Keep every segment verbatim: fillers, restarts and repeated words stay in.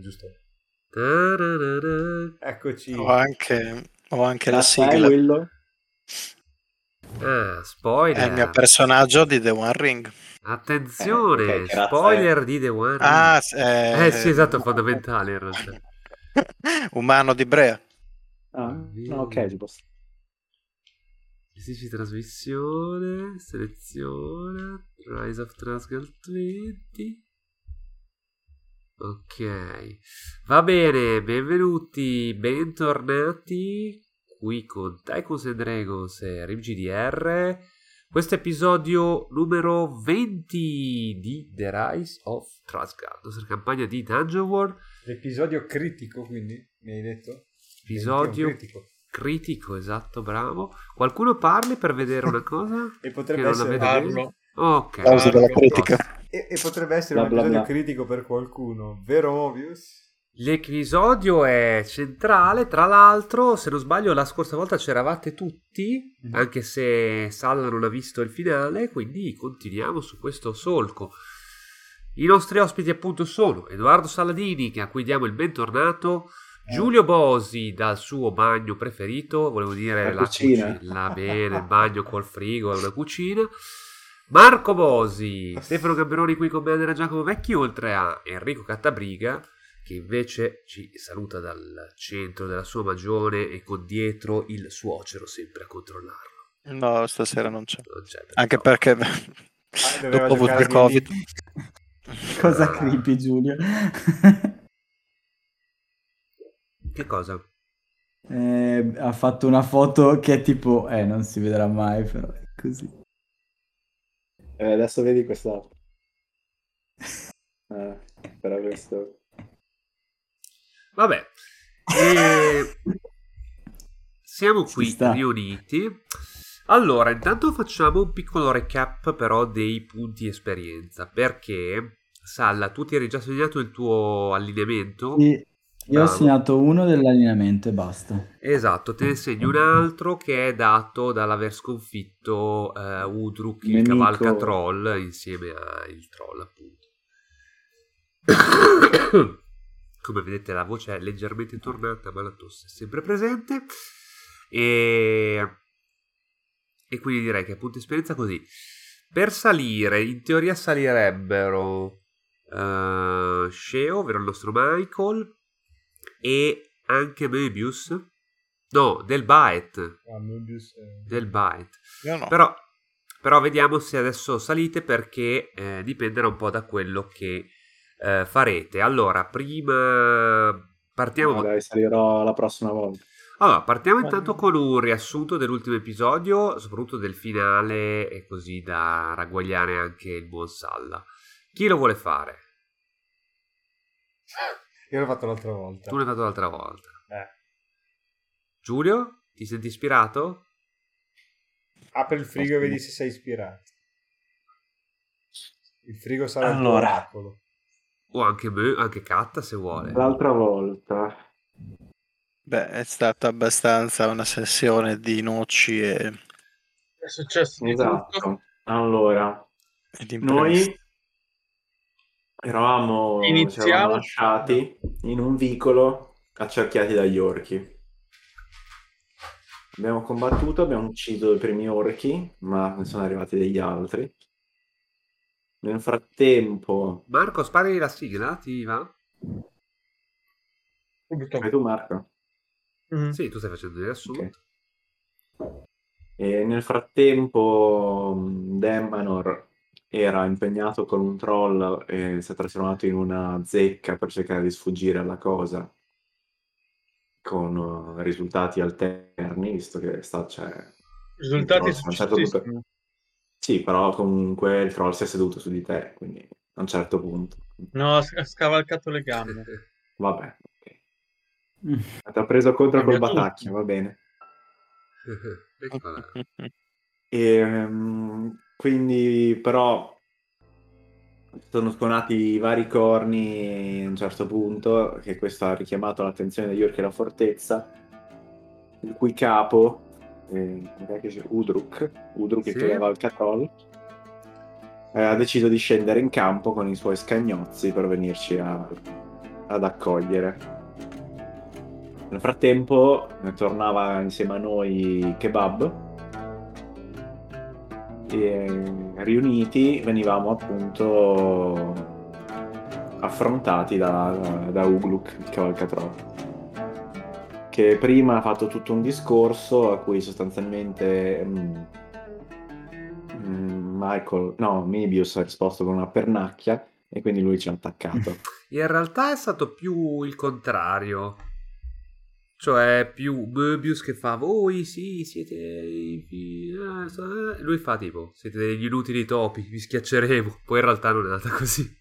giusto? Eccoci. Ho anche, ho anche la, la sigla. Eh, spoiler. È il mio personaggio di The One Ring. Attenzione, eh, okay, spoiler di The One Ring. Ah, eh, eh sì, esatto, fondamentale in realtà. Umano di Brea. Ah, no, ok, ci posso. Esici trasmissione, seleziona, Rise of Traskados venti. Ok, va bene, benvenuti, bentornati qui con Tycos and Dragons e RIMGDR. Questo episodio numero venti di The Rise of Traskados, la campagna di Dungeon World. Episodio critico, quindi, mi hai detto? Episodio critico. Critico, esatto, bravo. Qualcuno parli per vedere una cosa? E potrebbe essere Arlo. Ok. Pausa della critica. E, e potrebbe essere bla, un episodio bla, bla. critico per qualcuno, vero Möbius? L'episodio è centrale, tra l'altro, se non sbaglio la scorsa volta c'eravate tutti, mm-hmm. anche se Salla non ha visto il finale, quindi continuiamo su questo solco. I nostri ospiti appunto sono Edoardo Saladini, a cui diamo il bentornato, Giulio Bosi dal suo bagno preferito, volevo dire la, la cucina, cucina bene, il bagno col frigo è una cucina, Marco Bosi, Stefano Gabberoni qui con me era Giacomo Vecchi, oltre a Enrico Cattabriga che invece ci saluta dal centro della sua magione e con dietro il suocero sempre a controllarlo. No, stasera non c'è, non c'è perché anche no. perché ah, dopo il Covid cosa creepy Giulio. Che cosa? Eh, ha fatto una foto che è tipo... Eh, non si vedrà mai, però è così. Eh, adesso vedi questa... Eh, però questo... Vabbè. Eh, siamo qui riuniti. Allora, intanto facciamo un piccolo recap, però, dei punti esperienza. Perché, Salla, tu ti eri già segnato il tuo allineamento? Sì. Io Bravo. ho segnato uno dell'allineamento e basta. Esatto, te ne segni un altro che è dato dall'aver sconfitto eh, Udruk, il cavalca troll, insieme al troll appunto. Come vedete la voce è leggermente tornata, ma la tosse è sempre presente. E, e quindi direi che appunto esperienza così. Per salire, in teoria salirebbero uh, Sceo, ovvero il nostro Michael, e anche Möbius, no, Del Baet, ah, Möbius è... Del Baet. Io no. Però, però vediamo se adesso salite, perché eh, dipenderà un po' da quello che eh, farete. Allora, prima partiamo. No, dai, salirò la prossima volta. Allora, partiamo intanto con un riassunto dell'ultimo episodio, soprattutto del finale, e così da ragguagliare anche il buon Salla. Chi lo vuole fare? Io l'ho fatto l'altra volta. Tu l'hai fatto l'altra volta. Eh. Giulio, ti senti ispirato? Apri il frigo e vedi se sei ispirato. Il frigo sarà allora. il tuo oracolo. O anche me, anche Catta se vuole. L'altra volta. Beh, è stata abbastanza una sessione di noci e... È successo di esatto. tutto. Allora, noi... Eravamo lasciati in un vicolo accerchiati dagli orchi. Abbiamo combattuto, abbiamo ucciso i primi orchi, ma ne sono arrivati degli altri. Nel frattempo... Marco, spari la sigla, ti va? E tu Marco? Mm-hmm. Sì, tu stai facendo il riassunto. Okay. E nel frattempo Demanor era impegnato con un troll e si è trasformato in una zecca per cercare di sfuggire alla cosa, con risultati alterni, visto che sta cioè risultati troll, un certo punto... Sì, però comunque il troll si è seduto su di te, quindi a un certo punto no, ha scavalcato le gambe, vabbè, okay. Ti ha preso contro col batacchio, va bene. E um... quindi però sono suonati i vari corni a un certo punto, che questo ha richiamato l'attenzione degli orchi alla fortezza, il cui capo eh, Udruk Udruk sì. che aveva il Catrol eh, ha deciso di scendere in campo con i suoi scagnozzi per venirci a ad accogliere. Nel frattempo tornava insieme a noi Kebab e riuniti venivamo appunto affrontati da, da Udruk, il cavalcatro, che prima ha fatto tutto un discorso a cui sostanzialmente mh, Michael, no, Möbius ha risposto con una pernacchia e quindi lui ci ha attaccato. In realtà è stato più il contrario, cioè più Möbius che fa voi sì siete lui fa tipo siete degli inutili topi, vi schiacceremo, poi in realtà non è andata così.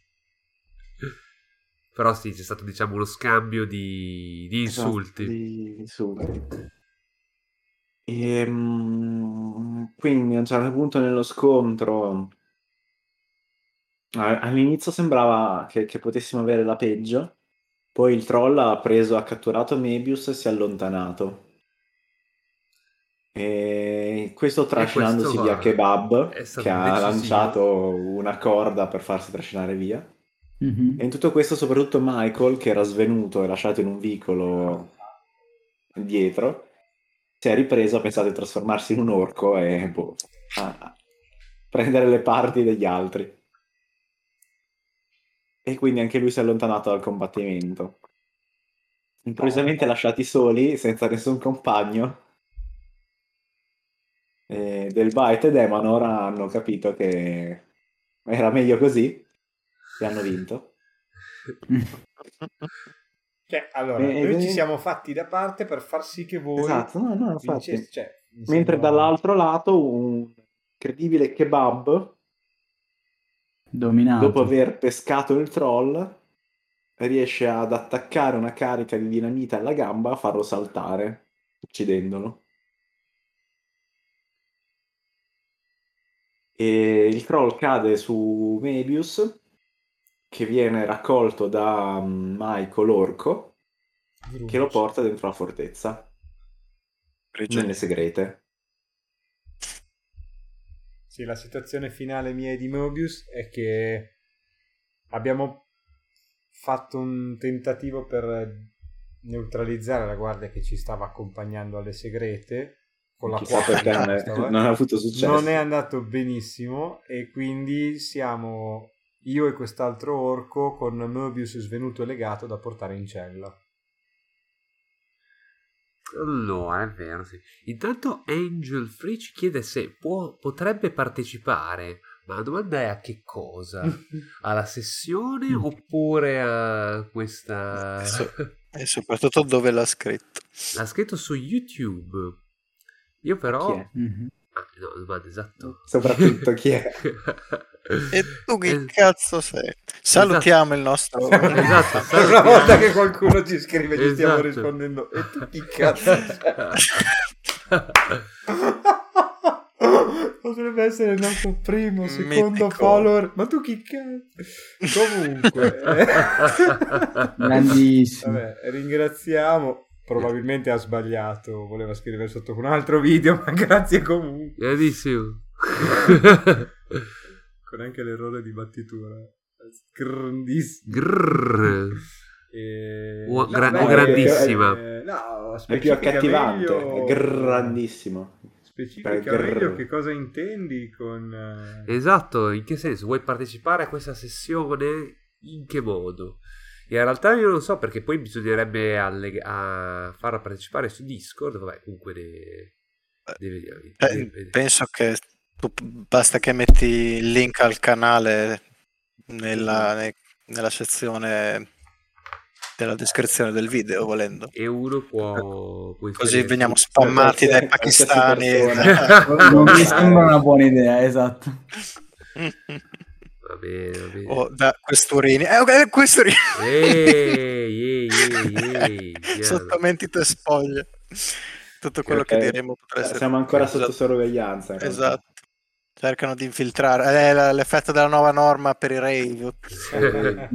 Però sì, c'è stato diciamo uno scambio di, di insulti. Esatto, di insulti. E, quindi a un certo punto nello scontro all'inizio sembrava che, che potessimo avere la peggio, poi il troll ha preso, ha catturato Möbius e si è allontanato. E questo trascinandosi e questo via Kebab, che ha lanciato una corda per farsi trascinare via. Mm-hmm. E in tutto questo soprattutto Michael, che era svenuto e lasciato in un vicolo dietro, si è ripreso, ha pensato di trasformarsi in un orco e boh, ah, prendere le parti degli altri, e quindi anche lui si è allontanato dal combattimento, improvvisamente lasciati soli senza nessun compagno. E Del Baet e Demanor hanno capito che era meglio così, hanno vinto. Cioè, allora, e, noi e... ci siamo fatti da parte per far sì che voi esatto, no, no, vinceste, cioè, mentre sembra... dall'altro lato un incredibile Kebab, dominato, dopo aver pescato il troll, riesce ad attaccare una carica di dinamita alla gamba, a farlo saltare uccidendolo, e il troll cade su Möbius, che viene raccolto da Michael Orco, Grunge, che lo porta dentro la fortezza, regione. Nelle segrete. Sì, la situazione finale mia e di Möbius è che abbiamo fatto un tentativo per neutralizzare la guardia che ci stava accompagnando alle segrete, con la quale non, non ha avuto successo. Non è andato benissimo e quindi siamo... io e quest'altro orco con Möbius svenuto e legato da portare in cella. Allora, è vero, sì. Intanto Angel Free ci chiede se può, potrebbe partecipare, ma la domanda è a che cosa? Alla sessione oppure a questa... e soprattutto dove l'ha scritto? L'ha scritto su YouTube. Io però... Chi è? Ah, no, domanda, esatto. Soprattutto chi è? E tu che eh, cazzo sei? Salutiamo esatto. il nostro... esatto, salutiamo. Una volta che qualcuno ci scrive esatto. Ci stiamo rispondendo. E tu chi cazzo sei? Potrebbe essere il nostro primo, secondo Mitico. Follower. Ma tu chi cazzo? Comunque. Eh. Grandissimo. Vabbè, ringraziamo. Probabilmente ha sbagliato, voleva scrivere sotto un altro video, ma grazie comunque. Bellissimo. Con anche l'errore di battitura. Grandissimo. Grrr. E... o gran- no, grandissima. È... no, è più accattivante, meglio... è grandissimo. Specifica grrr. Meglio che cosa intendi con... esatto, in che senso? Vuoi partecipare a questa sessione? In che modo? In realtà io non so, perché poi bisognerebbe alleg- a farla partecipare su Discord, vabbè, comunque ne, ne vediamo, ne vediamo. Penso che tu basta che metti il link al canale nella, ne, nella sezione della descrizione del video, volendo. E uno può... così veniamo spammati dai pakistani. Non mi sembra una buona idea, esatto. Va bene, va bene. Oh, da questurini. Eh, ok, questurini. Ehi, ehi, ehi, ehi. Sotto mentite spoglie. Tutto quello okay. che diremo potrà essere... siamo ancora esatto. sotto sorveglianza. Esatto. Cercano di infiltrare. Eh, la, l'effetto della nuova norma per i rave. Eh.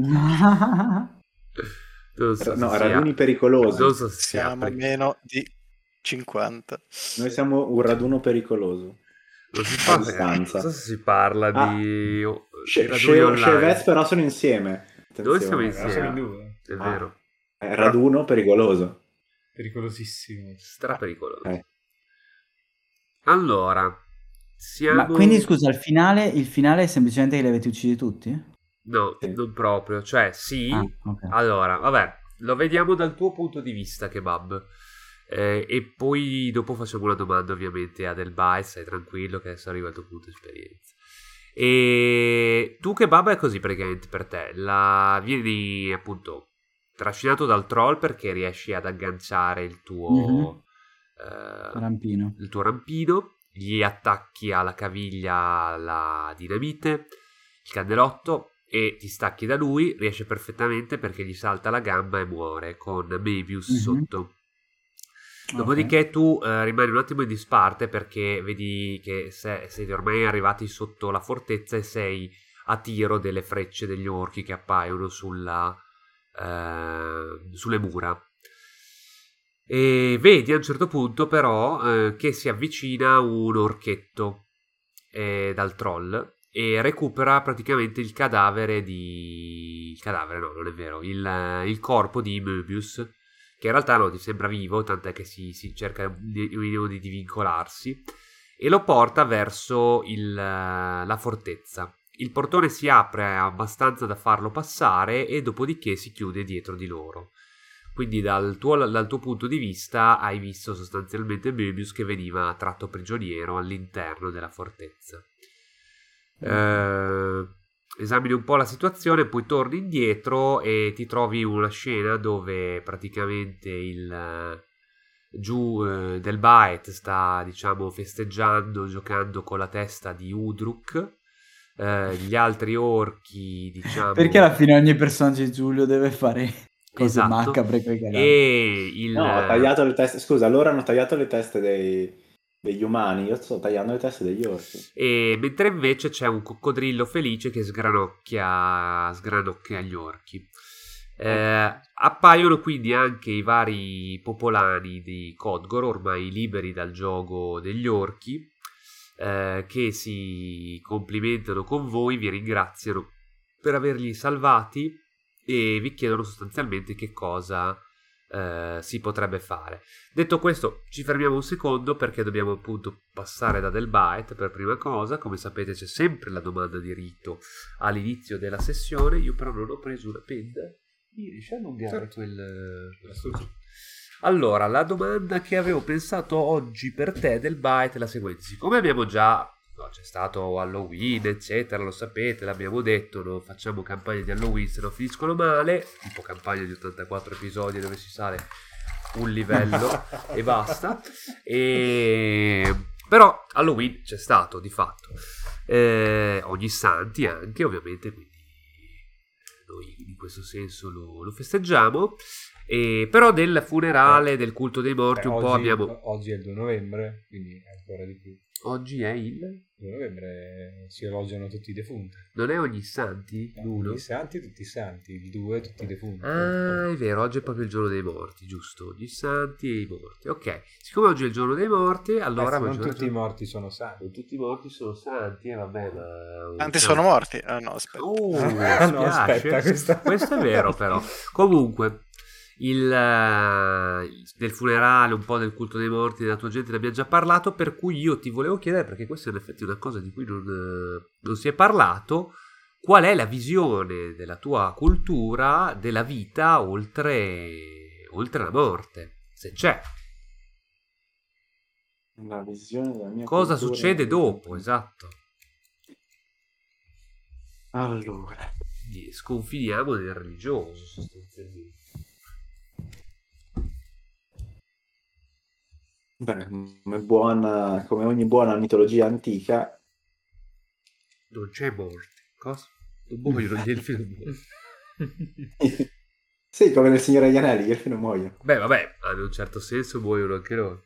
non so no, raduni pericolosi. Non so siamo apri. Meno di cinquanta. Noi siamo un raduno pericoloso. Non si, fa, non so se si parla ah, di... Chevette però sono insieme. Attenzione. Dove siamo insieme? È ah, vero. Raduno pericoloso. Pericolosissimo. Strapericoloso. Eh. Allora, siamo... Ma quindi scusa, il finale, il finale è semplicemente che li avete uccisi tutti? No, sì. Non proprio. Cioè, sì. Ah, okay. Allora, vabbè, lo vediamo dal tuo punto di vista, Kebab. Eh, e poi dopo facciamo una domanda ovviamente a Del Baet, stai tranquillo che adesso arriva il tuo punto di esperienza. E tu Kebab è così praticamente per te, la... vieni appunto trascinato dal troll perché riesci ad agganciare il tuo, mm-hmm. eh, rampino. il tuo rampino, gli attacchi alla caviglia la dinamite, il candelotto e ti stacchi da lui, riesce perfettamente perché gli salta la gamba e muore con Möbius mm-hmm. sotto. Dopodiché okay. tu eh, rimani un attimo in disparte perché vedi che se, siete ormai arrivati sotto la fortezza e sei a tiro delle frecce degli orchi che appaiono sulla, eh, sulle mura. E vedi a un certo punto però eh, che si avvicina un orchetto eh, dal troll e recupera praticamente il cadavere di... Il cadavere no, non è vero, il, il corpo di Möbius. Che in realtà no, ti sembra vivo, tant'è che si, si cerca di, di, di vincolarsi, e lo porta verso il, la fortezza. Il portone si apre abbastanza da farlo passare e dopodiché si chiude dietro di loro. Quindi dal tuo, dal tuo punto di vista hai visto sostanzialmente Möbius che veniva tratto prigioniero all'interno della fortezza. Mm. Eh... Esamini un po' la situazione, poi torni indietro e ti trovi una scena dove praticamente il giù eh, Del Baet sta diciamo festeggiando, giocando con la testa di Udruk, eh, gli altri orchi diciamo... Perché alla fine ogni personaggio di Giulio deve fare cose esatto. macabre e il... No, ho tagliato le teste, scusa, loro hanno tagliato le teste dei... degli umani, io sto tagliando le teste degli orchi. E mentre invece c'è un coccodrillo felice che sgranocchia, sgranocchia gli orchi. Eh, appaiono quindi anche i vari popolani di Codgor, ormai liberi dal giogo degli orchi, eh, che si complimentano con voi, vi ringraziano per averli salvati e vi chiedono sostanzialmente che cosa... Uh, si potrebbe fare. Detto questo ci fermiamo un secondo perché dobbiamo appunto passare da Del Baet per prima cosa. Come sapete c'è sempre la domanda di rito all'inizio della sessione, io però non ho preso una penna, mi riesci a allungare quel... Allora la domanda che avevo pensato oggi per te Del Baet è la seguente: siccome abbiamo già no, c'è stato Halloween eccetera, lo sapete, l'abbiamo detto, non facciamo campagne di Halloween se non finiscono male, tipo campagna di ottantaquattro episodi dove si sale un livello e basta, e... però Halloween c'è stato di fatto, eh, ogni santi anche ovviamente, quindi noi in questo senso lo, lo festeggiamo, e... però del funerale del culto dei morti. Beh, un po' oggi, abbiamo oggi è il due novembre quindi ancora di più. Oggi è il due novembre, si elogiano tutti i defunti. Non è ogni santi? L'uno? Ogni santi, tutti i santi, il due, tutti i defunti. Ah, è vero, oggi è proprio il giorno dei morti, giusto? Ogni santi e i morti. Ok, siccome oggi è il giorno dei morti, allora... Eh, non tutti giorno... i morti sono santi. Non tutti i morti sono santi, e eh, vabbè, ma... Tanti sono morti? Ah, no, aspetta. Oh, ah, no, aspetta questa... Questo è vero, però. Comunque... Il, del funerale, un po' del culto dei morti, della tua gente ne abbiamo già parlato, per cui io ti volevo chiedere, perché questa è in effetti una cosa di cui non, non si è parlato, qual è la visione della tua cultura della vita oltre, oltre la morte, se c'è. La visione della mia cosa cultura... succede dopo, esatto. Allora sconfiniamo nel religioso sostanzialmente. Beh, come, buona, come ogni buona mitologia antica non c'è morte. Cosa? Non muoiono gli elfi, non muoiono. Sì, come nel Signore degli Anelli, gli elfi non muoiono. Beh, vabbè, in un certo senso muoiono anche loro.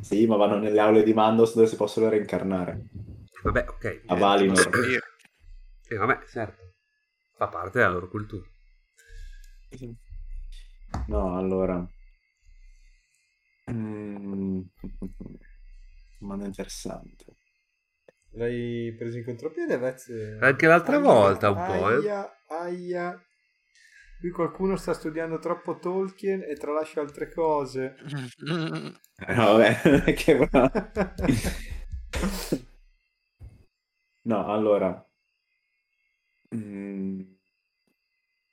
Sì, ma vanno nelle aule di Mandos dove si possono reincarnare. Vabbè, ok. A Valinor. E eh, vabbè, certo. Fa parte della loro cultura. No, allora... Mm. Domanda interessante. L'hai preso in contropiede? Anche l'altra aia, volta un aia, po'. Eh? Aia. Qui qualcuno sta studiando troppo Tolkien e tralascia altre cose. No, vabbè, che no, allora,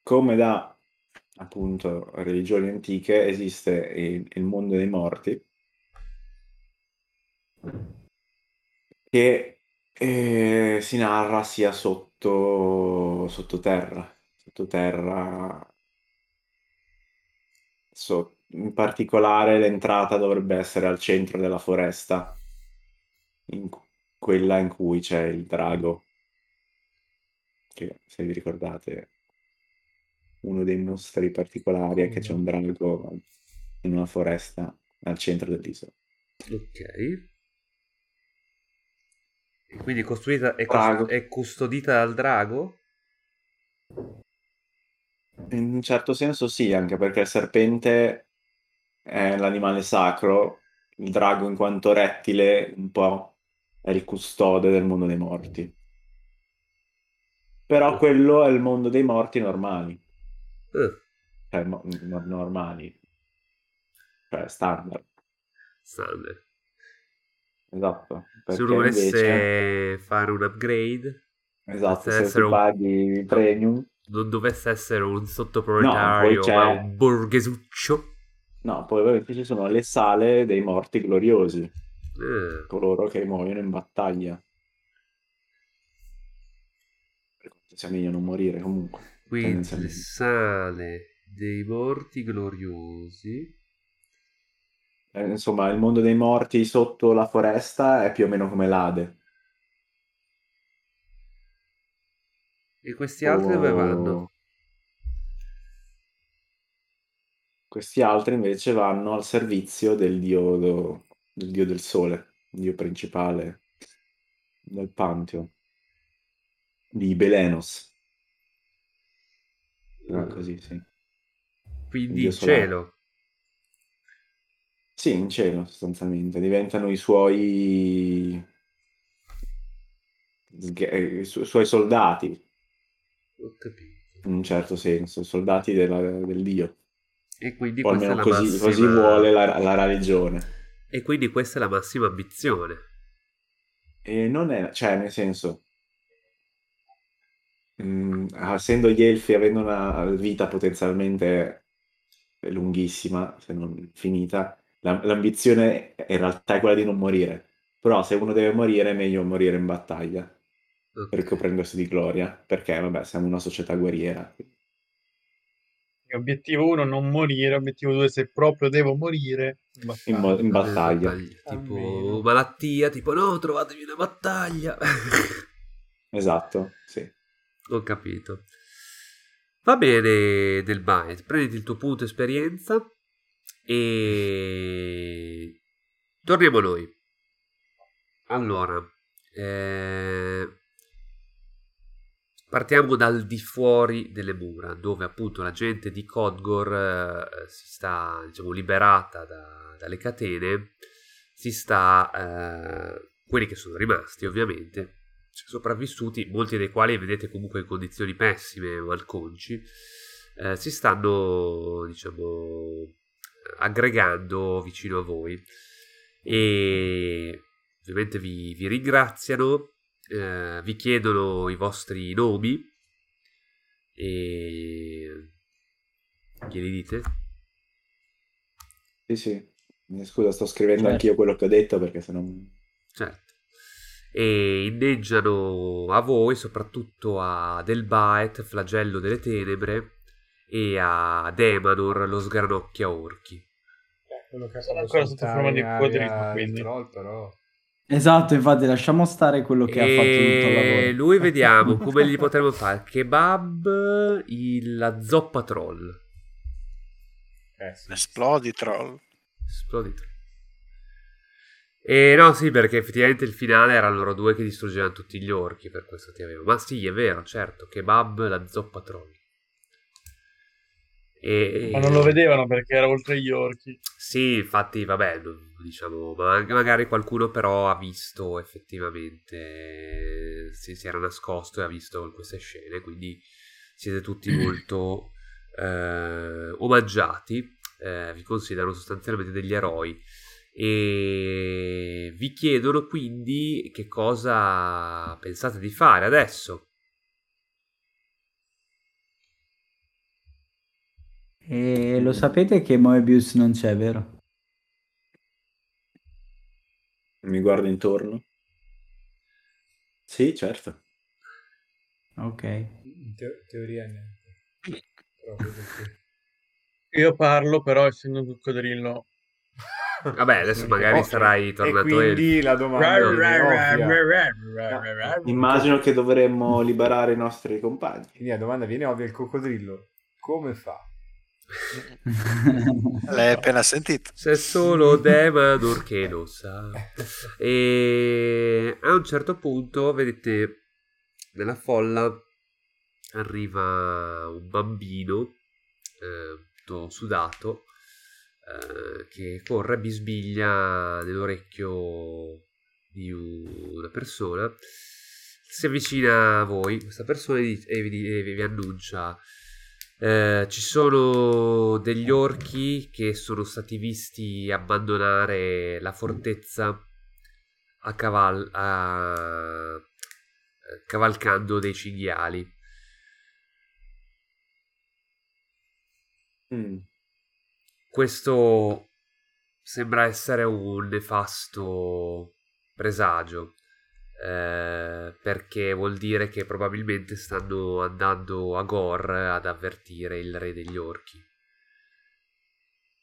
come da appunto religioni antiche esiste il, il mondo dei morti, che eh, si narra sia sotto sottoterra. Sottoterra, so, in particolare l'entrata dovrebbe essere al centro della foresta, in quella in cui c'è il drago, che se vi ricordate uno dei mostri particolari è che c'è un drago in una foresta al centro dell'isola. Ok. E quindi costruita, è, cost- è custodita dal drago? In un certo senso sì, anche perché il serpente è l'animale sacro, il drago in quanto rettile un po' è il custode del mondo dei morti. Però quello è il mondo dei morti normali. Uh. Cioè, mo- normali. Cioè, standard. Standard. Esatto. Se uno volesse invece... fare un upgrade... Esatto, se tu paghi un... premium... Non dovesse essere un sottoproletario, no, ma un borghesuccio. No, poi ovviamente ci sono le sale dei morti gloriosi, eh. coloro che muoiono in battaglia. Sia meglio non morire comunque. Quindi le sale dei morti gloriosi. Eh, insomma, il mondo dei morti sotto la foresta è più o meno come l'Ade. E questi altri dove vanno? Questi altri invece vanno al servizio del dio, del dio del sole, il dio principale del Pantheon, di Belenos. Ah, così, sì. Quindi in cielo? Sì, in cielo sostanzialmente. Diventano i suoi, i su- suoi soldati. Ho capito. In un certo senso, soldati della, del dio. E quindi o questa è la così, massima... così vuole la, la religione. E quindi questa è la massima ambizione. E non è, cioè, nel senso, mh, essendo gli elfi, avendo una vita potenzialmente lunghissima, se non finita, la, l'ambizione in realtà è quella di non morire. Però se uno deve morire, è meglio morire in battaglia. Okay. Per ricoprendersi di gloria, perché vabbè, siamo una società guerriera. Obiettivo uno, non morire. Obiettivo due, se proprio devo morire, in battaglia, in mo- in battaglia. Tipo malattia, tipo no, trovatevi una battaglia. Esatto, sì. Ho capito. Va bene, Del Baet, prenditi il tuo punto esperienza e torniamo noi. Allora, eh... partiamo dal di fuori delle mura, dove appunto la gente di Codgor eh, si sta, diciamo, liberata da, dalle catene, si sta, eh, quelli che sono rimasti ovviamente, cioè sopravvissuti, molti dei quali vedete comunque in condizioni pessime o malconci, eh, si stanno, diciamo, aggregando vicino a voi e ovviamente vi, vi ringraziano. Uh, vi chiedono i vostri nomi e glieli dite? Sì, sì. Scusa, sto scrivendo, certo, anch'io quello che ho detto, perché sennò... Certo. E inneggiano a voi, soprattutto a Del Baet, flagello delle tenebre, e a Demanor, lo sgranocchia orchi. Eh, quello che sono ancora sotto forma di quadrito, quindi. Troll, però... Esatto, infatti lasciamo stare quello che e... ha fatto tutto il lavoro. Lui vediamo come gli potremmo fare Kebab, il, la zoppa troll. Eh, sì. Esplodi troll. Esplodi troll. E no, sì, perché effettivamente il finale erano loro due che distruggevano tutti gli orchi, per questo ti avevo. Ma sì, è vero, certo, Kebab, la zoppa troll. E... ma non lo vedevano perché era oltre gli orchi. Sì, infatti, vabbè, diciamo, ma magari qualcuno però ha visto effettivamente, si, si era nascosto e ha visto queste scene, quindi siete tutti molto eh, omaggiati, eh, vi considerano sostanzialmente degli eroi e vi chiedono quindi che cosa pensate di fare adesso. E lo sapete che Möbius non c'è, vero? Mi guardo intorno. Sì, certo. Ok. In te- teoria niente. Proprio perché... Io parlo, però, essendo un coccodrillo. Vabbè, adesso magari sarai tornato. E quindi la domanda è... Immagino che dovremmo liberare i nostri compagni. Quindi la domanda viene ovvia: il coccodrillo come fa? L'hai appena sentito. Se solo Demanor che lo sa. E a un certo punto vedete nella folla arriva un bambino eh, tutto sudato eh, che corre, bisbiglia nell'orecchio di una persona, si avvicina a voi questa persona e vi, e vi annuncia: Eh, ci sono degli orchi che sono stati visti abbandonare la fortezza a caval- a... cavalcando dei cinghiali. Mm. Questo sembra essere un nefasto presagio, Eh, perché vuol dire che probabilmente stanno andando a Gor ad avvertire il re degli orchi.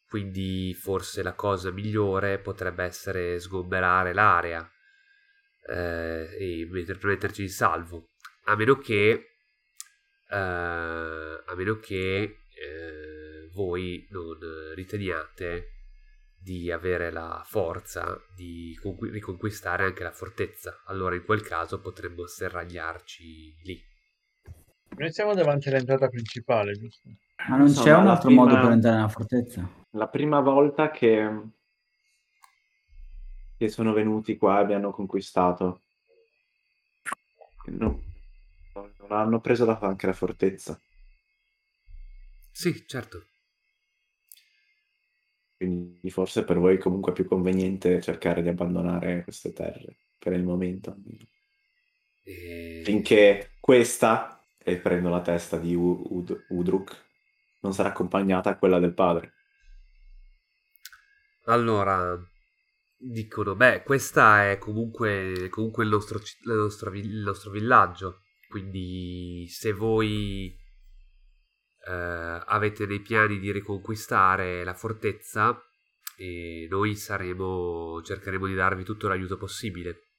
Quindi forse la cosa migliore potrebbe essere sgomberare l'area eh, e metterci in salvo, a meno che eh, a meno che eh, voi non riteniate di avere la forza di conqu- riconquistare anche la fortezza. Allora in quel caso potremmo serragliarci lì. Noi siamo davanti all'entrata principale, giusto? Ma non Insomma, c'è un altro prima... modo per entrare nella fortezza? La prima volta che... che sono venuti qua e abbiano conquistato, non... non hanno preso la... anche la fortezza. Sì, certo. Quindi forse per voi comunque è più conveniente cercare di abbandonare queste terre, per il momento. E... finché questa, e prendo la testa di U- Ud- Udruk, non sarà accompagnata a quella del padre. Allora, dicono, beh, questa è comunque, comunque il, nostro, il, nostro, il nostro villaggio, quindi se voi... Uh, avete dei piani di riconquistare la fortezza e noi saremo cercheremo di darvi tutto l'aiuto possibile.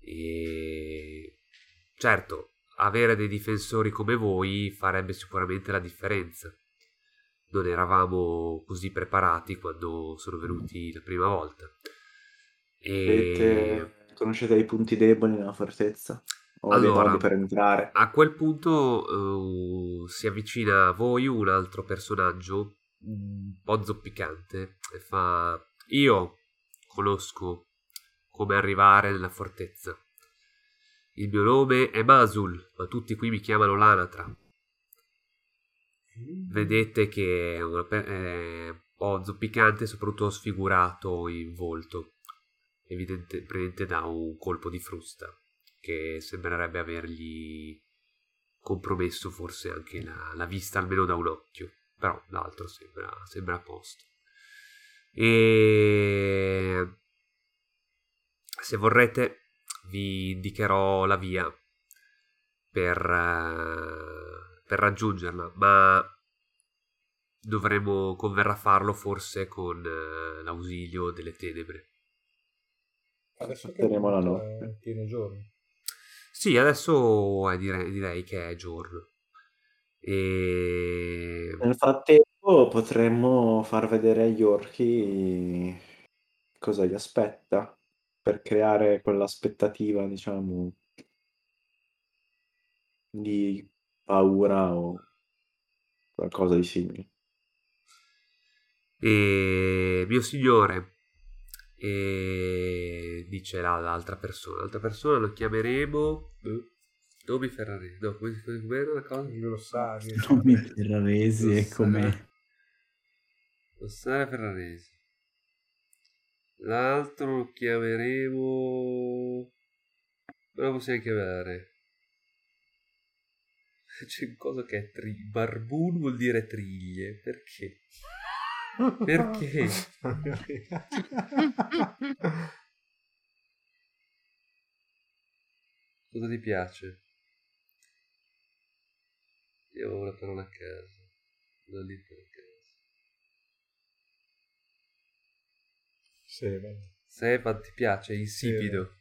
E certo, avere dei difensori come voi farebbe sicuramente la differenza. Non eravamo così preparati quando sono venuti la prima volta. E... Avete... conoscete i punti deboli nella fortezza? Allora, per entrare. A quel punto uh, si avvicina a voi un altro personaggio un po' zoppicante e fa: io conosco come arrivare nella fortezza, il mio nome è Basul, ma tutti qui mi chiamano Lanatra. Mm. Vedete che è un, è un po' zoppicante, soprattutto sfigurato in volto, evidentemente da un colpo di frusta che sembrerebbe avergli compromesso forse anche la, la vista, almeno da un occhio, però l'altro sembra, sembra a posto. E se vorrete vi indicherò la via per, per raggiungerla, ma dovremo, converrà farlo forse con l'ausilio delle tenebre. Adesso che la notte, pieno giorno. Sì, adesso è dire- direi che è giorno. E... nel frattempo potremmo far vedere agli orchi cosa gli aspetta, per creare quell'aspettativa, diciamo, di paura o qualcosa di simile. E... mio signore, e dice l'altra persona l'altra persona lo chiameremo Dobi Ferraresi, dopo come era la cosa? Rossari. Dobi Ferraresi è come... Rossari Ferraresi. L'altro lo chiameremo... Come lo possiamo chiamare? C'è una cosa che è tri... Barbun vuol dire triglie. Perché? Perché? Cosa ti piace? Io avevo una parola a caso. Da lì per caso. Sevad. Sevad ti piace? Insipido.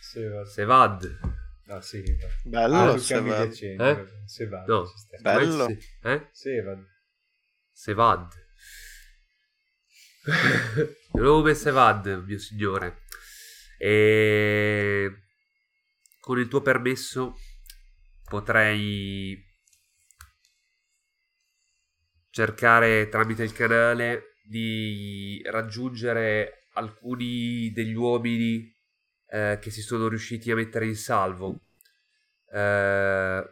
Sevad. Sevad. Sevad. No, sì, bello Sevad. Eh? Sevad. No. Bello. Eh? Sevad. Sevad. Nome Sevad, mio signore. E... con il tuo permesso potrei cercare tramite il canale di raggiungere alcuni degli uomini eh, che si sono riusciti a mettere in salvo. Eh,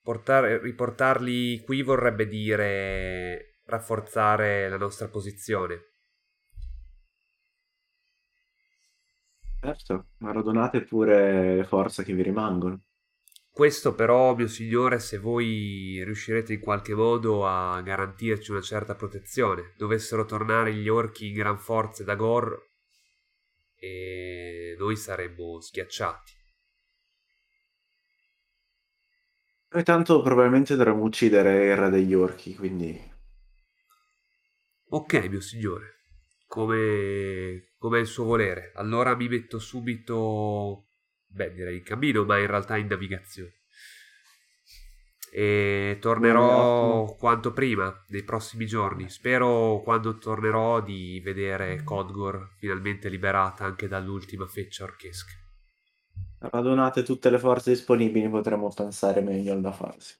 portare, riportarli qui vorrebbe dire rafforzare la nostra posizione. Certo, ma radonate pure le forze che vi rimangono. Questo però, mio signore, se voi riuscirete in qualche modo a garantirci una certa protezione. Dovessero tornare gli orchi in gran forze da Gor e noi saremmo schiacciati. Noi tanto probabilmente dovremmo uccidere il re degli orchi, quindi... Ok, mio signore. Come, come il suo volere. Allora mi metto subito, beh, direi in cammino, ma in realtà in navigazione. E tornerò quanto prima, nei prossimi giorni. Spero, quando tornerò, di vedere Codgor finalmente liberata anche dall'ultima feccia orchesca. Radonate tutte le forze disponibili, potremo pensare meglio al da farsi.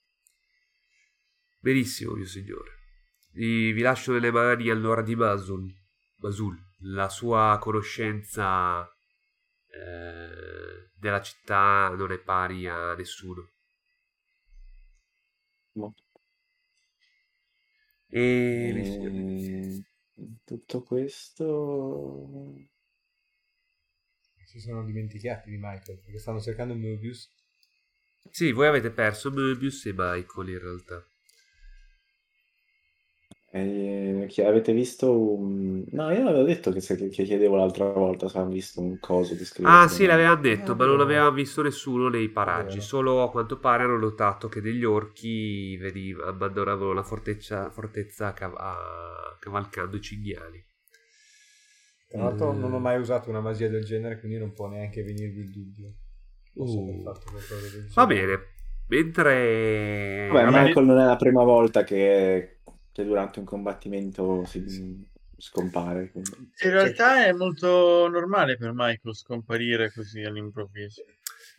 Benissimo, mio signore. Vi, vi lascio nelle mani allora di Basul. Basul, la sua conoscenza eh, della città non è pari a nessuno. No. E... e tutto questo si sono dimenticati di Michael perché stanno cercando Möbius. Sì, voi avete perso Möbius e Michael in realtà. Eh, avete visto un... no, io l'avevo detto che, se, che chiedevo l'altra volta se avevamo visto un coso di scritto. Ah sì, l'avevamo detto, eh, ma non l'aveva visto nessuno nei paraggi, eh. Solo a quanto pare hanno notato che degli orchi veniva, abbandonavano la fortezza, fortezza cav- a, cavalcando i cinghiali. Tra l'altro mm. non ho mai usato una magia del genere, quindi non può neanche venirvi il dubbio. Non so uh. fatto qualcosa del genere. Va bene, mentre... Vabbè, Michael Vabbè... non è la prima volta che... durante un combattimento si scompare, quindi. In realtà è molto normale per Michael scomparire così all'improvviso.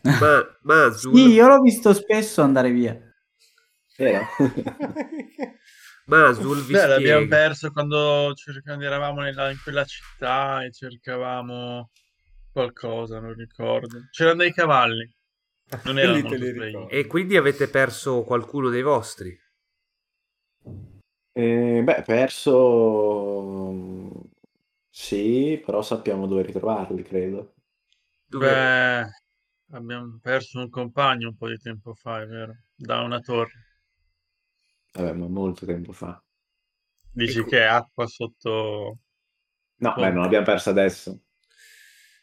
Ma, ma sì, io l'ho visto spesso andare via. Eh. Ma Azul vi Beh, l'abbiamo perso quando, quando eravamo nella, in quella città e cercavamo qualcosa, non ricordo. C'erano dei cavalli, non erano molto svegli. E quindi avete perso qualcuno dei vostri? Eh, beh, perso sì, però sappiamo dove ritrovarli, credo. Beh, abbiamo perso un compagno un po' di tempo fa, è vero? Da una torre. Vabbè, ma molto tempo fa. Dici ecco. Che è acqua sotto... No, sotto. Beh, non l'abbiamo persa adesso.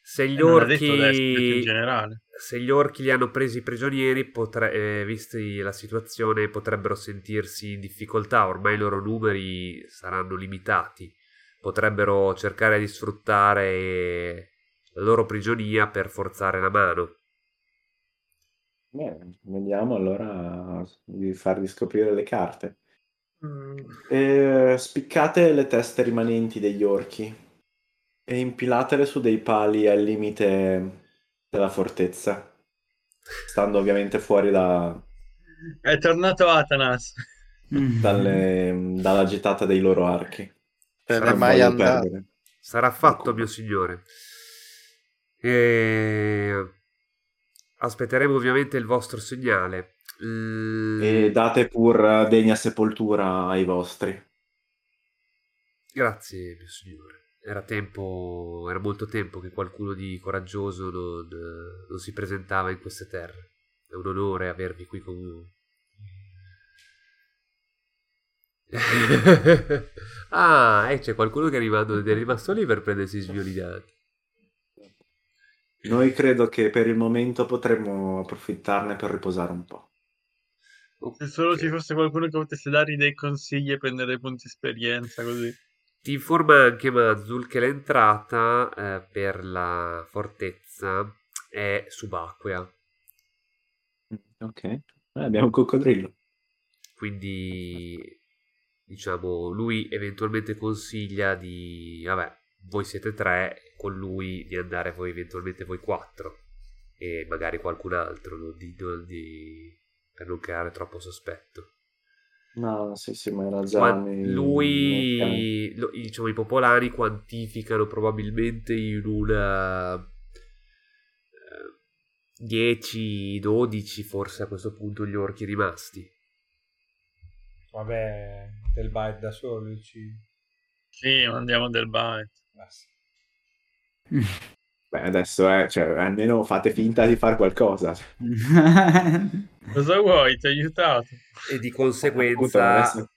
Se gli eh, orchi... Adesso, in generale. Se gli orchi li hanno presi prigionieri, potre- eh, visti la situazione, potrebbero sentirsi in difficoltà. Ormai i loro numeri saranno limitati. Potrebbero cercare di sfruttare la loro prigionia per forzare la mano. Beh, vediamo allora di farvi scoprire le carte. Mm. E, spiccate le teste rimanenti degli orchi e impilatele su dei pali al limite... della fortezza, stando ovviamente fuori da... È tornato Atanas. Dalle... dalla gittata dei loro archi. Sarà, mai Sarà fatto, ecco. Mio signore. E... Aspetteremo ovviamente il vostro segnale. Mm. E date pur degna sepoltura ai vostri. Grazie, mio signore. Era tempo, era molto tempo che qualcuno di coraggioso non, non si presentava in queste terre. È un onore avervi qui con voi. Ah, e eh, c'è qualcuno che è arrivato ed è rimasto lì per prendersi sviolinati. Noi credo che per il momento potremmo approfittarne per riposare un po'. Okay. Se solo ci fosse qualcuno che potesse dargli dei consigli e prendere dei punti esperienza, così. Ti informa anche Mazul che l'entrata eh, per la fortezza è subacquea. Ok, eh, abbiamo un coccodrillo. Quindi, diciamo, lui eventualmente consiglia di... Vabbè, voi siete tre, con lui di andare voi eventualmente voi quattro. E magari qualcun altro, non di, non di, per non creare troppo sospetto. No, sì, sì, ma era già nei, lui, nei lo, diciamo, i popolari quantificano probabilmente in una eh, dieci dodici forse a questo punto gli orchi rimasti. Vabbè, Del Baet da solo ci... Sì, mandiamo Del Baet. Beh, adesso è, cioè, almeno fate finta di far qualcosa. Cosa vuoi? Ti ho aiutato. E di conseguenza, adesso...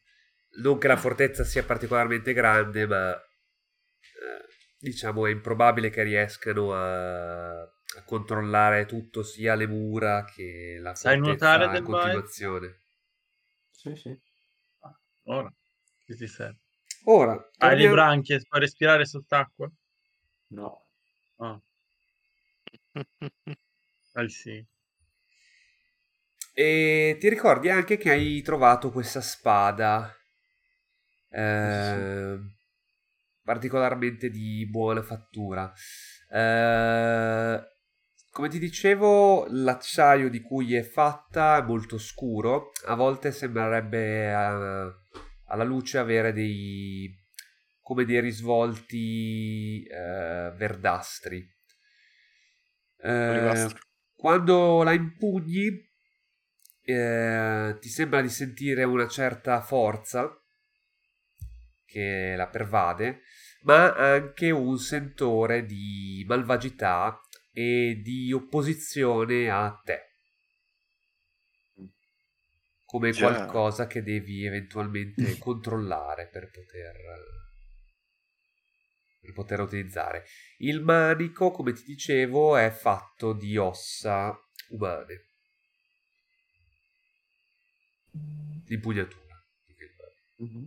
non che la fortezza sia particolarmente grande, ma eh, diciamo è improbabile che riescano a, a controllare tutto, sia le mura che la fortezza. Sai nuotare Del continuazione. Sì, sì. Ah, ora che ti serve? Ora. Hai torniamo... le branchie per respirare sott'acqua? No. Ah. Ah, sì. E ti ricordi anche che hai trovato questa spada eh, sì. particolarmente di buona fattura. Eh, come ti dicevo, l'acciaio di cui è fatta è molto scuro, a volte sembrerebbe a, alla luce avere dei come dei risvolti eh, verdastri. Eh, quando la impugni Eh, ti sembra di sentire una certa forza che la pervade, ma anche un sentore di malvagità e di opposizione a te, come Già. qualcosa che devi eventualmente controllare per poter, per poter utilizzare. Il manico, come ti dicevo, è fatto di ossa umane. L'impugnatura. Mm-hmm.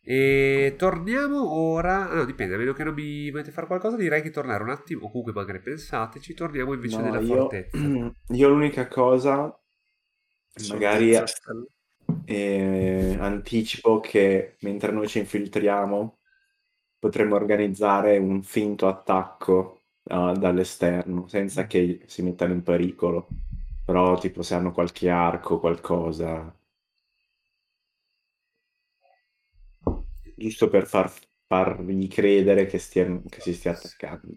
E torniamo ora. Ah, no, dipende, a meno che non mi volete fare qualcosa, direi che tornare un attimo. O comunque magari pensateci. Torniamo invece no, nella io, fortezza. Io l'unica cosa, magari eh, anticipo che mentre noi ci infiltriamo potremmo organizzare un finto attacco uh, dall'esterno senza che si mettano in pericolo. Però tipo se hanno qualche arco, qualcosa, giusto per far, fargli credere che, stiano, che si stia attaccando.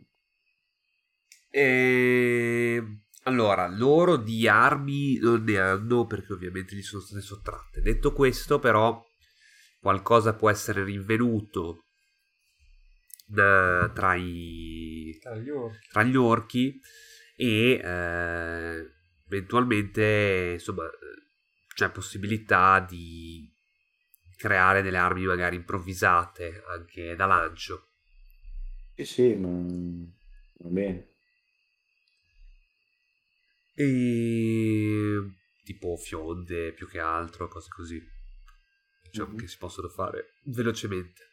E... Allora, loro di armi non ne hanno, perché ovviamente gli sono state sottratte. Detto questo, però, qualcosa può essere rinvenuto da, tra, i... tra gli orchi, tra gli orchi e... Eh... eventualmente, insomma, c'è possibilità di creare delle armi magari improvvisate anche da lancio. Sì, sì, ma va bene. E tipo fionde più che altro, cose così, diciamo, mm-hmm. che si possono fare velocemente.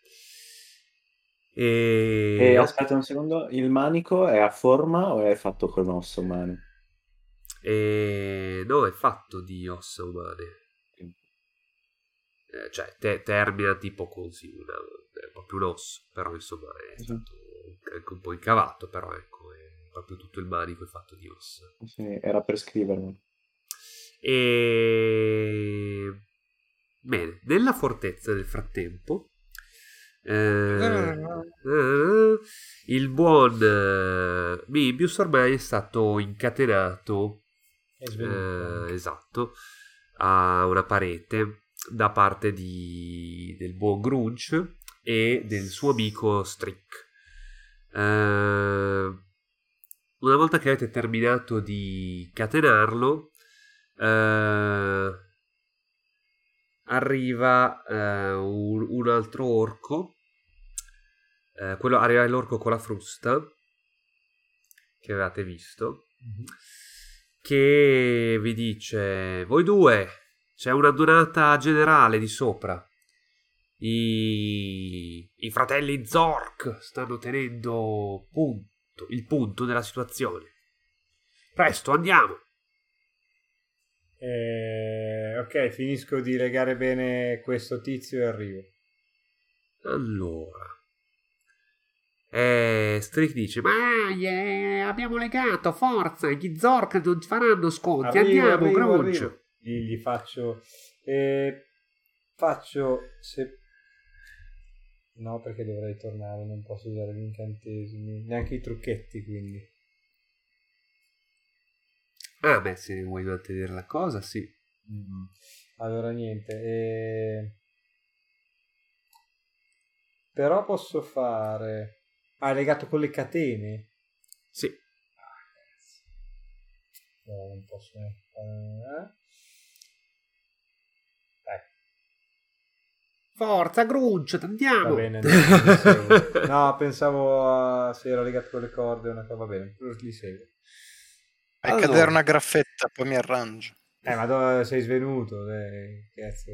E... e aspetta un secondo, il manico è a forma o è fatto con osso umano? E... no, è fatto di ossa umane, eh, cioè te- termina tipo così una... è proprio un osso, però insomma è stato anche un po' incavato, però ecco, è proprio tutto il manico è fatto di ossa. Sì, era per scriverlo. E... bene, nella fortezza nel frattempo Eh, eh, il buon eh, Möbius ormai è stato incatenato, eh, esatto, a una parete da parte di, del buon Grunge e del suo amico Strik. Eh, una volta che avete terminato di catenarlo, eh, arriva eh, un, un altro orco, eh, quello, arriva l'orco con la frusta che avevate visto, mm-hmm. che vi dice: voi due, c'è una donata generale di sopra, i, i fratelli Zork stanno tenendo punto, il punto della situazione, presto andiamo. Eh, ok, finisco di legare bene questo tizio e arrivo. Allora eh, Strik dice: ma yeah, abbiamo legato, forza, gli Zork non faranno sconti, arrivo, andiamo, arrivo, arrivo. Gli faccio eh, faccio se... no, perché dovrei tornare, non posso usare gli incantesimi, neanche i trucchetti, quindi. Ah beh, se vuoi mantenere la cosa, sì. Mm-hmm. Allora niente. Eh... Però posso fare... Ah, è legato con le catene? Sì. Ah, no, non posso... Eh? Dai. Forza, Grunge, andiamo! Va bene, no, pensavo, no, pensavo a... se era legato con le corde o una cosa, va bene, li seguo. Fai allora cadere una graffetta, poi mi arrangio. Eh, ma dove sei svenuto? Eh, cazzo.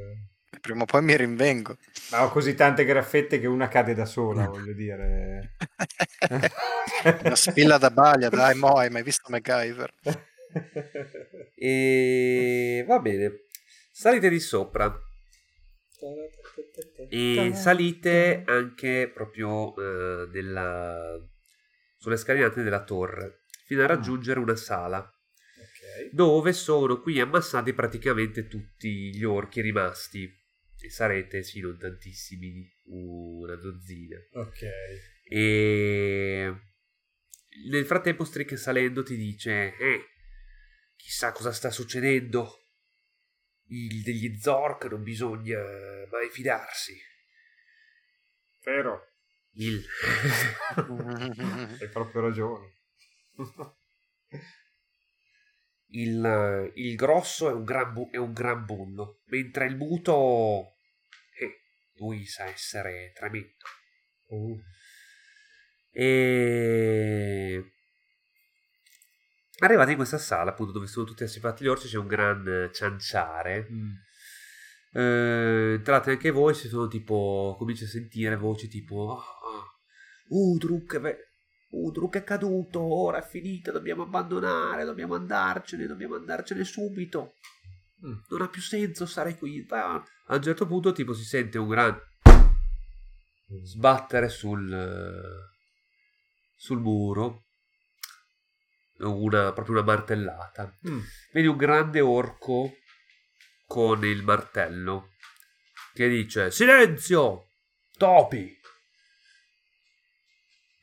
Prima o poi mi rinvengo. Ma ho così tante graffette che una cade da sola, voglio dire. Una spilla da baglia, dai, mo, hai mai visto MacGyver? E va bene. Salite di sopra. E salite anche proprio eh, della... sulle scalinate della torre, fino a raggiungere una sala, okay, dove sono qui ammassati praticamente tutti gli orchi rimasti, e sarete, sì, non tantissimi, una dozzina. Ok. E nel frattempo Strik, salendo, ti dice: eh, chissà cosa sta succedendo, Il, degli Zork non bisogna mai fidarsi. Vero. Il... Hai proprio ragione. Il, il grosso è un gran, bu- è un gran bullo, mentre il muto eh, lui sa essere tremendo. Uh. E arrivati in questa sala, appunto, dove sono tutti assipati gli orci, c'è un gran cianciare. Mm. Eh, entrate anche voi, si sono tipo, cominci a sentire voci tipo: Udruk oh, oh, uh, Udruk è caduto, ora è finita, dobbiamo abbandonare, dobbiamo andarcene, dobbiamo andarcene subito. Mm. Non ha più senso stare qui. A un certo punto tipo si sente un gran sbattere sul sul muro, una proprio una martellata. Mm. Vedi un grande orco con il martello che dice: silenzio, topi!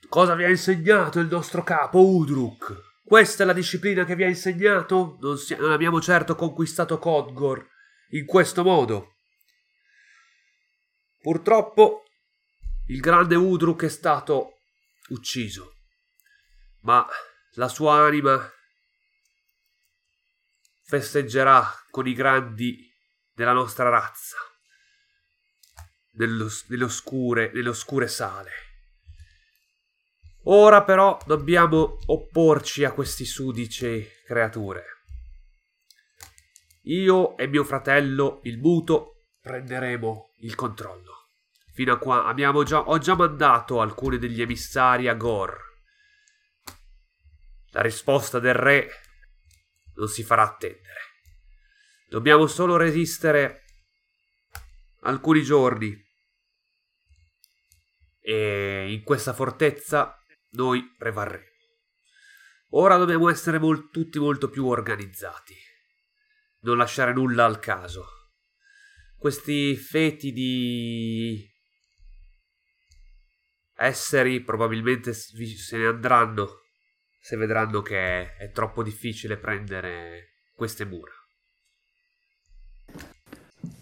Cosa vi ha insegnato il nostro capo Udruk? Questa è la disciplina che vi ha insegnato? Non, si- non abbiamo certo conquistato Codgor in questo modo. Purtroppo il grande Udruk è stato ucciso, ma la sua anima festeggerà con i grandi della nostra razza nello, nello, scure, nello scure sale. Ora però dobbiamo opporci a questi sudice creature. Io e mio fratello, il muto, prenderemo il controllo. Fino a qua abbiamo già, ho già mandato alcuni degli emissari a Gor. La risposta del re non si farà attendere. Dobbiamo solo resistere alcuni giorni. E in questa fortezza noi prevarremo. Ora dobbiamo essere molt- tutti molto più organizzati, non lasciare nulla al caso. Questi feti di esseri probabilmente se ne andranno se vedranno che è troppo difficile prendere queste mura.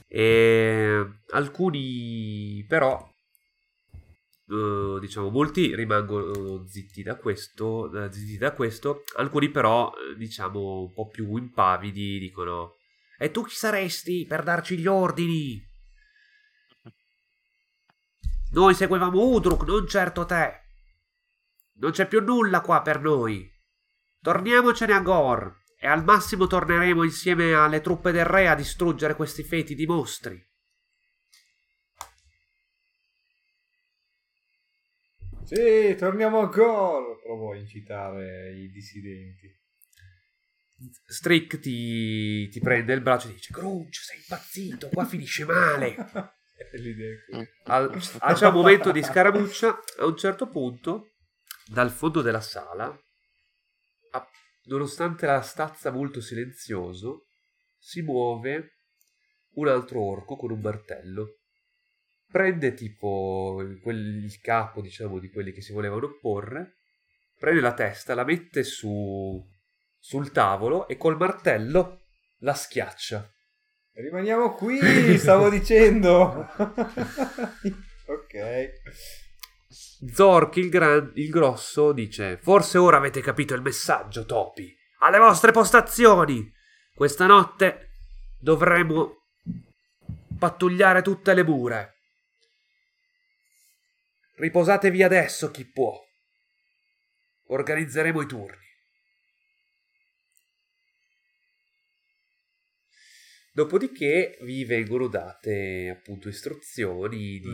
E alcuni però, eh, diciamo molti rimangono zitti da questo, zitti da questo, alcuni però diciamo un po' più impavidi dicono: e tu chi saresti per darci gli ordini? Noi seguivamo Udruk, non certo te. Non c'è più nulla qua per noi. Torniamocene a Gor e al massimo torneremo insieme alle truppe del re a distruggere questi feti di mostri. Sì, torniamo a Gor, provo a incitare i dissidenti. Strik ti, ti prende il braccio e dice: Grunge, sei impazzito, qua finisce male. Al, al, c'è un momento di scaramuccia. A un certo punto, dal fondo della sala, a, nonostante la stazza molto silenzioso, si muove un altro orco con un martello. Prende tipo quel, il capo, diciamo, di quelli che si volevano opporre, prende la testa, la mette su sul tavolo e col martello la schiaccia. Rimaniamo qui, stavo dicendo. Ok. Zork il, gran, il grosso dice: forse ora avete capito il messaggio, topi. Alle vostre postazioni. Questa notte dovremo pattugliare tutte le mura. Riposatevi adesso chi può. Organizzeremo i turni. Dopodiché vi vengono date appunto istruzioni di,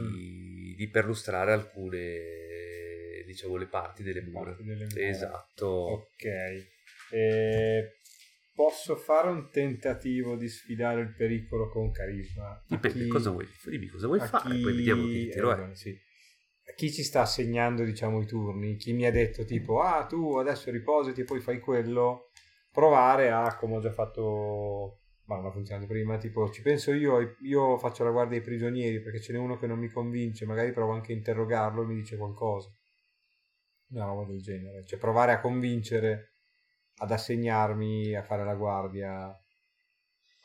mm. di perlustrare alcune, diciamo, le parti delle mura. Esatto. Ok. E posso fare un tentativo di sfidare il pericolo con carisma? Dipende, chi... cosa vuoi? Dimmi cosa vuoi fare, chi... poi vediamo chi tiro eh, è. Sì. Chi ci sta assegnando, diciamo, i turni? Chi mi ha detto tipo: ah, tu adesso riposati e poi fai quello? Provare a, come ho già fatto... ma non ha funzionato prima, tipo ci penso io, io faccio la guardia ai prigionieri perché ce n'è uno che non mi convince, magari provo anche a interrogarlo e mi dice qualcosa, una roba del genere, cioè provare a convincere ad assegnarmi a fare la guardia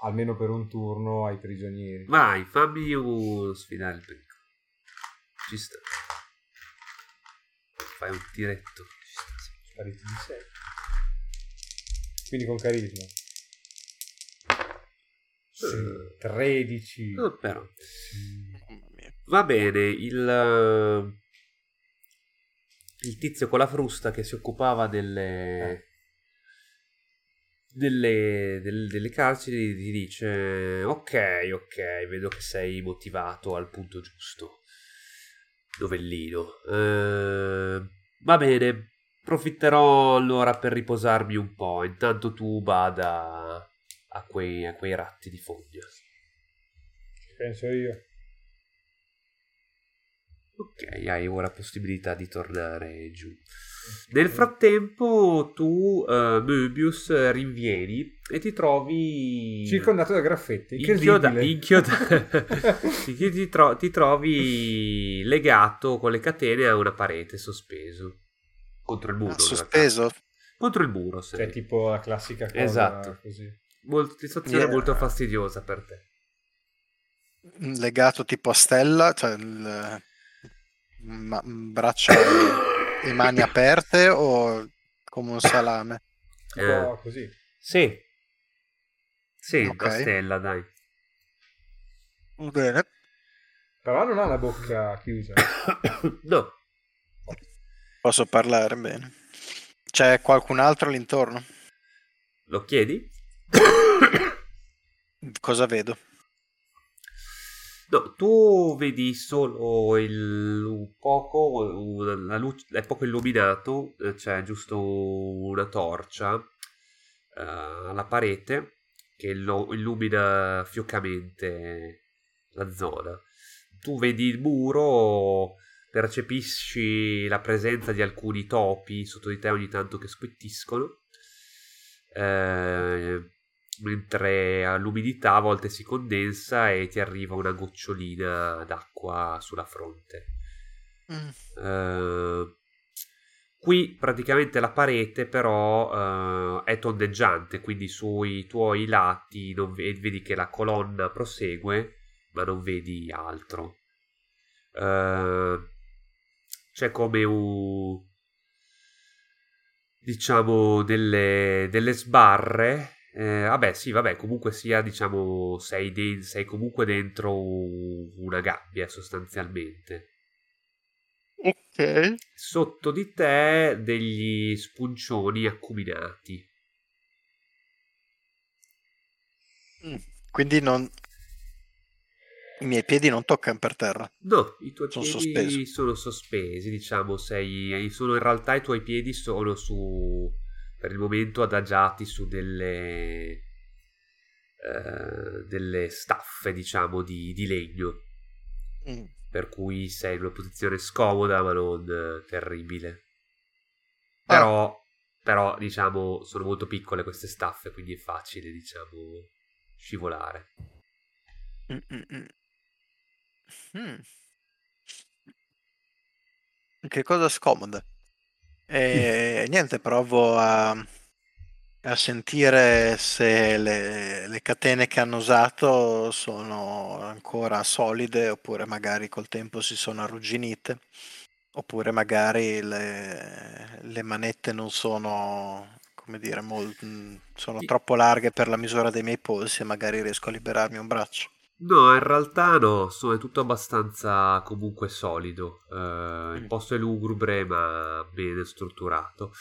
almeno per un turno ai prigionieri. Vai, fammi io sfidare il pericolo, ci sta, fai un diretto, spariti di sé, quindi con carisma. Sì, tredici. No, però. Va bene, il, il tizio con la frusta che si occupava delle delle, delle, delle carceri ti dice: ok, ok, vedo che sei motivato al punto giusto, novellino. Eh, va bene, approfitterò allora per riposarmi un po', intanto tu bada A quei, a quei ratti di fogna. Penso io. Ok, hai ora possibilità di tornare giù. Okay. Nel frattempo tu, uh, Möbius, rinvieni e ti trovi circondato da graffetti. Inchiodato. ti, tro- ti trovi legato con le catene a una parete, sospeso. Contro il muro. Ah, sospeso? Contro il muro, sì. Cioè tipo la classica cosa. Esatto. Così. Molto, situazione yeah. molto fastidiosa per te, legato tipo a stella, cioè il, ma, braccia e mani aperte o come un salame, eh, oh, così sì sì okay. A stella, dai, bene, però non ha la bocca chiusa. No, posso parlare bene. C'è qualcun altro all'intorno? Lo chiedi? Cosa vedo? No, tu vedi solo il, un poco una, la luce, è poco illuminato, c'è giusto una torcia uh, alla parete che lo, illumina fioccamente la zona. Tu vedi il muro, percepisci la presenza di alcuni topi sotto di te ogni tanto che squittiscono, eh, mentre l'umidità a volte si condensa e ti arriva una gocciolina d'acqua sulla fronte. Mm. Eh, qui praticamente la parete però eh, è tondeggiante, quindi sui tuoi lati non vedi, vedi che la colonna prosegue, ma non vedi altro. Eh, c'è come un... diciamo delle, delle sbarre. Eh, vabbè sì, vabbè, comunque sia, diciamo, sei, de- sei comunque dentro u- una gabbia sostanzialmente. Ok. Sotto di te degli spuncioni acuminati. Mm, quindi non... i miei piedi non toccano per terra. No, i tuoi sono piedi sospesi. sono sospesi, diciamo, sei... sono in realtà i tuoi piedi sono su... per il momento adagiati su delle eh, delle staffe, diciamo, di, di legno, mm. per cui sei in una posizione scomoda ma non eh, terribile. Però, ah. però, diciamo, sono molto piccole queste staffe, quindi è facile, diciamo, scivolare. Mm. Che cosa scomoda? E niente, provo a, a sentire se le, le catene che hanno usato sono ancora solide, oppure magari col tempo si sono arrugginite, oppure magari le, le manette non sono, come dire, molto, sono troppo larghe per la misura dei miei polsi e magari riesco a liberarmi un braccio. No, in realtà no, è tutto abbastanza comunque solido, uh, il posto è lugubre ma bene strutturato.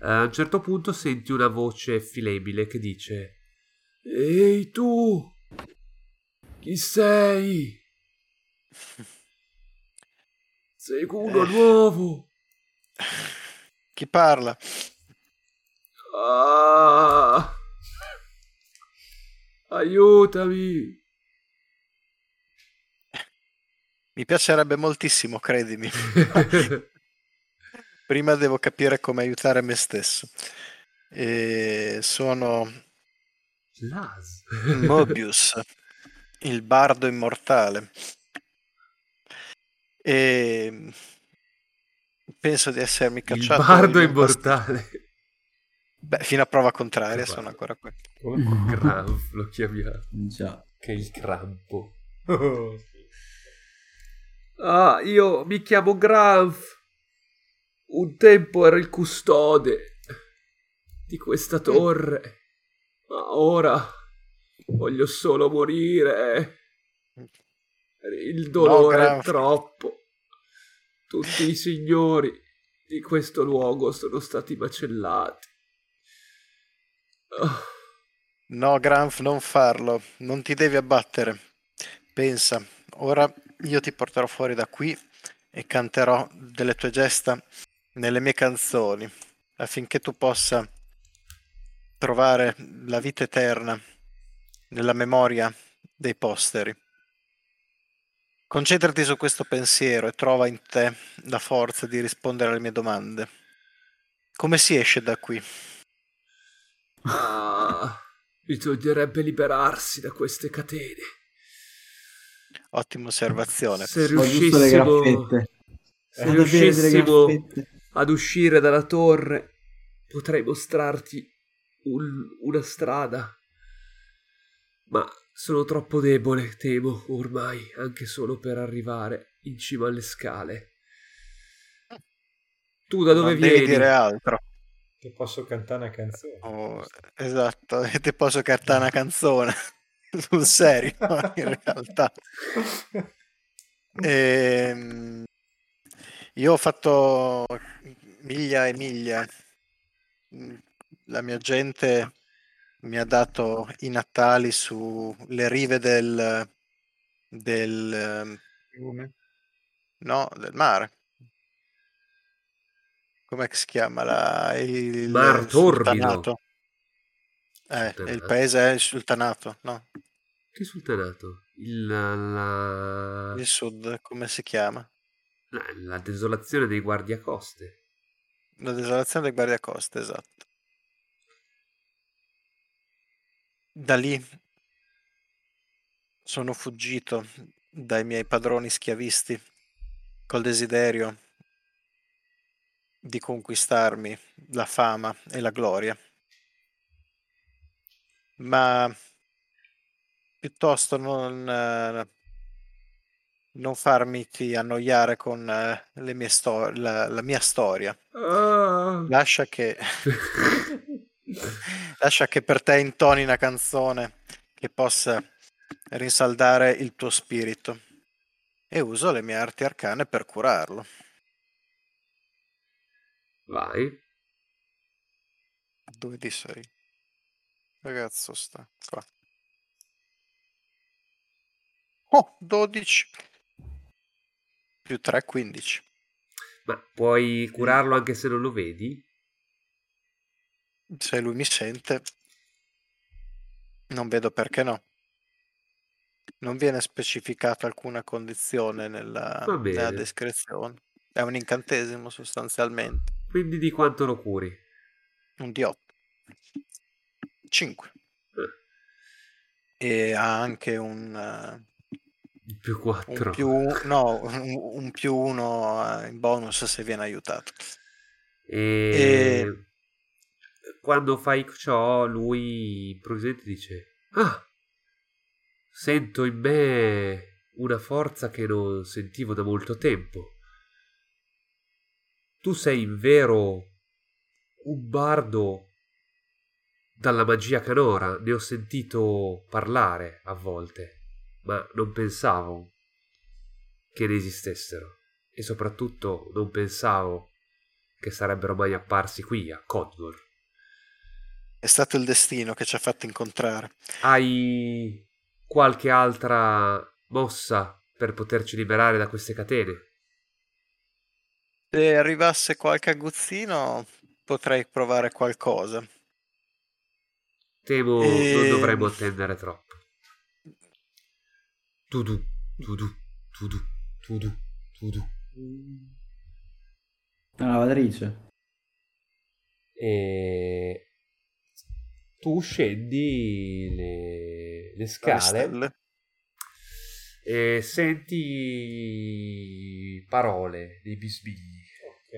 Uh, a un certo punto senti una voce filebile che dice: "Ehi tu, chi sei? Sei uno eh. nuovo." Chi parla? Ah, aiutami. Mi piacerebbe moltissimo, credimi. Prima devo capire come aiutare me stesso. E sono Las. Möbius, il bardo immortale. E penso di essermi cacciato. Il bardo in immortale. Posto... Beh, fino a prova contraria, sono ancora qui. Oh, Graf, lo chiamiamo. Già, che il crampo. Oh. Ah, io mi chiamo Graf. Un tempo ero il custode di questa torre, ma ora voglio solo morire. Il dolore no, è troppo. Tutti i signori di questo luogo sono stati macellati. Ah. No, Graf, non farlo. Non ti devi abbattere. Pensa, ora... io ti porterò fuori da qui e canterò delle tue gesta nelle mie canzoni, affinché tu possa trovare la vita eterna nella memoria dei posteri. Concentrati su questo pensiero e trova in te la forza di rispondere alle mie domande. Come si esce da qui? Ah, bisognerebbe liberarsi da queste catene. Ottima osservazione. Se riuscissimo, se riuscissimo ad uscire dalla torre, potrei mostrarti un, una strada, ma sono troppo debole, temo, ormai, anche solo per arrivare in cima alle scale. Tu da dove non vieni? Non devi dire altro. Ti posso cantare una canzone. Oh, esatto, ti posso cantare una canzone. Sul serio, in realtà. E, io ho fatto miglia e miglia. La mia gente mi ha dato i natali sulle rive del del fiume? No, del mare. Com'è che si chiama? La, il Mar Torbido. Eh, il paese è il sultanato, no? Che sultanato? Il, la... il sud, come si chiama? La, la desolazione dei guardiacoste. La desolazione dei guardiacoste, esatto. Da lì sono fuggito dai miei padroni schiavisti col desiderio di conquistarmi la fama e la gloria, ma piuttosto non, non farmi annoiare con le mie stor- la, la mia storia. Ah. Lascia che lascia che per te intoni una canzone che possa rinsaldare il tuo spirito, e uso le mie arti arcane per curarlo. Vai. Dove ti sei? Ragazzo sta qua. Oh, dodici. Più tre, quindici. Ma puoi curarlo anche se non lo vedi? Se lui mi sente, non vedo perché no. Non viene specificata alcuna condizione nella, nella descrizione. È un incantesimo sostanzialmente. Quindi di quanto lo curi? Un D otto. cinque. Eh. E ha anche un... Uh, più quattro. Un più, no, un, un più uno uh, in bonus se viene aiutato. E... e... Quando fai ciò, lui presente dice... Ah! Sento in me una forza che non sentivo da molto tempo. Tu sei in vero un bardo dalla magia canora, ne ho sentito parlare a volte, ma non pensavo che ne esistessero e soprattutto non pensavo che sarebbero mai apparsi qui a Codgor. È stato il destino che ci ha fatto incontrare. Hai... qualche altra mossa per poterci liberare da queste catene? Se arrivasse qualche aguzzino potrei provare qualcosa. Temo e... non dovremmo attendere troppo. Tudu, tudu, tudu, tudu, tudu. Una lavatrice. E... tu scendi le, le scale e senti parole dei bisbigli. Ok.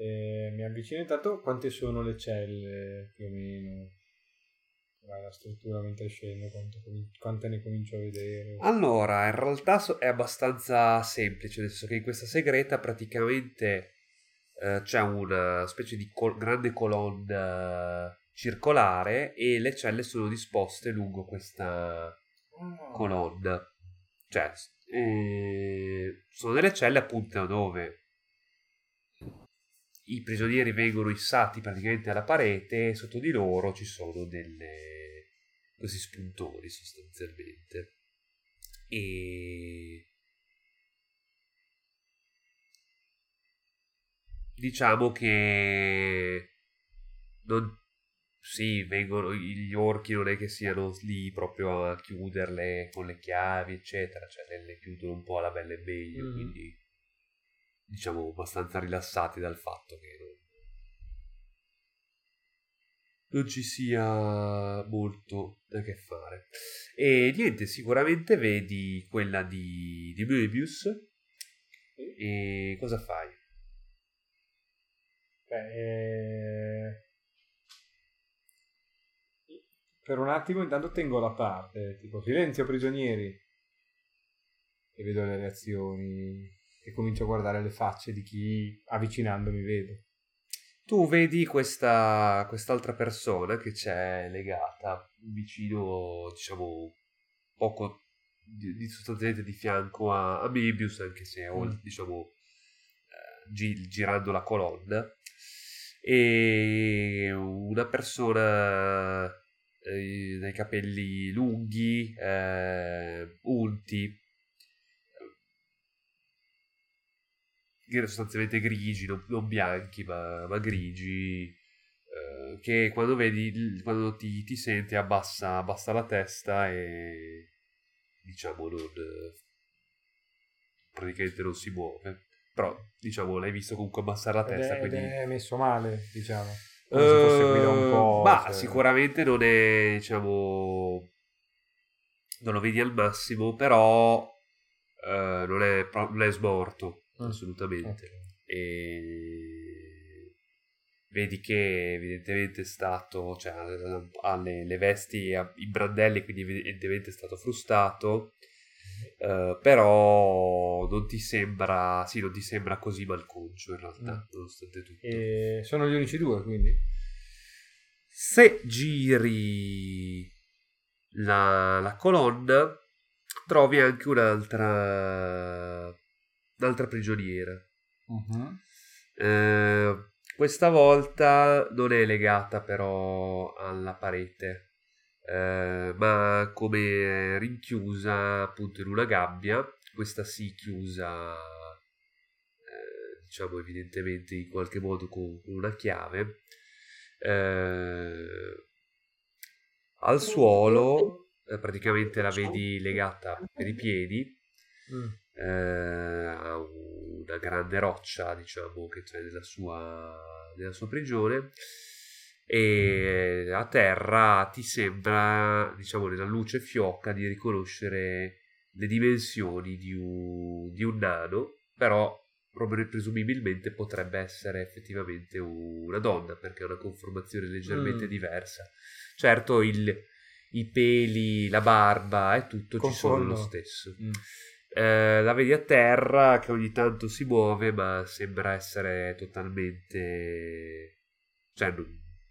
E mi avvicino intanto. Quante sono le celle più o meno? La struttura mentre scendo, quanto, quante ne comincio a vedere? Allora, in realtà è abbastanza semplice, nel senso che in questa segreta praticamente eh, c'è una specie di col- grande colonna circolare e le celle sono disposte lungo questa colonna, cioè eh, sono delle celle appunto dove i prigionieri vengono issati praticamente alla parete e sotto di loro ci sono delle questi spuntoni sostanzialmente, e diciamo che non sì, vengono gli orchi, non è che siano lì proprio a chiuderle con le chiavi, eccetera, cioè le, le chiudono un po' alla bella e meglio, mm. quindi diciamo abbastanza rilassati dal fatto che non, non ci sia molto da che fare. E niente, sicuramente vedi quella di, di Möbius. E cosa fai? Beh, eh... per un attimo intanto tengo la parte, tipo silenzio prigionieri, e vedo le reazioni e comincio a guardare le facce di chi avvicinandomi vedo. Tu vedi questa quest'altra persona che c'è legata vicino, diciamo, poco di, di sostanzialmente di fianco a, a Möbius, anche se mm. o, diciamo eh, gi- girando la colonna, e una persona dai capelli lunghi, eh, unti, sostanzialmente grigi, non, non bianchi ma, ma grigi, eh, che quando vedi, quando ti, ti senti abbassa, abbassa la testa e diciamo non, praticamente non si muove, però diciamo l'hai visto comunque abbassare la testa, è, quindi è messo male, diciamo. Un po', ma cioè... sicuramente non è, diciamo, non lo vedi al massimo, però uh, non, è, non è sborto, ah, assolutamente. Okay. E vedi che evidentemente è stato, cioè ha le, le vesti, ha i brandelli, quindi evidentemente è stato frustato, uh, però non ti sembra, sì, non ti sembra così malconcio in realtà, mm. nonostante tutto. E sono gli unici due, quindi se giri la, la colonna trovi anche un'altra un'altra prigioniera. Uh-huh. Eh, questa volta non è legata però alla parete, eh, ma come rinchiusa appunto in una gabbia, questa sì chiusa, eh, diciamo evidentemente in qualche modo con, con una chiave, eh, al suolo, eh, praticamente la vedi legata per i piedi, mm. a una grande roccia, diciamo, che c'è nella sua, nella sua prigione, e a terra ti sembra, diciamo, nella luce fioca di riconoscere le dimensioni di un, di un nano, però presumibilmente potrebbe essere effettivamente una donna, perché ha una conformazione leggermente mm. diversa. Certo, il, i peli, la barba e tutto Conforno. Ci sono lo stesso. Mm. Eh, la vedi a terra che ogni tanto si muove, ma sembra essere totalmente, cioè non...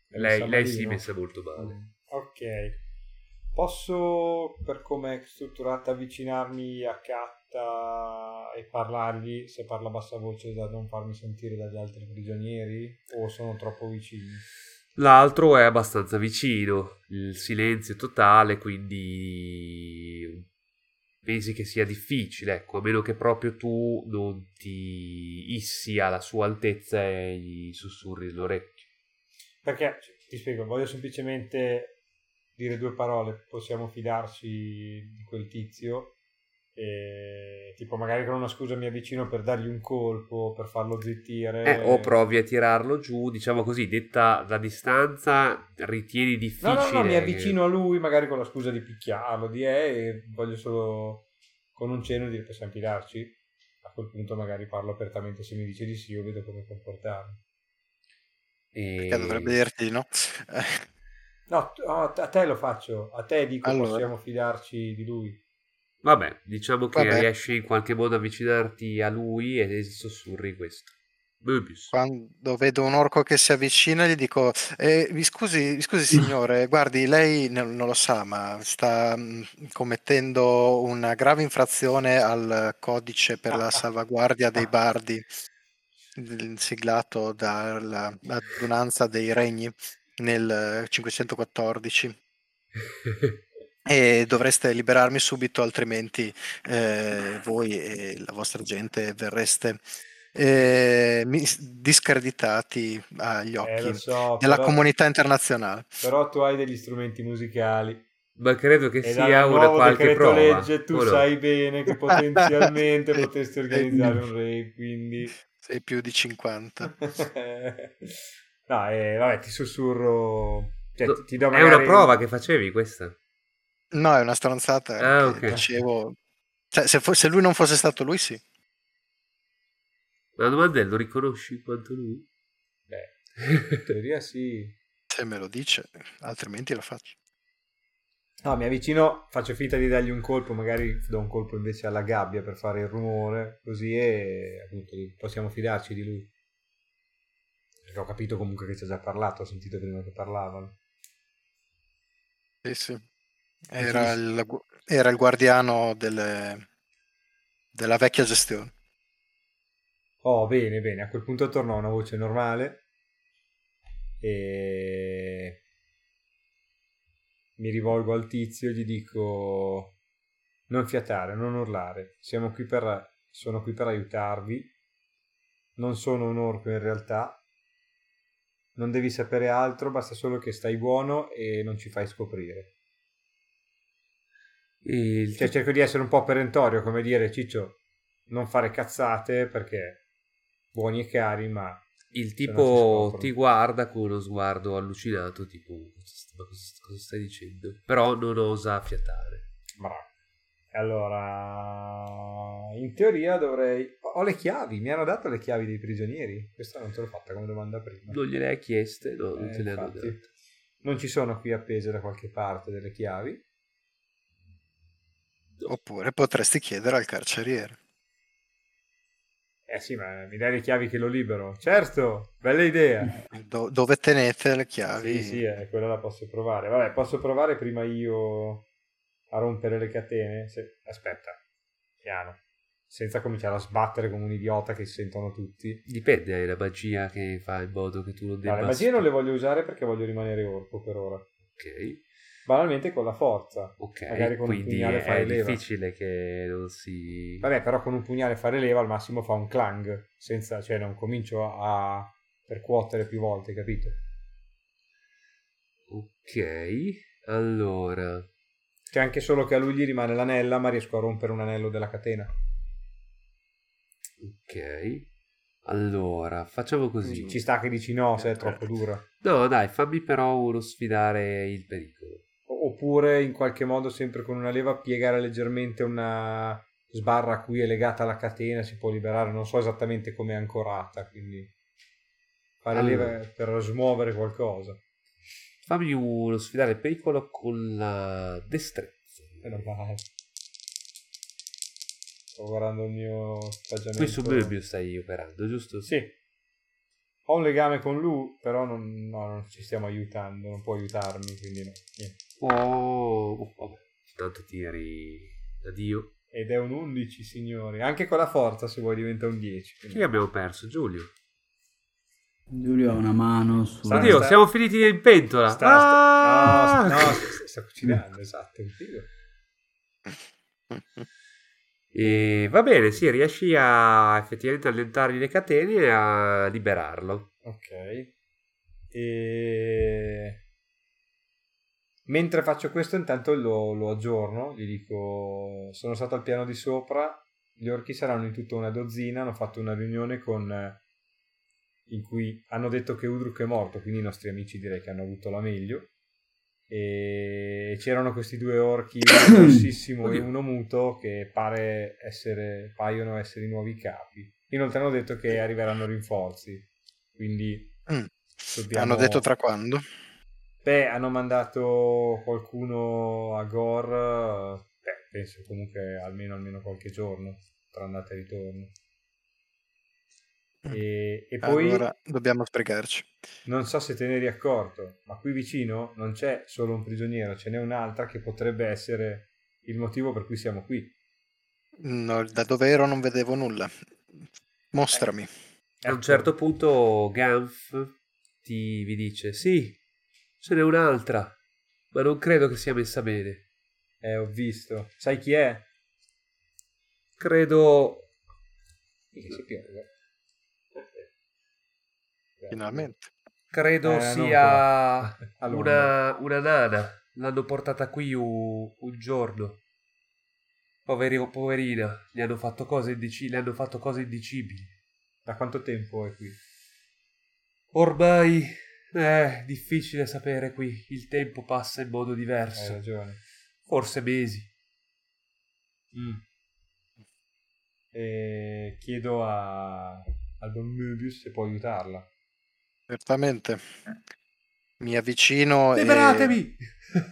lei, lei si è messa molto male. Mm. Ok, posso, per come è strutturata, avvicinarmi a Catta e parlargli, se parla a bassa voce, da non farmi sentire dagli altri prigionieri, o sono troppo vicini? L'altro è abbastanza vicino, il silenzio è totale, quindi pensi che sia difficile, ecco, a meno che proprio tu non ti issi alla sua altezza e gli sussurri l'orecchio. Perché, ti spiego, voglio semplicemente dire due parole, possiamo fidarci di quel tizio, e, tipo, magari con una scusa mi avvicino per dargli un colpo, per farlo zittire. Eh, o provi a tirarlo giù, diciamo così, detta la distanza, ritieni difficile. No, no, no, mi avvicino a lui magari con la scusa di picchiarlo, di eh, e voglio solo con un cenno dire possiamo fidarci. A quel punto magari parlo apertamente, se mi dice di sì io vedo come comportarmi. E... perché dovrebbe dirti no? No, a te lo faccio, a te dico allora. Possiamo fidarci di lui. Vabbè, diciamo che Vabbè. riesci in qualche modo a avvicinarti a lui e sussurri questo. Möbius. Quando vedo un orco che si avvicina gli dico, eh, mi scusi, mi scusi signore, guardi, lei non lo sa, ma sta commettendo una grave infrazione al codice per la salvaguardia dei bardi, siglato dall'adunanza dei regni nel cinquecentoquattordici. E dovreste liberarmi subito, altrimenti eh, voi e la vostra gente verreste eh, discreditati agli occhi eh, so, della però, comunità internazionale. Però tu hai degli strumenti musicali. Ma credo che e sia una qualche prova. Legge, tu Ora. sai bene che potenzialmente potresti organizzare un rave, quindi... sei più di cinquanta. No, eh, vabbè, ti sussurro... Cioè, no, ti do magari... È una prova che facevi questa? No, è una stronzata. Ah, okay. Dicevo, cioè, se, fo- se lui non fosse stato lui, sì. La domanda è, lo riconosci quanto lui? Beh, in teoria sì. Se me lo dice, altrimenti lo faccio. No, mi avvicino, faccio finta di dargli un colpo, magari do un colpo invece alla gabbia per fare il rumore, così e appunto possiamo fidarci di lui. Perché ho capito comunque che ci ha già parlato, ho sentito prima che parlavano. Sì, sì. Era il, era il guardiano delle, della vecchia gestione. Oh, bene, bene. A quel punto tornò una voce normale e mi rivolgo al tizio e gli dico: non fiatare, non urlare. Siamo qui per, sono qui per aiutarvi. Non sono un orco in realtà. Non devi sapere altro, basta solo che stai buono e non ci fai scoprire. Il... cioè, cerco di essere un po' perentorio, come dire, ciccio, non fare cazzate perché buoni e cari, ma il tipo ti guarda con uno sguardo allucinato, tipo ma cosa, cosa stai dicendo, però non osa affiatare. Bravo. Allora in teoria dovrei... Ho le chiavi, mi hanno dato le chiavi dei prigionieri. Questa non te l'ho fatta come domanda prima. Non gliele hai chieste? No, eh, non te le hanno date. Non ci sono qui appese da qualche parte delle chiavi? Oppure potresti chiedere al carceriere. Eh sì, ma mi dai le chiavi che lo libero. Certo, bella idea. Do- dove tenete le chiavi? Sì, sì, eh, quella la posso provare. Vabbè, posso provare prima io a rompere le catene? Se... Aspetta, piano. Senza cominciare a sbattere come un idiota che si sentono tutti. Dipende, hai la magia che fa in modo che tu non debba... No, le magie non le voglio usare perché voglio rimanere orco per ora. Ok. Banalmente con la forza. Ok, magari con quindi un pugnale è fare leva. Difficile che non si... Vabbè, però con un pugnale fare leva al massimo fa un clang, senza, cioè non comincio a, a percuotere più volte, capito? Ok, allora... C'è anche solo che a lui gli rimane l'anella, ma riesco a rompere un anello della catena. Ok... Allora, facciamo così. Ci sta che dici no se è troppo dura. No, dai, fammi però uno sfidare il pericolo. Oppure, in qualche modo, sempre con una leva, piegare leggermente una sbarra a cui è legata la catena, si può liberare. Non so esattamente come è ancorata, quindi fare allora. Leva per smuovere qualcosa. Fammi uno sfidare il pericolo con la destrezza. Eh, no, vai. Sto guardando il mio equipaggiamento. Qui su Möbius stai operando, giusto? Sì. Ho un legame con lui, però non, no, non ci stiamo aiutando, non può aiutarmi, quindi no. Niente. Oh, oh, vabbè. Tanto tiri addio. Ed è un undici, signori. Anche con la forza, se vuoi, diventa un dieci. Quindi... Chi abbiamo perso? Giulio. Giulio ha una mano su... Oddio, sta... siamo finiti in pentola. Sta, sta... Ah! No, sta, no sta, sta cucinando, esatto. È un figo. E va bene, sì, riesci a effettivamente allentargli le catene e a liberarlo. Ok. E... Mentre faccio questo, intanto lo, lo aggiorno, gli dico: sono stato al piano di sopra, gli orchi saranno in tutto una dozzina, hanno fatto una riunione con in cui hanno detto che Udruk è morto, quindi i nostri amici direi che hanno avuto la meglio. E c'erano questi due orchi, uno grossissimo e uno muto, che pare essere paiono essere i nuovi capi. Inoltre hanno detto che arriveranno rinforzi, quindi mm. dobbiamo... Hanno detto tra quando? Beh, hanno mandato qualcuno a Gor, beh, penso comunque almeno almeno qualche giorno tra andata e ritorno. E, e poi allora dobbiamo sprecarci. Non so se te ne eri accorto, ma qui vicino non c'è solo un prigioniero, ce n'è un'altra che potrebbe essere il motivo per cui siamo qui. No, da dove ero non vedevo nulla. Mostrami. Eh, a un certo punto Ganf ti vi dice: sì, ce n'è un'altra, ma non credo che sia messa bene. Eh, ho visto. Sai chi è? Credo che si piove. Finalmente. Credo eh, sia una, una nana. L'hanno portata qui un, un giorno. Poveri, poverina, gli hanno fatto cose indici, le hanno fatto cose indicibili. Da quanto tempo è qui? Ormai è difficile sapere qui. Il tempo passa in modo diverso. Hai ragione. Forse mesi. Mm. E chiedo a al Don Möbius se può aiutarla. Certamente, mi avvicino. Liberatemi! E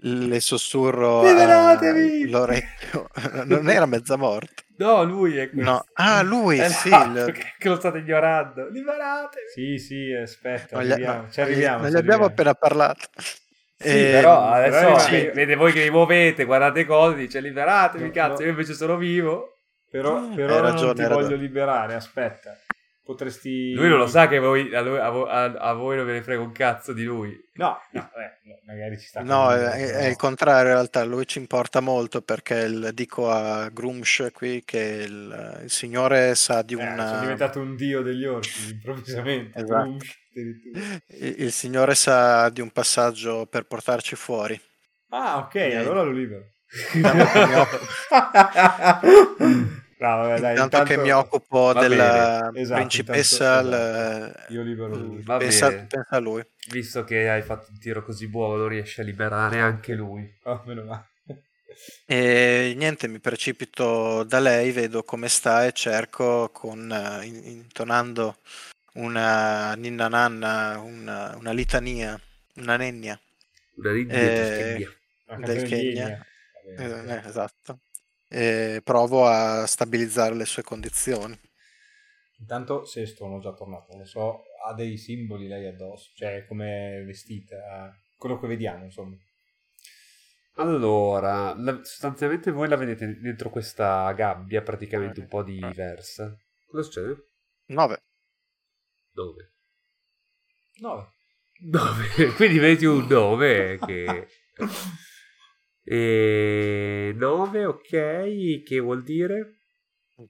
le sussurro all'orecchio. Non era mezza morta? No, lui è questo. No. Ah, lui, è sì. Lo... Che lo state ignorando. Liberatemi! Sì, sì, aspetta, arriviamo. No, ci arriviamo. Non gli abbiamo appena parlato. Sì, eh, però adesso sì. Vede voi che vi muovete, guardate cose, dice liberatemi, no, cazzo, no. Io invece sono vivo. Però, eh, però ragione, non ti voglio ragione. Liberare, aspetta. Potresti... Lui non lo sa che voi, a, lui, a, voi, a voi non ve ne frega un cazzo di lui. No, no, eh, magari ci sta. No, è, è il contrario in realtà, lui ci importa molto perché il, dico a Grunge qui che il, il signore sa di una... Eh, sono diventato un dio degli orchi improvvisamente. Esatto. Grunge, il, il signore sa di un passaggio per portarci fuori. Ah, ok, e... allora lo libero. No, vabbè, dai, intanto, intanto che mi occupo della bene, esatto, principessa intanto... l... io libero lui. Va pensa, bene. Pensa a lui, visto che hai fatto un tiro così buono riesci a liberare anche lui. Oh, meno male. E niente, mi precipito da lei, vedo come sta e cerco, con intonando una ninna nanna, una, una litania, una nennia. Una eh, del Kenya. Eh, esatto. E provo a stabilizzare le sue condizioni. Intanto se sono già tornato, lo so, ha dei simboli lei addosso, cioè come vestita, quello che vediamo, insomma. Allora, la, sostanzialmente voi la vedete dentro questa gabbia praticamente un po' diversa. Cosa succede? nove. Dove? nove. nove. Quindi vedi un nove che... E nove, ok, che vuol dire?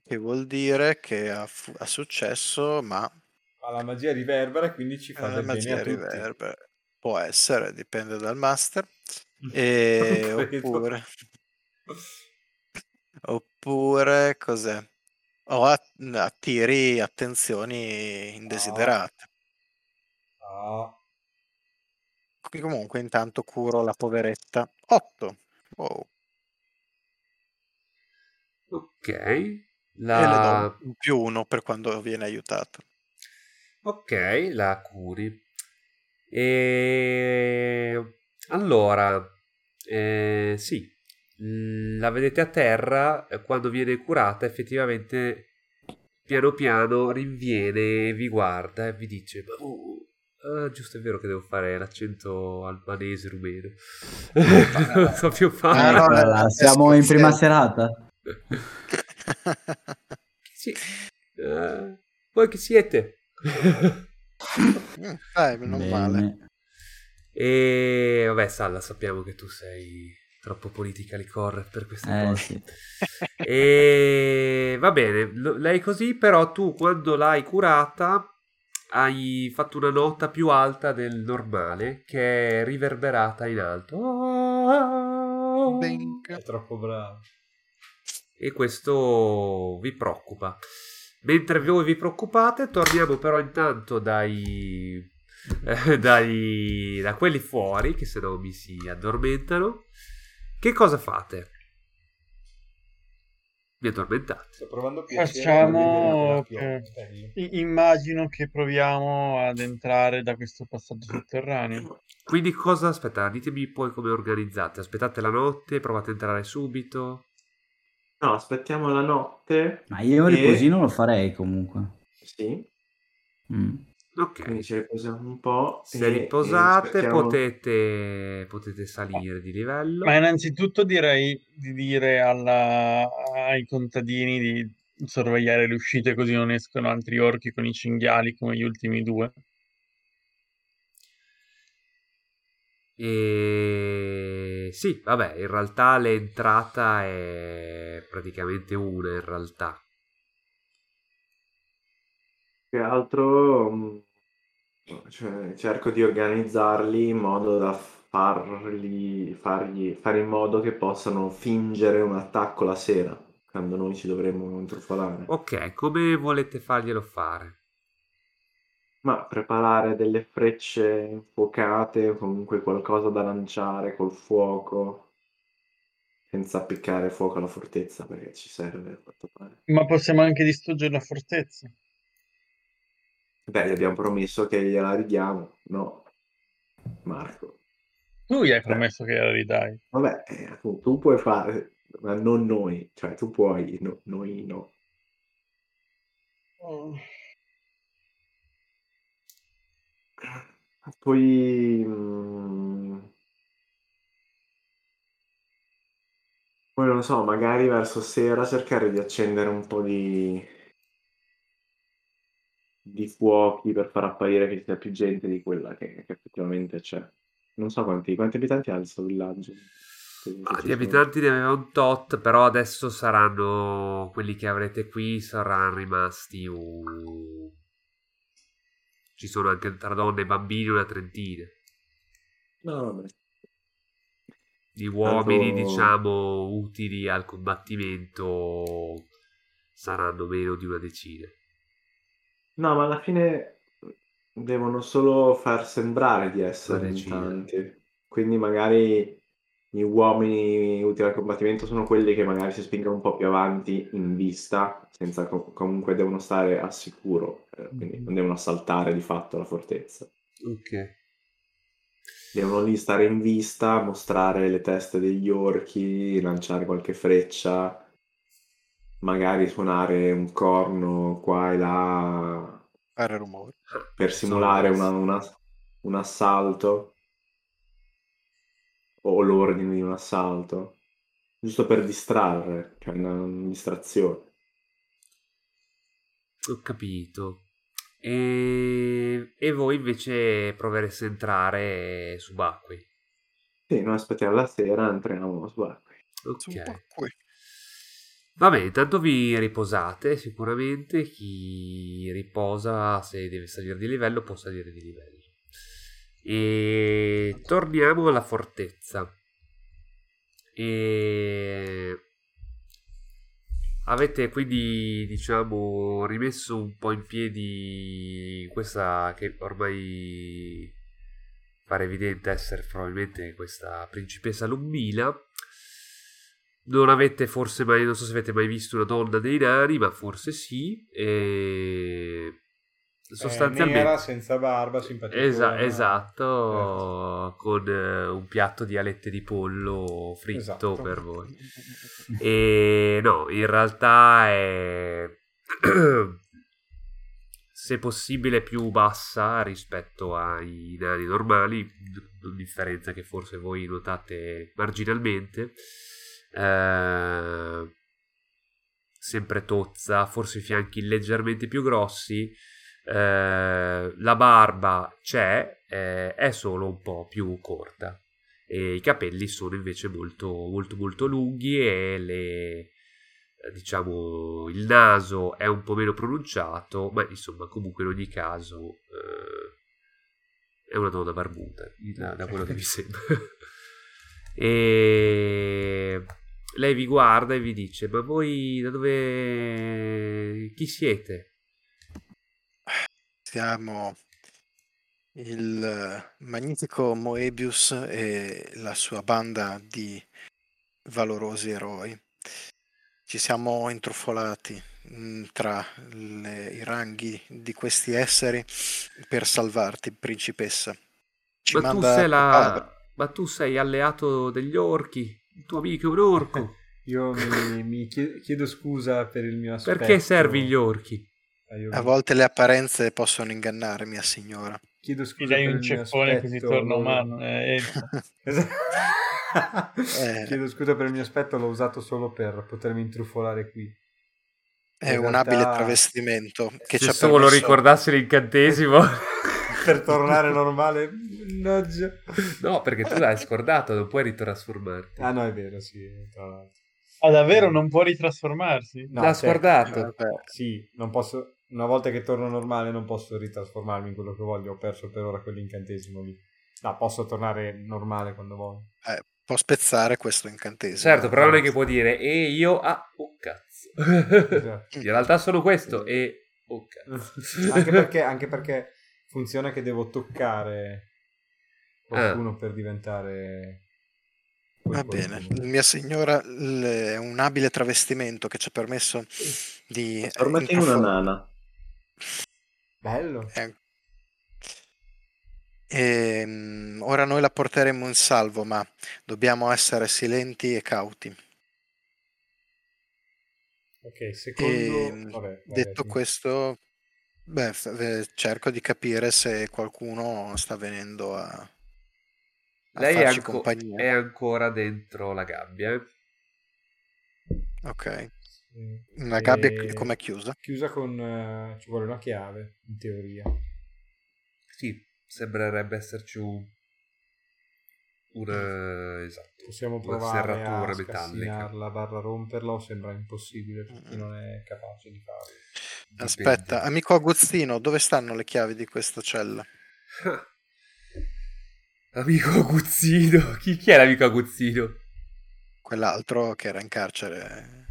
Che vuol dire che ha, fu- ha successo, ma... Ha la magia riverbera, quindi ci fa la del magia bene a riverbera. Tutti. Può essere, dipende dal master. E... oppure... oppure cos'è? O attiri attenzioni indesiderate. No. No. Comunque intanto curo la poveretta. otto. Wow. Ok. La... E le do più uno per quando viene aiutato. Ok, la curi. E... Allora, eh, sì, la vedete a terra, quando viene curata effettivamente piano piano rinviene, vi guarda e vi dice ma oh, ah, giusto, è vero che devo fare l'accento albanese rumeno. Non so più fare. Allora, siamo in prima serata. Sì. Uh, voi chi siete? Dai, non bene. Male. E vabbè, Salla, sappiamo che tu sei troppo politically correct per queste eh, cose. Sì. E va bene, lei così, però tu quando l'hai curata hai fatto una nota più alta del normale che è riverberata in alto. Oh, è troppo bravo. E questo vi preoccupa. Mentre voi vi preoccupate, torniamo però intanto dai... Dai, da quelli fuori che se no mi si addormentano. Che cosa fate? Mi addormentate. Sto provando piacere. Facciamo che... Immagino che proviamo ad entrare da questo passaggio sotterraneo. Quindi cosa? Aspetta, ditemi poi come organizzate. Aspettate la notte, provate a entrare subito. No, aspettiamo la notte. Ma io e... riposino lo farei comunque. Sì. Mm. Ok, quindi ci riposiamo un po'. Se e, riposate e potete, potete salire di livello. Ma innanzitutto direi di dire alla, ai contadini di sorvegliare le uscite così non escono altri orchi con i cinghiali come gli ultimi due. E... Sì, vabbè, in realtà l'entrata è praticamente una in realtà. Altro cioè, cerco di organizzarli in modo da farli, fargli, fare in modo che possano fingere un attacco la sera quando noi ci dovremmo intrufolare. Ok, come volete farglielo fare? Ma preparare delle frecce infuocate o comunque qualcosa da lanciare col fuoco senza appiccare fuoco alla fortezza perché ci serve a quanto pare. Ma possiamo anche distruggere la fortezza. Beh, gli abbiamo promesso che gliela ridiamo, no? Marco. Tu gli hai promesso Beh. che gliela ridai. Vabbè, eh, tu, tu puoi fare, ma non noi. Cioè, tu puoi, no, noi no. Oh. Poi... Mh... Poi non so, magari verso sera cercare di accendere un po' di... di fuochi per far apparire che sia più gente di quella che, che effettivamente c'è. Non so quanti, quanti abitanti ha il suo villaggio. Ah, gli abitanti ne aveva un tot, però adesso saranno quelli che avrete qui saranno rimasti un... Ci sono anche tra donne e bambini una trentina. No, vabbè. Gli uomini, tanto... diciamo, utili al combattimento saranno meno di una decina. No, ma alla fine devono solo far sembrare di essere tanti. Quindi magari gli uomini utili al combattimento sono quelli che magari si spingono un po' più avanti in vista, senza com- comunque devono stare al sicuro, eh, quindi non devono assaltare di fatto la fortezza. Ok. Devono lì stare in vista, mostrare le teste degli orchi, lanciare qualche freccia, magari suonare un corno qua e là per simulare una, una, un assalto o l'ordine di un assalto, giusto per distrarre, cioè una, una distrazione. Ho capito. E... e voi invece provereste a entrare subacquei? Sì, noi aspettiamo la sera, entriamo subacquei. Ok. Subacquei. Vabbè, intanto vi riposate sicuramente. Chi riposa, se deve salire di livello, può salire di livello. E torniamo alla fortezza. E... avete quindi, diciamo, rimesso un po' in piedi questa che ormai pare evidente essere probabilmente questa principessa Lubila. Non avete forse mai, non so se avete mai visto una donna dei nani, ma forse sì. E... sostanzialmente eh, nera, senza barba, simpatica. Esa- esatto, eh. Con eh, un piatto di alette di pollo fritto, esatto, per voi. E no, in realtà è se possibile più bassa rispetto ai nani normali, differenza che forse voi notate marginalmente. Eh, sempre tozza, forse i fianchi leggermente più grossi. Eh, la barba c'è, eh, è solo un po' più corta e i capelli sono invece molto molto molto lunghi e le, diciamo, il naso è un po' meno pronunciato, ma insomma comunque in ogni caso eh, è una donna barbuta da, da quello che mi sembra. E lei vi guarda e vi dice: ma voi da dove, chi siete? Siamo il magnifico Möbius e la sua banda di valorosi eroi. Ci siamo intrufolati tra le, i ranghi di questi esseri per salvarti, principessa. Ci ma, tu sei la... ma tu sei alleato degli orchi, il tuo amico è un orco. Io mi, mi chiedo scusa per il mio aspetto. Perché servi gli orchi? A volte le apparenze possono ingannare, mia signora. Chiedo scusa. Mi dai un ceffone che si torna umano. Eh, eh. Chiedo scusa per il mio aspetto, l'ho usato solo per potermi intrufolare qui. È in un realtà... abile travestimento. Che se solo permesso... ricordassi l'incantesimo per tornare normale. No, già... no, perché tu l'hai scordato, non puoi ritrasformarti. Ah, no, è vero, sì, tra l'altro. Ah, davvero non può ritrasformarsi? No, l'ha certo. Scordato. Sì, non posso. Una volta che torno normale non posso ritrasformarmi in quello che voglio. Ho perso per ora quell'incantesimo lì. No, posso tornare normale quando voglio. Eh, può spezzare questo incantesimo. Certo, però non è che può dire e io ah, oh cazzo. Esatto. In realtà solo questo e oh cazzo. Anche perché, anche perché funziona che devo toccare qualcuno ah. per diventare... Va bene, mia signora è un abile travestimento che ci ha permesso di... Ormai in una nana. Bello. E... E... ora noi la porteremo in salvo, ma dobbiamo essere silenti e cauti. Ok, secondo... E... Vabbè, vabbè, detto vabbè. Questo, beh, cerco di capire se qualcuno sta venendo a... Lei è, anco- è ancora dentro la gabbia. Ok. La gabbia e... com'è chiusa? Chiusa con... Uh, ci vuole una chiave, in teoria. Sì, sembrerebbe esserci un... una... esatto. Possiamo provare a scassinarla, barra romperla, o sembra impossibile perché mm. non è capace di farlo. Aspetta, dipende. Amico Agostino, dove stanno le chiavi di questa cella? Amico Aguzzino, chi, chi è l'amico Aguzzino? Quell'altro che era in carcere.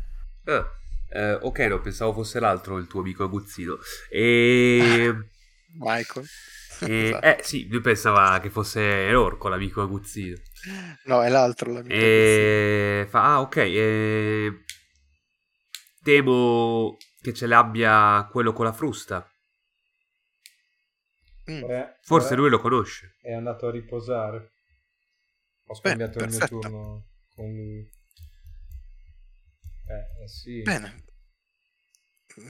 Ah, eh, ok, no, pensavo fosse l'altro il tuo amico Aguzzino. E... Michael. E, esatto. Eh sì, lui pensava che fosse l'orco l'amico aguzzino. No, è l'altro l'amico e... aguzzino. Fa, ah ok, e... temo che ce l'abbia quello con la frusta. Mm. Eh, Forse eh, lui lo conosce. È andato a riposare. Ho scambiato Beh, il mio turno con lui. Eh, sì. Bene.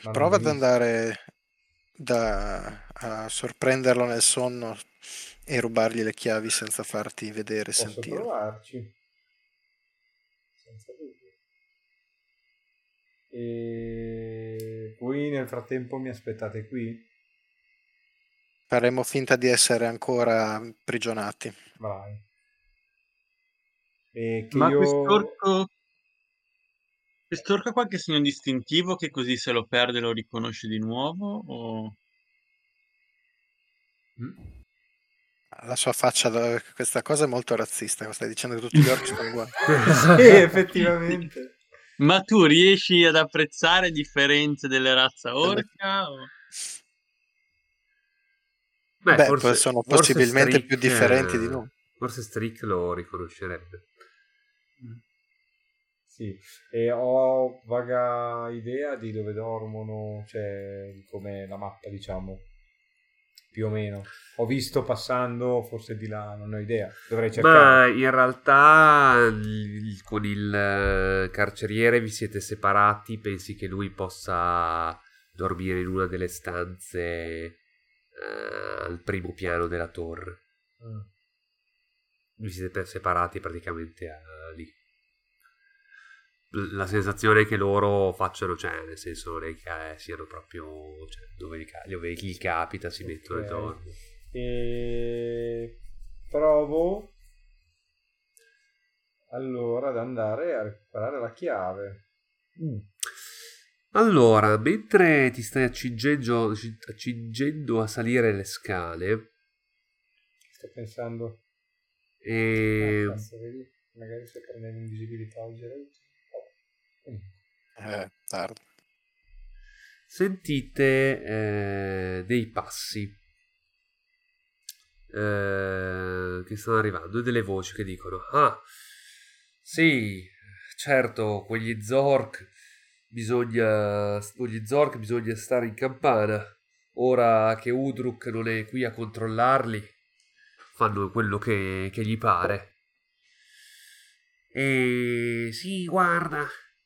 Ma prova ad andare da, a sorprenderlo nel sonno e rubargli le chiavi senza farti vedere e sentire. Posso provarci. Senza dubbio. E voi nel frattempo mi aspettate qui? Faremo finta di essere ancora prigionati. Vai. E che Ma io... quest'orco... Quest'orco ha qualche segno distintivo che così se lo perde lo riconosce di nuovo? O... La sua faccia, questa cosa è molto razzista, stai dicendo che tutti gli orchi sono uguali. Sì, effettivamente. Ma tu riesci ad apprezzare differenze delle razze orca? O... Beh, Beh forse, sono forse possibilmente Strik, più differenti di noi. Forse Strik lo riconoscerebbe. Sì, e ho vaga idea di dove dormono, cioè di com'è la mappa, diciamo, più o meno. Ho visto passando, forse di là, non ho idea, dovrei cercare. Ma in realtà il, con il carceriere vi siete separati, pensi che lui possa dormire in una delle stanze... Uh, al primo piano della torre. Mm. Vi siete separati praticamente uh, lì. La sensazione è che loro facciano, cioè nel senso che eh, siano proprio, cioè, dove, dove gli capita si okay. mettono intorno. E provo allora ad andare a recuperare la chiave. Mm. Allora, mentre ti stai accingendo, accingendo a salire le scale... Sto pensando... E... Ah, cazzo, vedi? Magari se prendevi invisibilità o oh. Eh, tardi. Sentite eh, dei passi eh, che stanno arrivando e delle voci che dicono «Ah, sì, certo, quegli Zork...» Bisogna, ogni Zork bisogna stare in campana. Ora che Udruk non è qui a controllarli, fanno quello che, che gli pare. E sì, guarda,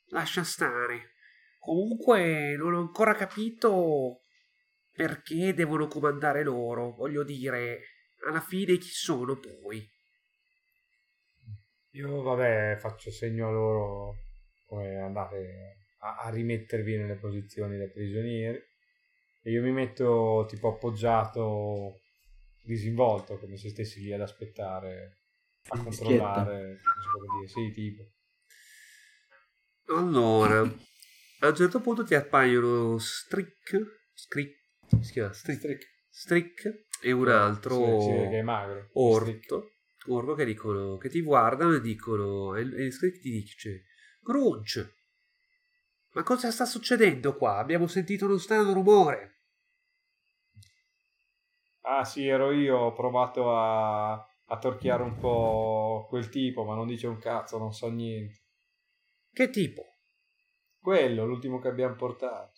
lascia stare. Comunque non ho ancora capito perché devono comandare loro. Voglio dire, alla fine chi sono poi? Io vabbè, faccio segno a loro come andate... a rimettervi nelle posizioni da prigionieri e io mi metto tipo appoggiato disinvolto come se stessi lì ad aspettare a controllare, non so dire, sì, tipo. Allora a un certo punto ti appaiono Strik Strik si chiama Strik Strik e un altro sì, sì, che è magro, orto orto che dicono che ti guardano e dicono e Strik ti dice Grunge, ma cosa sta succedendo qua? Abbiamo sentito uno strano rumore. Ah sì, ero io, ho provato a, a torchiare un po' quel tipo, ma non dice un cazzo, non so niente. Che tipo? Quello, l'ultimo che abbiamo portato.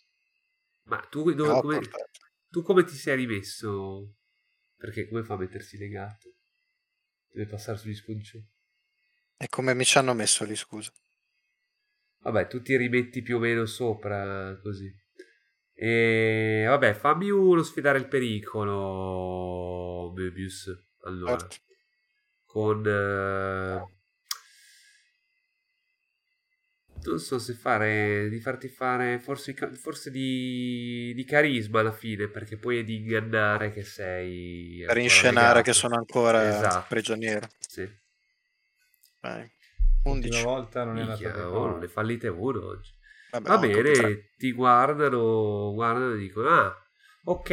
Ma tu, dove, come, portato. tu come ti sei rimesso? Perché come fa a mettersi legato? Deve passare sugli sconci. E come mi ci hanno messo lì, scusa? Vabbè, tu ti rimetti più o meno sopra, così. E vabbè, fammi uno sfidare il pericolo, Möbius. Allora, Art. con... Eh, non so se fare... di farti fare... forse, forse di, di carisma alla fine, perché poi è di ingannare che sei... Per inscenare legato. Che sono ancora esatto. prigioniero. Sì. Vai. undici volta non è andata oh, le fallite uno oggi. Vabbè, va bene, ti guardano guardano e dicono ah ok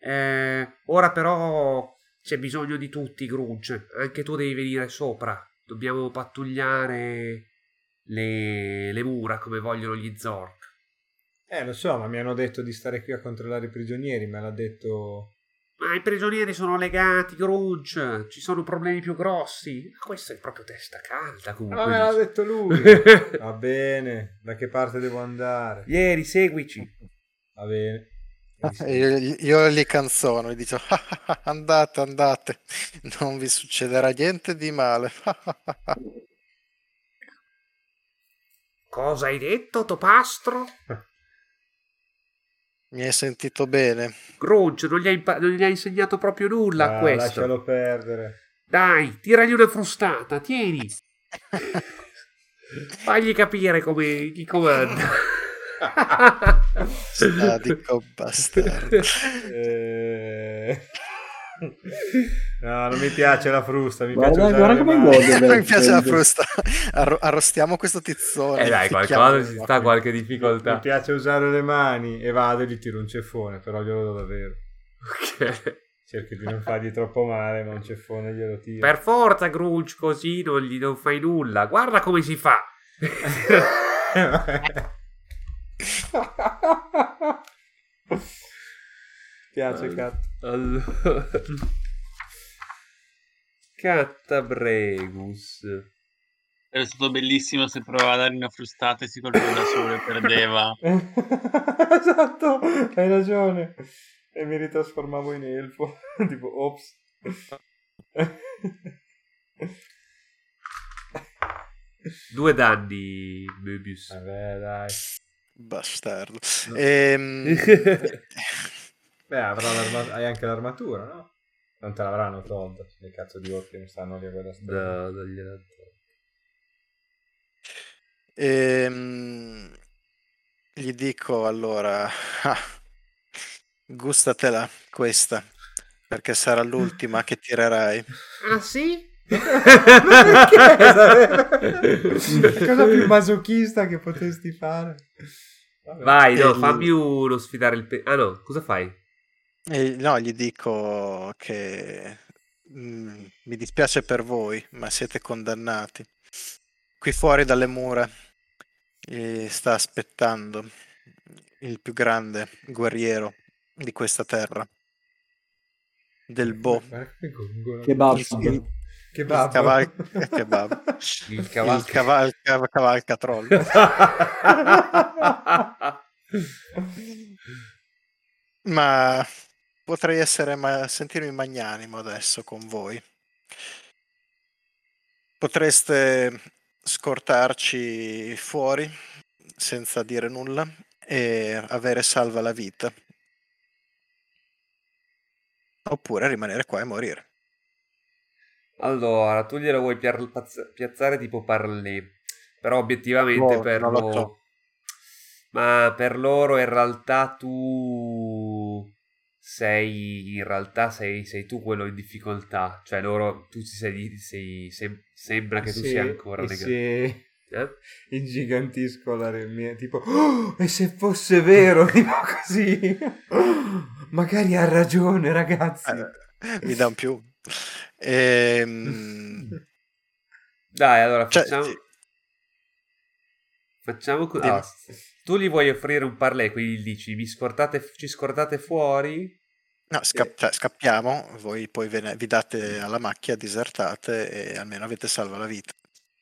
eh, ora però c'è bisogno di tutti, Grunge, anche tu devi venire sopra, dobbiamo pattugliare le, le mura come vogliono gli Zork. Eh lo so, ma mi hanno detto di stare qui a controllare i prigionieri, me l'ha detto Ma i prigionieri sono legati, Grunge, ci sono problemi più grossi. Questo è proprio testa calda, comunque. Ah, me l'ha detto lui. Va bene, da che parte devo andare? Ieri, seguici. Va bene. Io, io li canzono, gli dico andate, andate, non vi succederà niente di male. Cosa hai detto, Topastro? Mi hai sentito bene? Grunge, non gli hai, impa- non gli hai insegnato proprio nulla ah, a questo. Lascialo perdere. Dai, tiragli una frustata, tieni. Fagli capire come i comandi. Statico bastardo. Eh... No, non mi piace la frusta. Mi guarda, piace guarda come gode, non mi piace la frusta. Arro- arrostiamo questo tizzone. E eh dai, qualcosa ci sta, qualche difficoltà. Mi piace usare le mani e vado e gli tiro un ceffone, però glielo do davvero. Ok. Cerchi di non fargli troppo male, ma un ceffone glielo tiro. Per forza, Grunge, così non gli non fai nulla. Guarda come si fa. Piace All... Cat. Allora. Catabregus. Era stato bellissimo se provava a dare una frustata e si colpiva da solo e perdeva. Esatto, hai ragione. E mi ritrasformavo in elfo. Tipo, ops. Due danni, Möbius. Vabbè, dai. Bastardo. No. Ehm... Beh, avrà l'arma... hai anche l'armatura, no? Non te l'avranno tolta. Le cazzo di orchi non stanno lì a guardare. Da, da ehm... Gli dico allora, ah, gustatela questa, perché sarà l'ultima che tirerai. Ah sì? Perché? Cosa più masochista che potresti fare? Vabbè. Vai, no, e fammi gli... uno sfidare il pe... Ah no, cosa fai? E, no, gli dico che mh, mi dispiace per voi, ma siete condannati. Qui fuori dalle mura e sta aspettando il più grande guerriero di questa terra, Del Baet. Kebab. Il, Kebab. Il caval... Kebab. Il caval... Il caval... cavalcatrollo. Ma potrei essere ma... sentirmi magnanimo adesso con voi. Potreste scortarci fuori senza dire nulla e avere salva la vita, oppure rimanere qua e morire. Allora, tu glielo vuoi piazzare tipo parlè, però obiettivamente no, per loro... So. Ma per loro in realtà tu sei, in realtà sei, sei tu quello in difficoltà, cioè loro, tu sei, sei, sei sembra che tu sì, sia ancora legato. Sì. Eh? Ingigantisco la mia, tipo, oh, e se fosse vero, tipo così, magari ha ragione ragazzi. Eh, mi dà un più. Ehm... Dai, allora facciamo cioè... facciamo così. Ah, tu gli vuoi offrire un parlay, quindi gli dici vi scortate, ci scortate fuori? No, sca- cioè, scappiamo, voi poi ve ne, vi date alla macchia, disertate e almeno avete salva la vita.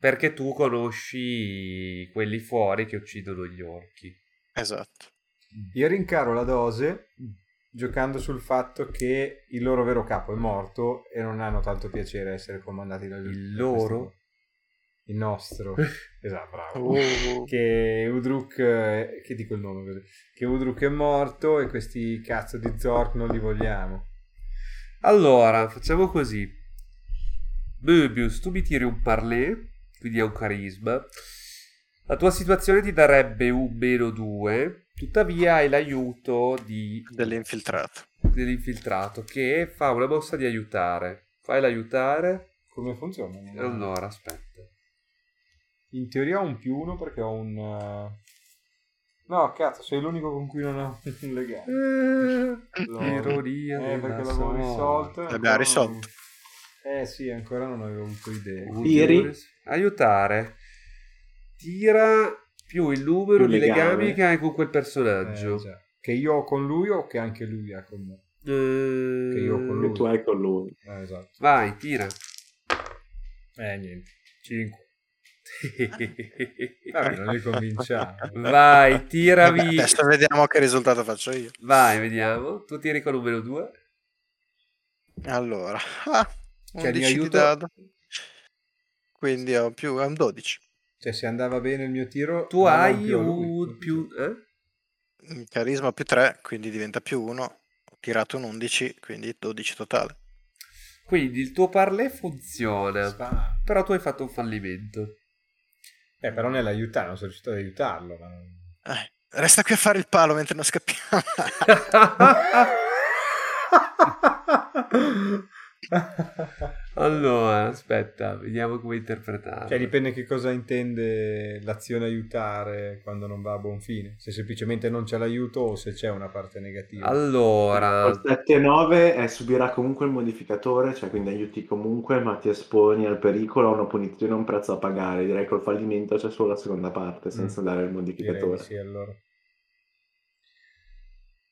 Perché tu conosci quelli fuori che uccidono gli orchi. Esatto. Io rincaro la dose giocando sul fatto che il loro vero capo è morto e non hanno tanto piacere a essere comandati da lui. Il loro? Il nostro. Esatto, bravo. Oh. Che Udruk, che dico il nome, che Udruk è morto e questi cazzo di Zork non li vogliamo. Allora, facciamo così. Möbius, tu mi tiri un parlè, quindi è un carisma. La tua situazione ti darebbe un meno due, tuttavia hai l'aiuto di... Dell'infiltrato. Dell'infiltrato, che fa una mossa di aiutare. Fai l'aiutare. Come funziona? Allora, aspetta. In teoria ho un più uno perché ho un... No, cazzo, sei l'unico con cui non ho un legame. Eh, no. Ironia. Eh, perché l'avevo risolto. L'abbiamo risolto. Eh sì, ancora non avevo avuto idea. Tiri. Aiutare. Tira più il numero più di legami che hai con quel personaggio. Eh, che io ho con lui o che anche lui ha con me. Che io con lui. E tu hai con lui. Eh, esatto. Vai, tira. Eh, niente. cinque. Vabbè, non ricominciamo. Vai, tiravi. Adesso vediamo che risultato faccio io. Vai, vediamo. Tu tiri con numero due. Allora, ah, undici di dado. Quindi ho più un dodici. Cioè, se andava bene il mio tiro, tu hai più, un più, eh? Carisma più tre, quindi diventa più uno. Ho tirato un undici, quindi dodici totale. Quindi il tuo parlé funziona. Spa. Però tu hai fatto un fallimento. Eh, però nell'aiutare, non sono riuscito ad aiutarlo. Ma... Eh, resta qui a fare il palo mentre non scappiamo. Allora, aspetta, vediamo come interpretarlo. Cioè, dipende che cosa intende l'azione aiutare quando non va a buon fine. Se semplicemente non c'è l'aiuto o se c'è una parte negativa. Allora, il sette nove è subirà comunque il modificatore, cioè quindi aiuti comunque, ma ti esponi al pericolo, a una punizione, a un prezzo da pagare. Direi che col fallimento c'è solo la seconda parte, senza mm. dare il modificatore. Sì, allora.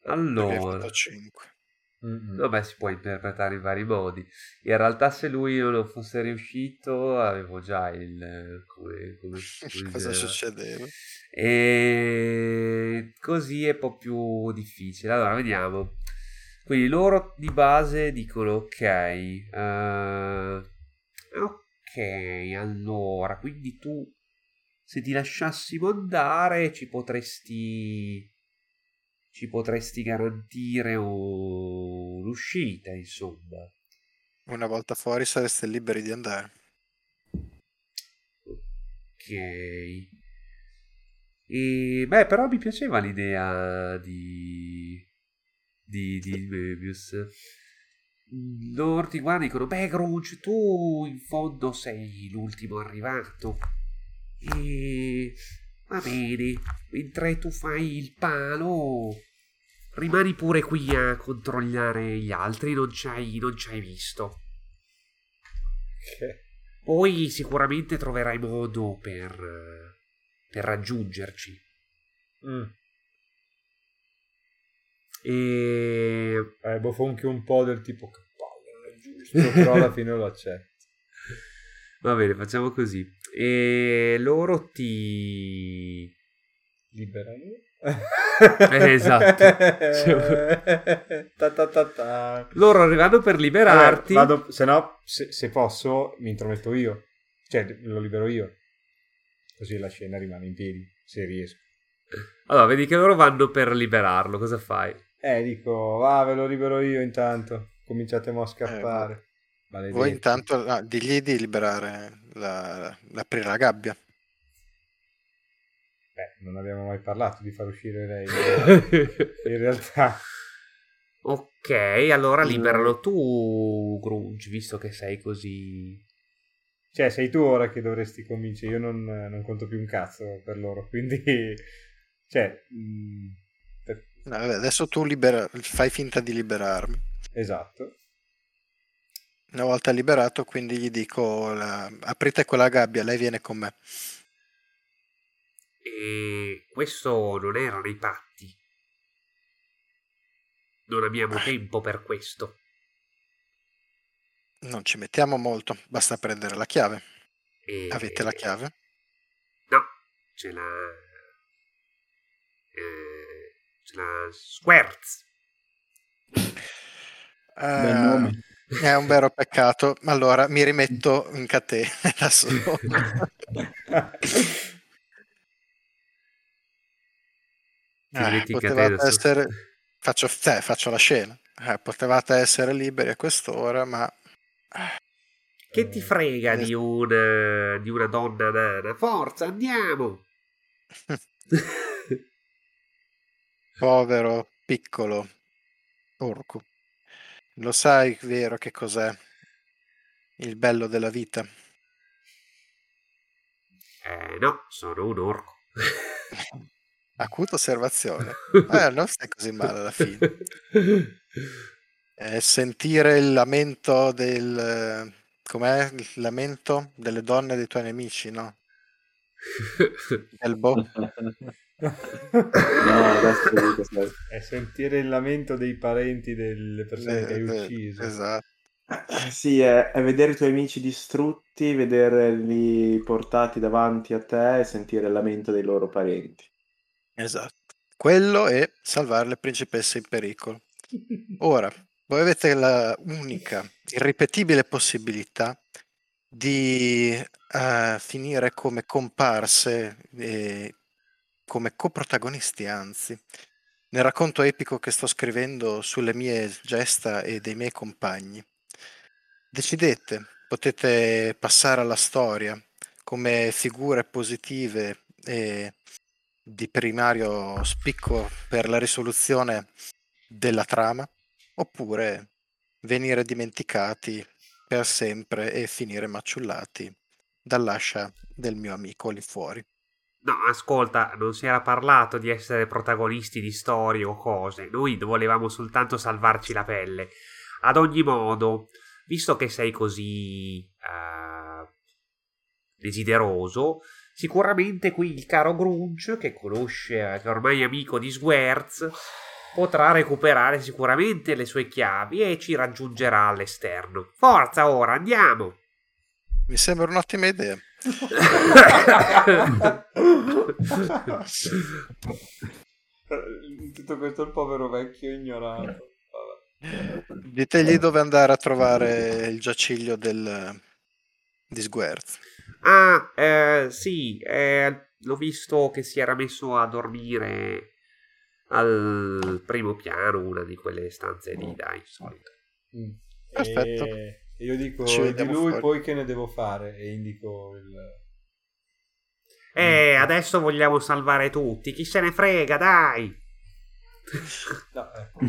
Allora. cinque. Mm-hmm. Vabbè, si può interpretare in vari modi. In realtà, se lui non fosse riuscito, avevo già il come, come cosa succedeva, e così è un po' più difficile. Allora, vediamo. Quindi loro di base dicono ok, uh, ok, allora quindi tu, se ti lasciassimo andare, ci potresti ci potresti garantire un'uscita, insomma. Una volta fuori sareste liberi di andare. Ok. E, beh, però mi piaceva l'idea di di, di Möbius. Loro ti guardano e dicono, beh, Grunge, tu in fondo sei l'ultimo arrivato. E... va bene, mentre tu fai il palo rimani pure qui a controllare gli altri, non c'hai, non c'hai visto. Poi sicuramente troverai modo per, per raggiungerci. Mm. E... Eh, bofonchi un po' del tipo che palle, non è giusto, però alla fine lo accetto. Va bene, facciamo così. E loro ti liberano. eh, esatto. Cioè... ta ta ta ta. Loro arrivano per liberarti. Allora, vado... se no, se, se posso, mi intrometto io. Cioè, lo libero io. Così la scena rimane in piedi, se riesco. Allora, vedi che loro vanno per liberarlo. Cosa fai? Eh, dico, va, ah, ve lo libero io intanto. Cominciate mo a scappare. Eh, Maledetto. Voi intanto no, digli di liberare la, la, aprire la gabbia. Beh, non abbiamo mai parlato di far uscire lei in realtà. Ok, allora liberalo tu, Grunge, visto che sei così. Cioè, sei tu ora che dovresti convincere. Io non, non conto più un cazzo per loro, quindi cioè per... No, vabbè, adesso tu libera... fai finta di liberarmi. Esatto. Una volta liberato, quindi gli dico la... aprite quella gabbia, lei viene con me. E questo non erano i patti. Non abbiamo ah. tempo per questo. Non ci mettiamo molto, basta prendere la chiave. E... avete la chiave? No, ce l'ha eh, ce l'ha Sguerz. uh... Bel nome. È un vero peccato. Allora mi rimetto in catena da solo. eh, potevate essere... faccio... Eh, faccio la scena. Eh, potevate essere liberi a quest'ora, ma che ti frega eh... di una di una donna nana? Forza, andiamo. Povero piccolo orco. Lo sai, vero, che cos'è il bello della vita? Eh, no, sono un orco. Acuta osservazione. Eh, non stai così male alla fine. Eh, sentire il lamento del... com'è? Il lamento delle donne dei tuoi nemici, no? Del bo... No, adesso dico, sai. È sentire il lamento dei parenti delle persone eh, che hai ucciso. Eh, esatto. Sì, è, è vedere i tuoi amici distrutti, vederli portati davanti a te e sentire il lamento dei loro parenti. Esatto. Quello è salvare le principesse in pericolo. Ora, voi avete la unica, irripetibile possibilità di uh, finire come comparse, eh, come coprotagonisti, anzi, nel racconto epico che sto scrivendo sulle mie gesta e dei miei compagni. Decidete, potete passare alla storia come figure positive e di primario spicco per la risoluzione della trama, oppure venire dimenticati per sempre e finire maciullati dall'ascia del mio amico lì fuori. No, ascolta, non si era parlato di essere protagonisti di storie o cose, noi volevamo soltanto salvarci la pelle. Ad ogni modo, visto che sei così uh, desideroso, sicuramente qui il caro Grunge, che conosce, che ormai è amico di Sguerz, potrà recuperare sicuramente le sue chiavi e ci raggiungerà all'esterno. Forza ora, andiamo! Mi sembra un'ottima idea. Tutto questo il povero vecchio ignorato. Ditegli dove andare a trovare il giaciglio del... di Sguerz. Ah, eh, sì, eh, l'ho visto che si era messo a dormire al primo piano, una di quelle stanze lì, dai, il solito. Mm. Perfetto. E io dico di lui fuori. Poi che ne devo fare? E indico il... Eh, mm. Adesso vogliamo salvare tutti, chi se ne frega, dai! No, ecco.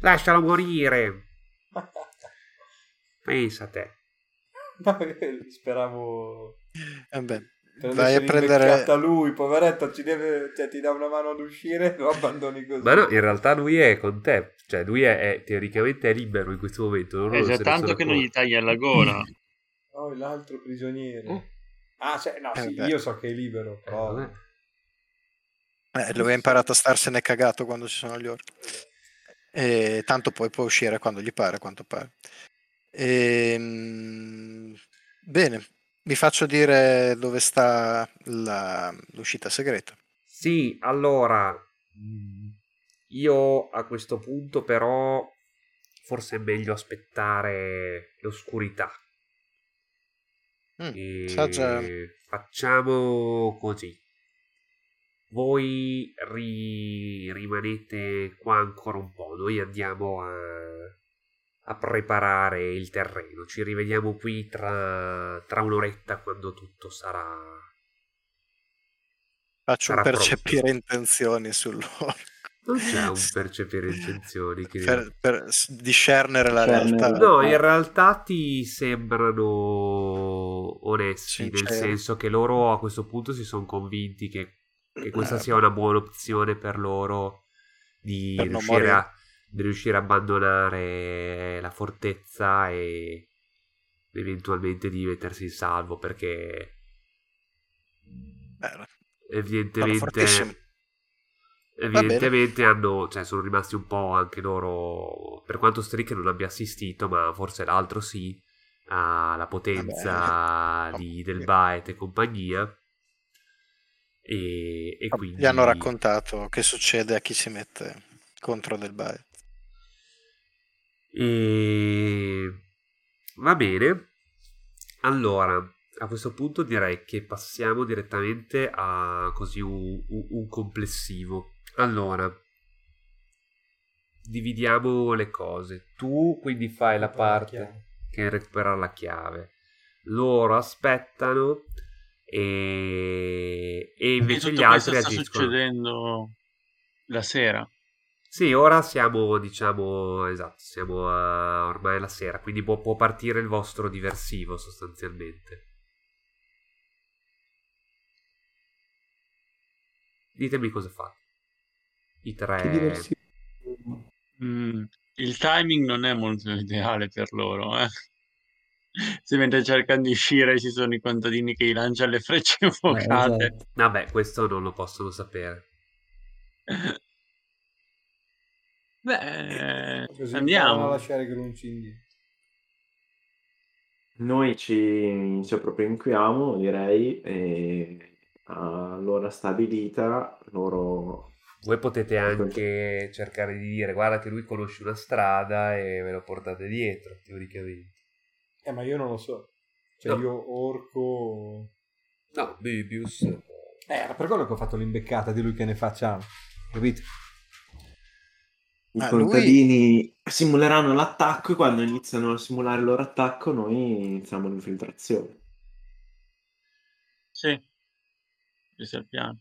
Lascialo morire! Pensa a te. No, speravo... Eh beh. Vai a prendere lui, poveretto, ci deve, cioè, ti dà una mano ad uscire, lo abbandoni così. Ma no, in realtà lui è con te, cioè lui è, è teoricamente è libero in questo momento. Non è già tanto che non gli taglia la gola. Oh, l'altro prigioniero. Oh. Ah, cioè, no, sì, eh, io so che è libero. Però... Eh, eh, lui ha imparato a starsene cagato quando ci sono gli orchi. E tanto poi può uscire quando gli pare, quanto pare. Ehm... Bene. Vi faccio dire dove sta la... l'uscita segreta. Sì, allora, io a questo punto però forse è meglio aspettare l'oscurità. Mm, e so già. Facciamo così. Voi ri... rimanete qua ancora un po', noi andiamo a... a preparare il terreno. Ci rivediamo qui tra, tra un'oretta quando tutto sarà. Faccio sarà un percepire pronto. Intenzioni sull'orco. Non c'è un percepire intenzioni che... per, per discernere la Discernere. realtà. No, in realtà ti sembrano onesti, Sincero. Nel senso che loro a questo punto si sono convinti che, che questa eh. sia una buona opzione per loro di per riuscire a di riuscire a abbandonare la fortezza e eventualmente di mettersi in salvo, perché Beh, evidentemente evidentemente hanno, cioè, sono rimasti un po' anche loro, per quanto Strik non abbia assistito, ma forse l'altro sì, alla potenza di Del Baet e compagnia, e, e quindi gli hanno raccontato che succede a chi si mette contro Del Baet. E... va bene, allora a questo punto direi che passiamo direttamente a così un, un, un complessivo. Allora dividiamo le cose, tu quindi fai la parte che recupera la chiave, loro aspettano e, e invece gli altri agiscono. Tutto questo sta succedendo la sera. Sì, ora siamo, diciamo, esatto, siamo a, ormai la sera, quindi può, può partire il vostro diversivo sostanzialmente. Ditemi cosa fa. I tre... Mm, il timing non è molto ideale per loro, eh. Se mentre cercano di uscire ci sono i contadini che gli lanciano le frecce infuocate. Vabbè, questo non lo possono sapere. Beh, così andiamo a lasciare Grunge indietro. Noi ci soppropinquiamo, direi, e all'ora stabilita loro... Voi potete anche cercare di dire: guarda che lui conosce una strada e ve lo portate dietro, teoricamente. Eh, ma io non lo so. Cioè, no. Io orco... No, Möbius. Eh, era per quello che ho fatto l'imbeccata di lui che ne facciamo, capito? I ah, contadini lui... simuleranno l'attacco e quando iniziano a simulare il loro attacco noi iniziamo l'infiltrazione. Sì, ci sappiamo.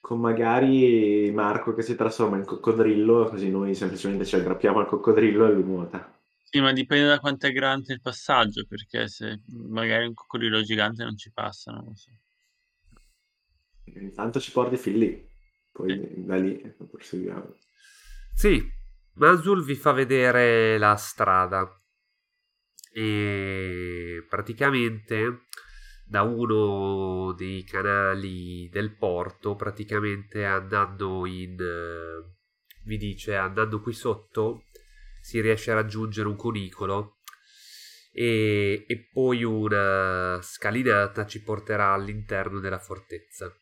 Con magari Marco che si trasforma in coccodrillo, così noi semplicemente ci aggrappiamo al coccodrillo e lui nuota. Sì, ma dipende da quanto è grande il passaggio, perché se magari un coccodrillo gigante non ci passa, non lo so. Intanto ci porti fin lì, poi sì. Da lì proseguiamo. Sì, Basul vi fa vedere la strada e praticamente da uno dei canali del porto, praticamente andando in, vi dice, andando qui sotto si riesce a raggiungere un cunicolo e, e poi una scalinata ci porterà all'interno della fortezza,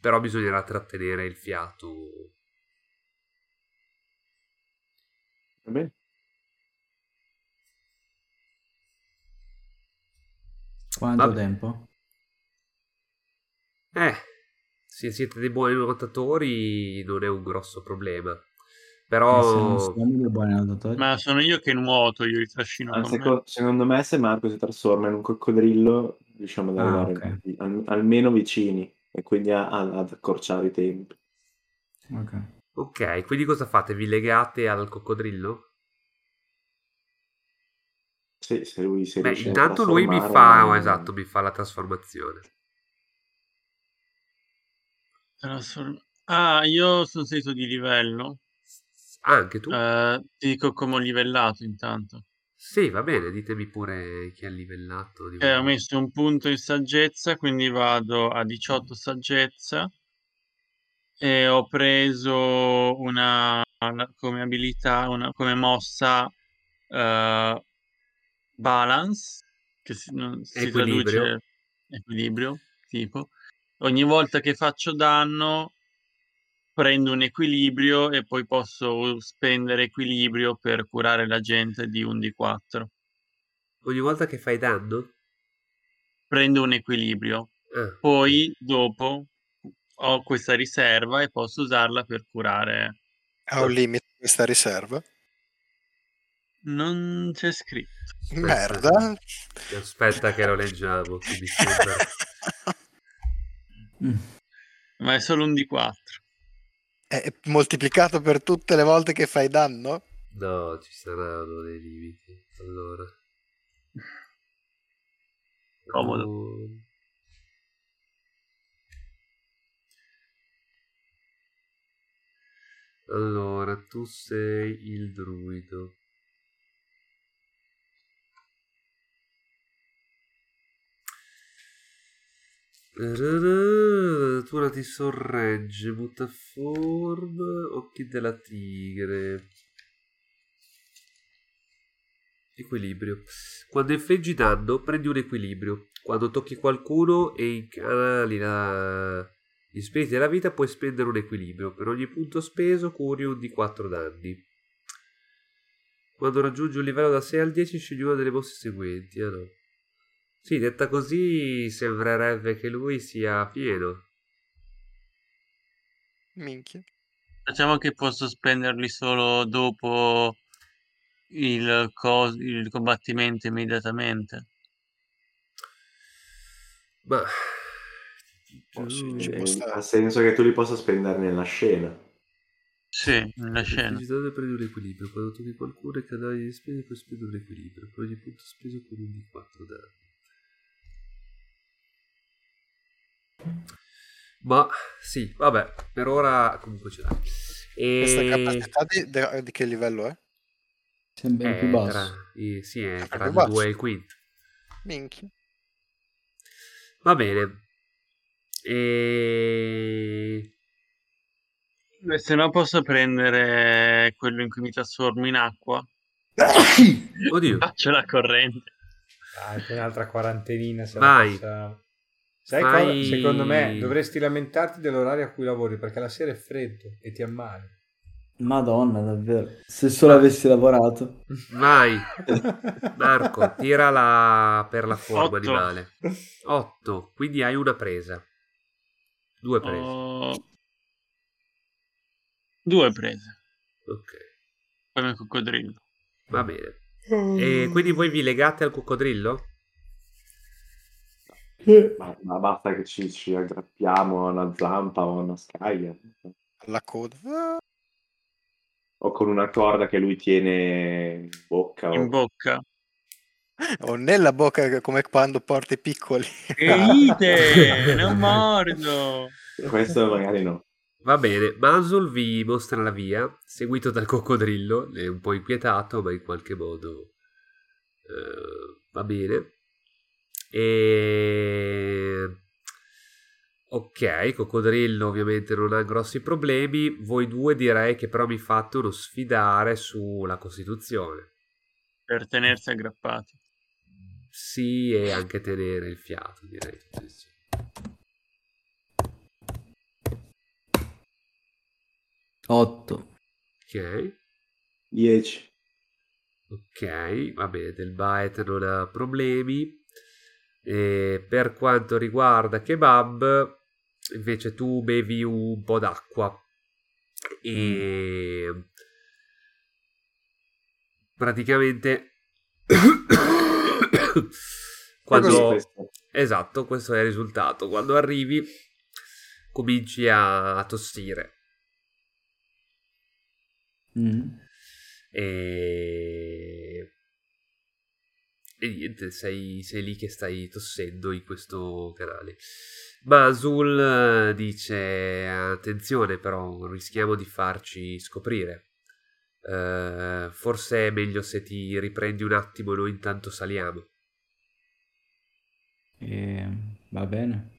però bisognerà trattenere il fiato. Bene. Quanto Vabbè. tempo? Eh, se siete dei buoni nuotatori non è un grosso problema, però... Se non siamo dei buoni nuotatori... Ma sono io che nuoto, io li trascino. Anzi, secondo, secondo me se Marco si trasforma in un coccodrillo riusciamo ad arrivare ah, okay. al, almeno vicini e quindi a, a, ad accorciare i tempi. Ok. Ok, quindi cosa fate? Vi legate al coccodrillo? Sì, se lui si Beh, riesce intanto a lui mi fa, oh, esatto, mi fa la trasformazione. Trasform... Ah, io sono salito di livello. Ah, anche tu? Eh, ti dico come ho livellato intanto. Sì, va bene, ditemi pure chi ha livellato. Di eh, ho messo un punto in saggezza, quindi vado a diciotto saggezza. E ho preso una, una come abilità, una come mossa uh, balance, che si, non, si traduce equilibrio, tipo ogni volta che faccio danno prendo un equilibrio e poi posso spendere equilibrio per curare la gente di un D quattro. Ogni volta che fai danno? Prendo un equilibrio, eh. Poi dopo ho questa riserva e posso usarla per curare. Ha un limite questa riserva? Non c'è scritto. Aspetta. Merda. Aspetta che lo leggiamo. Ma è solo un D quattro. È moltiplicato per tutte le volte che fai danno? No, ci saranno dei limiti. Allora. Comodo. Oh. Allora, tu sei il druido. Natura ti sorregge, mutaforma, occhi della tigre. Equilibrio. Quando infliggi danno, prendi un equilibrio. Quando tocchi qualcuno e incanali la... gli spiriti della vita, puoi spendere un equilibrio. Per ogni punto speso curi un D quattro danni. Quando raggiungi un livello da sei al dieci scegli una delle mosse seguenti. Ah, no. Sì, detta così sembrerebbe che lui sia pieno. Minchia. Facciamo che posso spenderli solo dopo il, co- il combattimento immediatamente. Ma... ha senso che tu li possa spendere nella scena. Sì, nella scena. Devi prendere un equilibrio. Quando tocchi qualcuno e canali di spesa puoi spendere un equilibrio. Per ogni punto speso con un D quattro danni. Ma sì, vabbè, per ora comunque ce l'hai. E... questa capacità di, de, di che livello è? Sembra più basso. Tra, sì, è tra il due e il quinto. Minchia. Va bene. E... Se no posso prendere quello in cui mi trasformo in acqua. Oddio. Faccio la corrente. Anche un'altra quarantenina se vai. La facciamo. Sai vai. Cosa? Secondo me dovresti lamentarti dell'orario a cui lavori, perché la sera è freddo e ti ammali. Madonna, davvero. Se solo avessi lavorato. Vai. Marco, tira la per la forma di male. otto. Quindi hai una presa. Due prese. Oh. Due prese. Ok. Come il coccodrillo. Va bene. E quindi voi vi legate al coccodrillo? Ma, ma basta che ci, ci aggrappiamo a una zampa o a una scaglia. Alla coda. O con una corda che lui tiene in bocca. O... In bocca. O nella bocca, come quando porta i piccoli. Eite, non mordo. Questo magari no. Va bene, Basul vi mostra la via, seguito dal coccodrillo, è un po' inquietato, ma in qualche modo eh, va bene. E... Ok, coccodrillo ovviamente non ha grossi problemi, voi due direi che però mi fate uno sfidare sulla Costituzione. Per tenersi aggrappati. Sì, e anche tenere il fiato, direi. Sì, sì. otto. Ok. dieci. Ok, va bene, Del Baet non ha problemi. E per quanto riguarda Kebab, invece tu bevi un po' d'acqua e praticamente quando... Esatto, questo è il risultato. Quando arrivi cominci a tossire. Mm. E... e niente, sei, sei lì che stai tossendo in questo canale. Basul dice: attenzione, però rischiamo di farci scoprire, uh, forse è meglio se ti riprendi un attimo, noi intanto saliamo. eh, Va bene.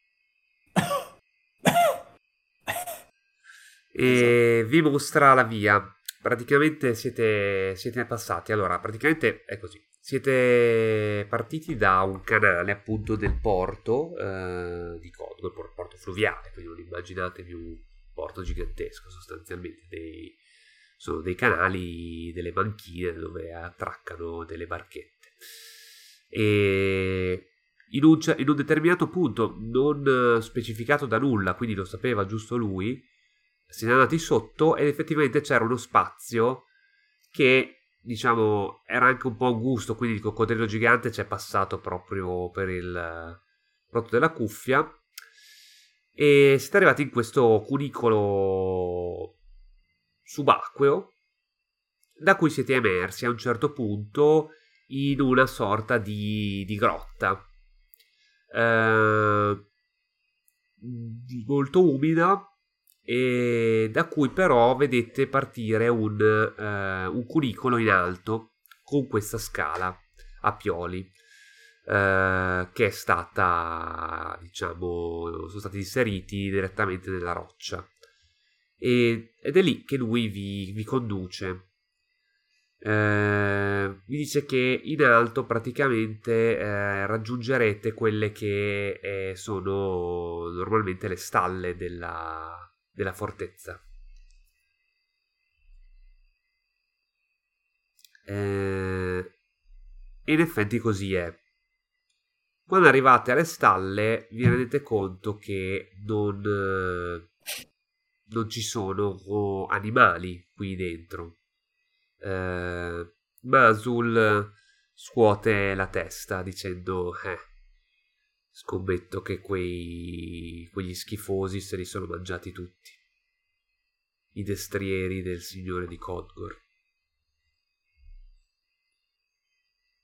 E vi mostra la via. Praticamente siete, siete passati, allora praticamente è così, siete partiti da un canale appunto del porto eh, di Codgor, il porto fluviale, quindi non immaginatevi un porto gigantesco, sostanzialmente dei, sono dei canali, delle banchine dove attraccano delle barchette, e in un, in un determinato punto non specificato da nulla, quindi lo sapeva giusto lui, si è andati sotto ed effettivamente c'era uno spazio che diciamo era anche un po' angusto, quindi il coccodrillo gigante c'è passato proprio per il rotto della cuffia e siete arrivati in questo cunicolo subacqueo da cui siete emersi a un certo punto in una sorta di, di grotta eh, molto umida, e da cui però vedete partire un, eh, un cunicolo in alto con questa scala a pioli eh, che è stata, diciamo, sono stati inseriti direttamente nella roccia, e, ed è lì che lui vi, vi conduce. Eh, vi dice che in alto praticamente eh, raggiungerete quelle che eh, sono normalmente le stalle della della fortezza. Eh, in effetti così è. Quando arrivate alle stalle vi rendete conto che non, eh, non ci sono oh, animali qui dentro. Eh, Basul scuote la testa dicendo eh. Scommetto che quei, quegli schifosi se li sono mangiati tutti. I destrieri del signore di Codgor.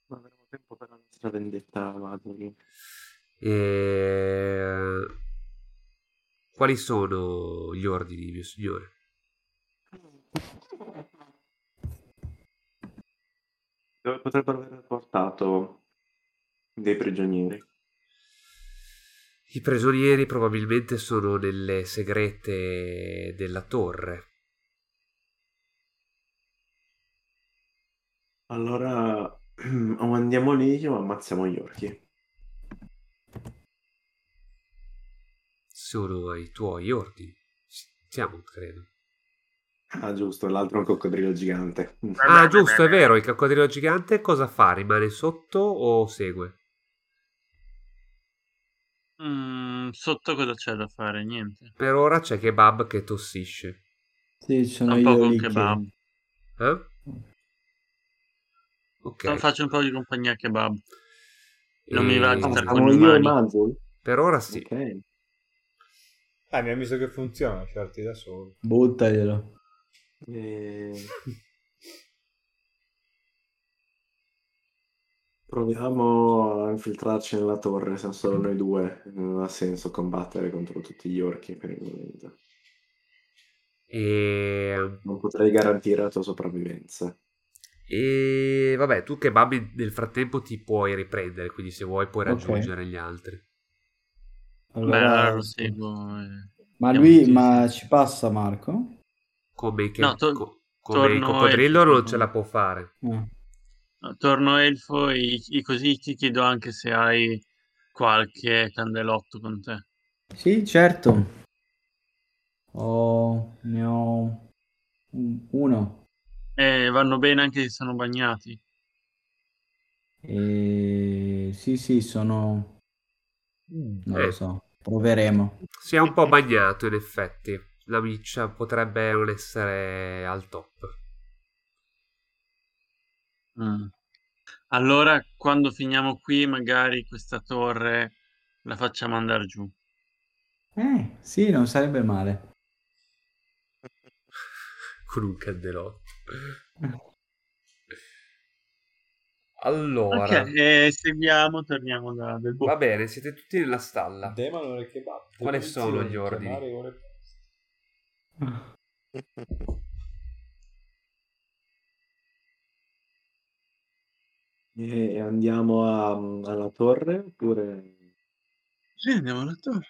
Ma avremo tempo per la nostra vendetta, madre. E... Quali sono gli ordini, mio signore? Dove potrebbero aver portato dei prigionieri? I prigionieri probabilmente sono nelle segrete della torre. Allora o andiamo lì o ammazziamo gli orchi. Sono i tuoi orchi. Siamo, credo. Ah, giusto, l'altro è un coccodrillo gigante. Ah, giusto, è vero, il coccodrillo gigante cosa fa? Rimane sotto o segue? Mm, sotto cosa c'è da fare? Niente. Per ora c'è Kebab che tossisce. Sì, sono un po' con Kebab. Eh? Okay. Faccio un po' di compagnia a Kebab. Non e... mi va a stare con gli umani. Per ora sì. Okay. Ah, mi ha visto che funziona, certi da solo. Buttaglielo. E... proviamo a infiltrarci nella torre, siamo solo noi due, non ha senso combattere contro tutti gli orchi per il momento. E... non potrei garantire la tua sopravvivenza. E vabbè, tu che Babi nel frattempo ti puoi riprendere, quindi se vuoi puoi raggiungere okay. gli altri. Allora, Beh, allora lo seguo. Eh. Ma lui ma ci passa Marco? Come, che, no, to- co- come il coccodrillo elfo. Non ce la può fare. No. No, torno elfo e, e così ti chiedo anche se hai qualche candelotto con te. Sì, certo. Oh, ne ho uno. Eh, vanno bene anche se sono bagnati. Eh, sì, sì, sono... non eh. lo so, proveremo. Si è un po' bagnato, in effetti. La miccia potrebbe non essere al top. Mm. Allora, quando finiamo qui, magari questa torre la facciamo andare giù. Eh, sì, non sarebbe male. Con un candelotto. Allora okay, e seguiamo, torniamo da del bu- va bene, siete tutti nella stalla. Demanor e Kebab. Quali sono gli ordini? Ore... e andiamo a, alla torre oppure? Sì, andiamo alla torre.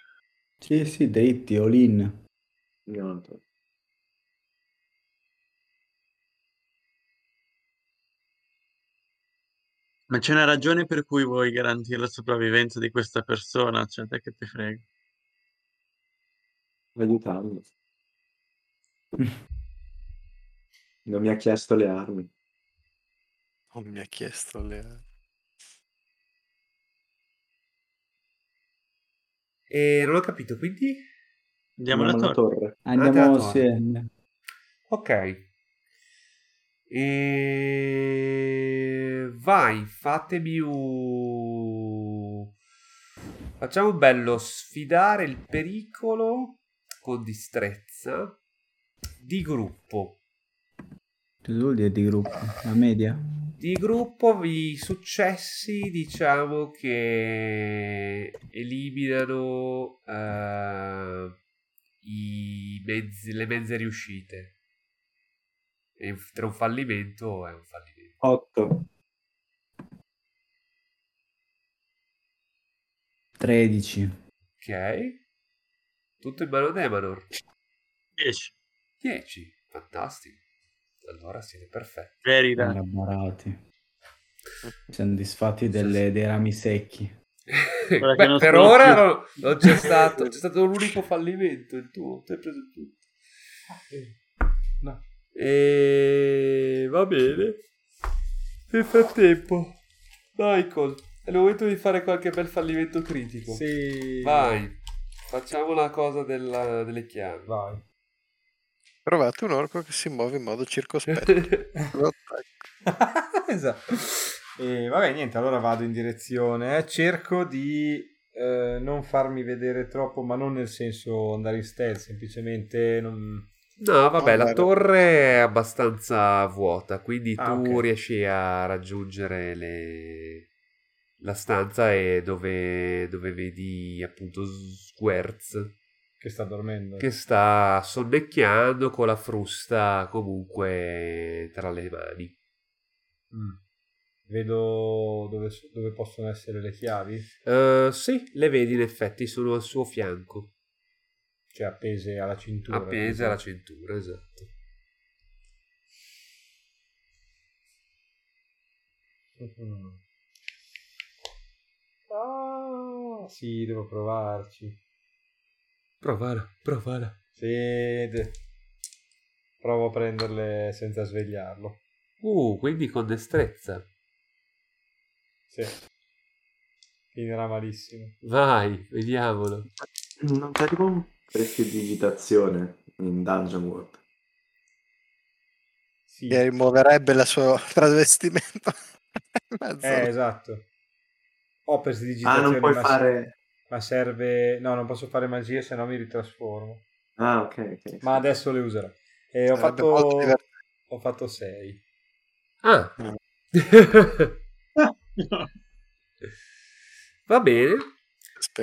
Sì, sì, dritti, all-in. Andiamo alla torre. Ma c'è una ragione per cui vuoi garantire la sopravvivenza di questa persona? Cioè, te che ti frega? Aiutarlo. Non mi ha chiesto le armi. Non mi ha chiesto le armi. E non ho capito, quindi? Andiamo, Andiamo alla torre. torre. Andiamo insieme. Ok. E vai, fatemi un... facciamo un bello sfidare il pericolo con destrezza di gruppo. Che vuol dire di gruppo? La media? Di gruppo i successi diciamo che eliminano uh, i mezzi, le mezze riuscite. Tra un fallimento è un fallimento. otto tredici ok, tutto in mano Demanor. dieci dieci fantastico, allora siete perfetti. Verità. Siamo disfatti delle, dei rami secchi. Beh, per ora non, non c'è stato c'è stato un unico fallimento, il tuo, ti hai preso il tutto. No. E va bene. Nel frattempo Michael, è il momento di fare qualche bel fallimento critico. Sì. Vai, facciamo la cosa della, delle chiavi. Vai. Trovate un orco che si muove in modo circospetto. Esatto. E vabbè, niente, allora vado in direzione. Cerco di eh, non farmi vedere troppo, ma non nel senso andare in stealth, semplicemente non... No, vabbè, oh, la torre è abbastanza vuota, quindi ah, tu okay. riesci a raggiungere le... la stanza e dove... dove vedi appunto Sguerz che sta dormendo, che sta sonnecchiando con la frusta comunque tra le mani. Mm. Vedo dove, dove possono essere le chiavi? Uh, sì, le vedi in effetti, sono al suo fianco. Cioè appese alla cintura. Appese alla cintura, esatto. Mm-hmm. Ah, sì, devo provarci. Provala, provala. Sì, de- provo a prenderle senza svegliarlo. Uh, quindi con destrezza. Sì. Finirà malissimo. Vai, vediamolo. Non c'è tipo un prestidigitazione in Dungeon World? Sì. Che rimuoverebbe la sua travestimento. Eh, esatto. Ho prestidigitazione. Ah, non puoi ma fare... Ma serve... No, non posso fare magie, se no mi ritrasformo. Ah, ok. okay. Ma adesso le userò. E ho fatto... Ho fatto sei. Ah! No. No. Va bene,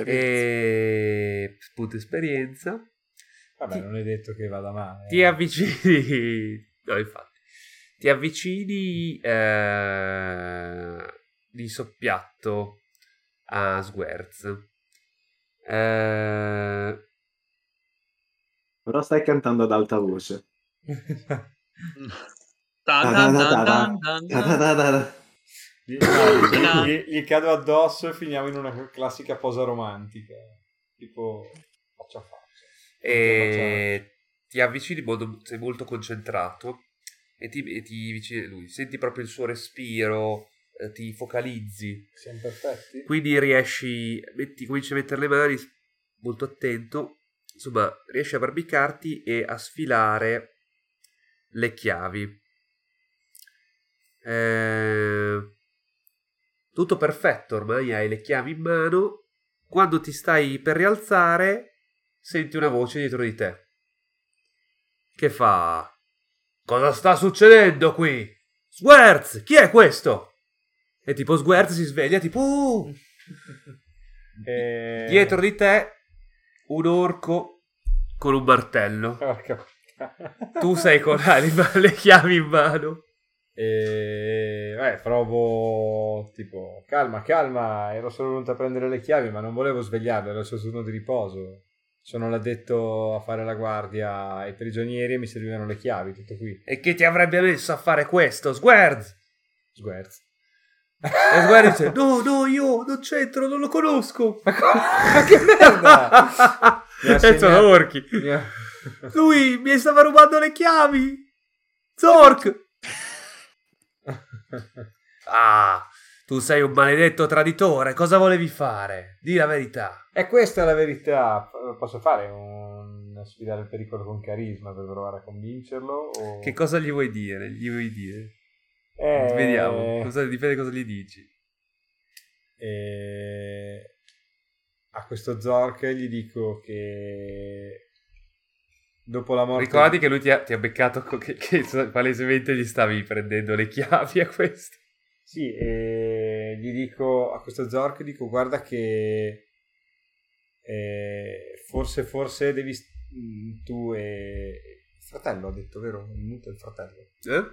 e... spunto esperienza. Vabbè, ti... non è detto che vada male. Ti avvicini, no, infatti, ti avvicini eh, di soppiatto a Sguerz. Eh... Però stai cantando ad alta voce. Gli, gli, gli cado addosso e finiamo in una classica posa romantica, tipo faccia a faccia. E ti avvicini, modo, sei molto concentrato e ti, e ti avvicini a lui, senti proprio il suo respiro, eh, ti focalizzi. Siamo perfetti. Quindi riesci, metti, cominci a mettere le mani molto attento, insomma riesci a barbicarti e a sfilare le chiavi. Eh... Tutto perfetto, ormai hai le chiavi in mano. Quando ti stai per rialzare, senti una voce dietro di te che fa: cosa sta succedendo qui? Sguerz, chi è questo? E tipo Sguerz si sveglia tipo uh! e... Dietro di te un orco con un martello. Tu sei con le chiavi in mano. E eh, provo tipo calma calma, ero solo venuto a prendere le chiavi, ma non volevo svegliarlo, era il suo turno di riposo, sono l'addetto a fare la guardia ai prigionieri e mi servivano le chiavi, tutto qui. E chi ti avrebbe messo a fare questo? Sguerz! Sguerz. E Sguerz dice: no no, io non c'entro, non lo conosco. Ma, co- ma che merda. E segnato... sono orchi. mi ha... Lui mi stava rubando le chiavi, Zork. Ah, tu sei un maledetto traditore, cosa volevi fare? Dì la verità. E questa è la verità. Posso fare un sfidare il pericolo con carisma per provare a convincerlo? O... Che cosa gli vuoi dire? Gli vuoi dire? Eh... Vediamo, cosa... dipende cosa gli dici. Eh... A questo Zork gli dico che dopo la morte... Ricordati che lui ti ha, ti ha beccato, che, che palesemente gli stavi prendendo le chiavi a questo. Sì, e gli dico a questo Zork, dico: guarda che eh, forse forse devi st- tu e... Il fratello ha detto, vero? Il muto e il fratello. Eh?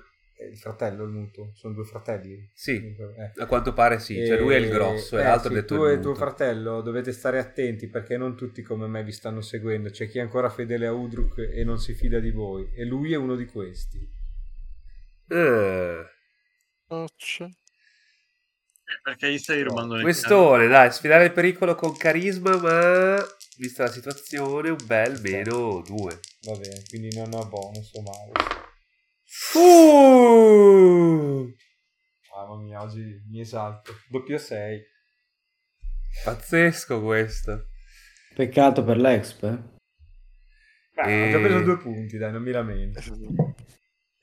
Il fratello, il muto, sono due fratelli. Sì, eh. a quanto pare sì, e... cioè lui è il grosso e eh, l'altro sì, ha detto tu il muto. E tuo fratello dovete stare attenti perché non tutti come me vi stanno seguendo, c'è chi è ancora fedele a Udruk e non si fida di voi e lui è uno di questi. Eh... Perché gli stai rubando le questore, dai, sfidare il pericolo con carisma, ma vista la situazione un bel meno due. Va bene, quindi non ho bonus o male. Uh! Mamma mia, oggi mi esalto. Doppio sei. Pazzesco questo. Peccato per l'exp. Eh, e... Ho già preso due punti, dai, non mi lamento.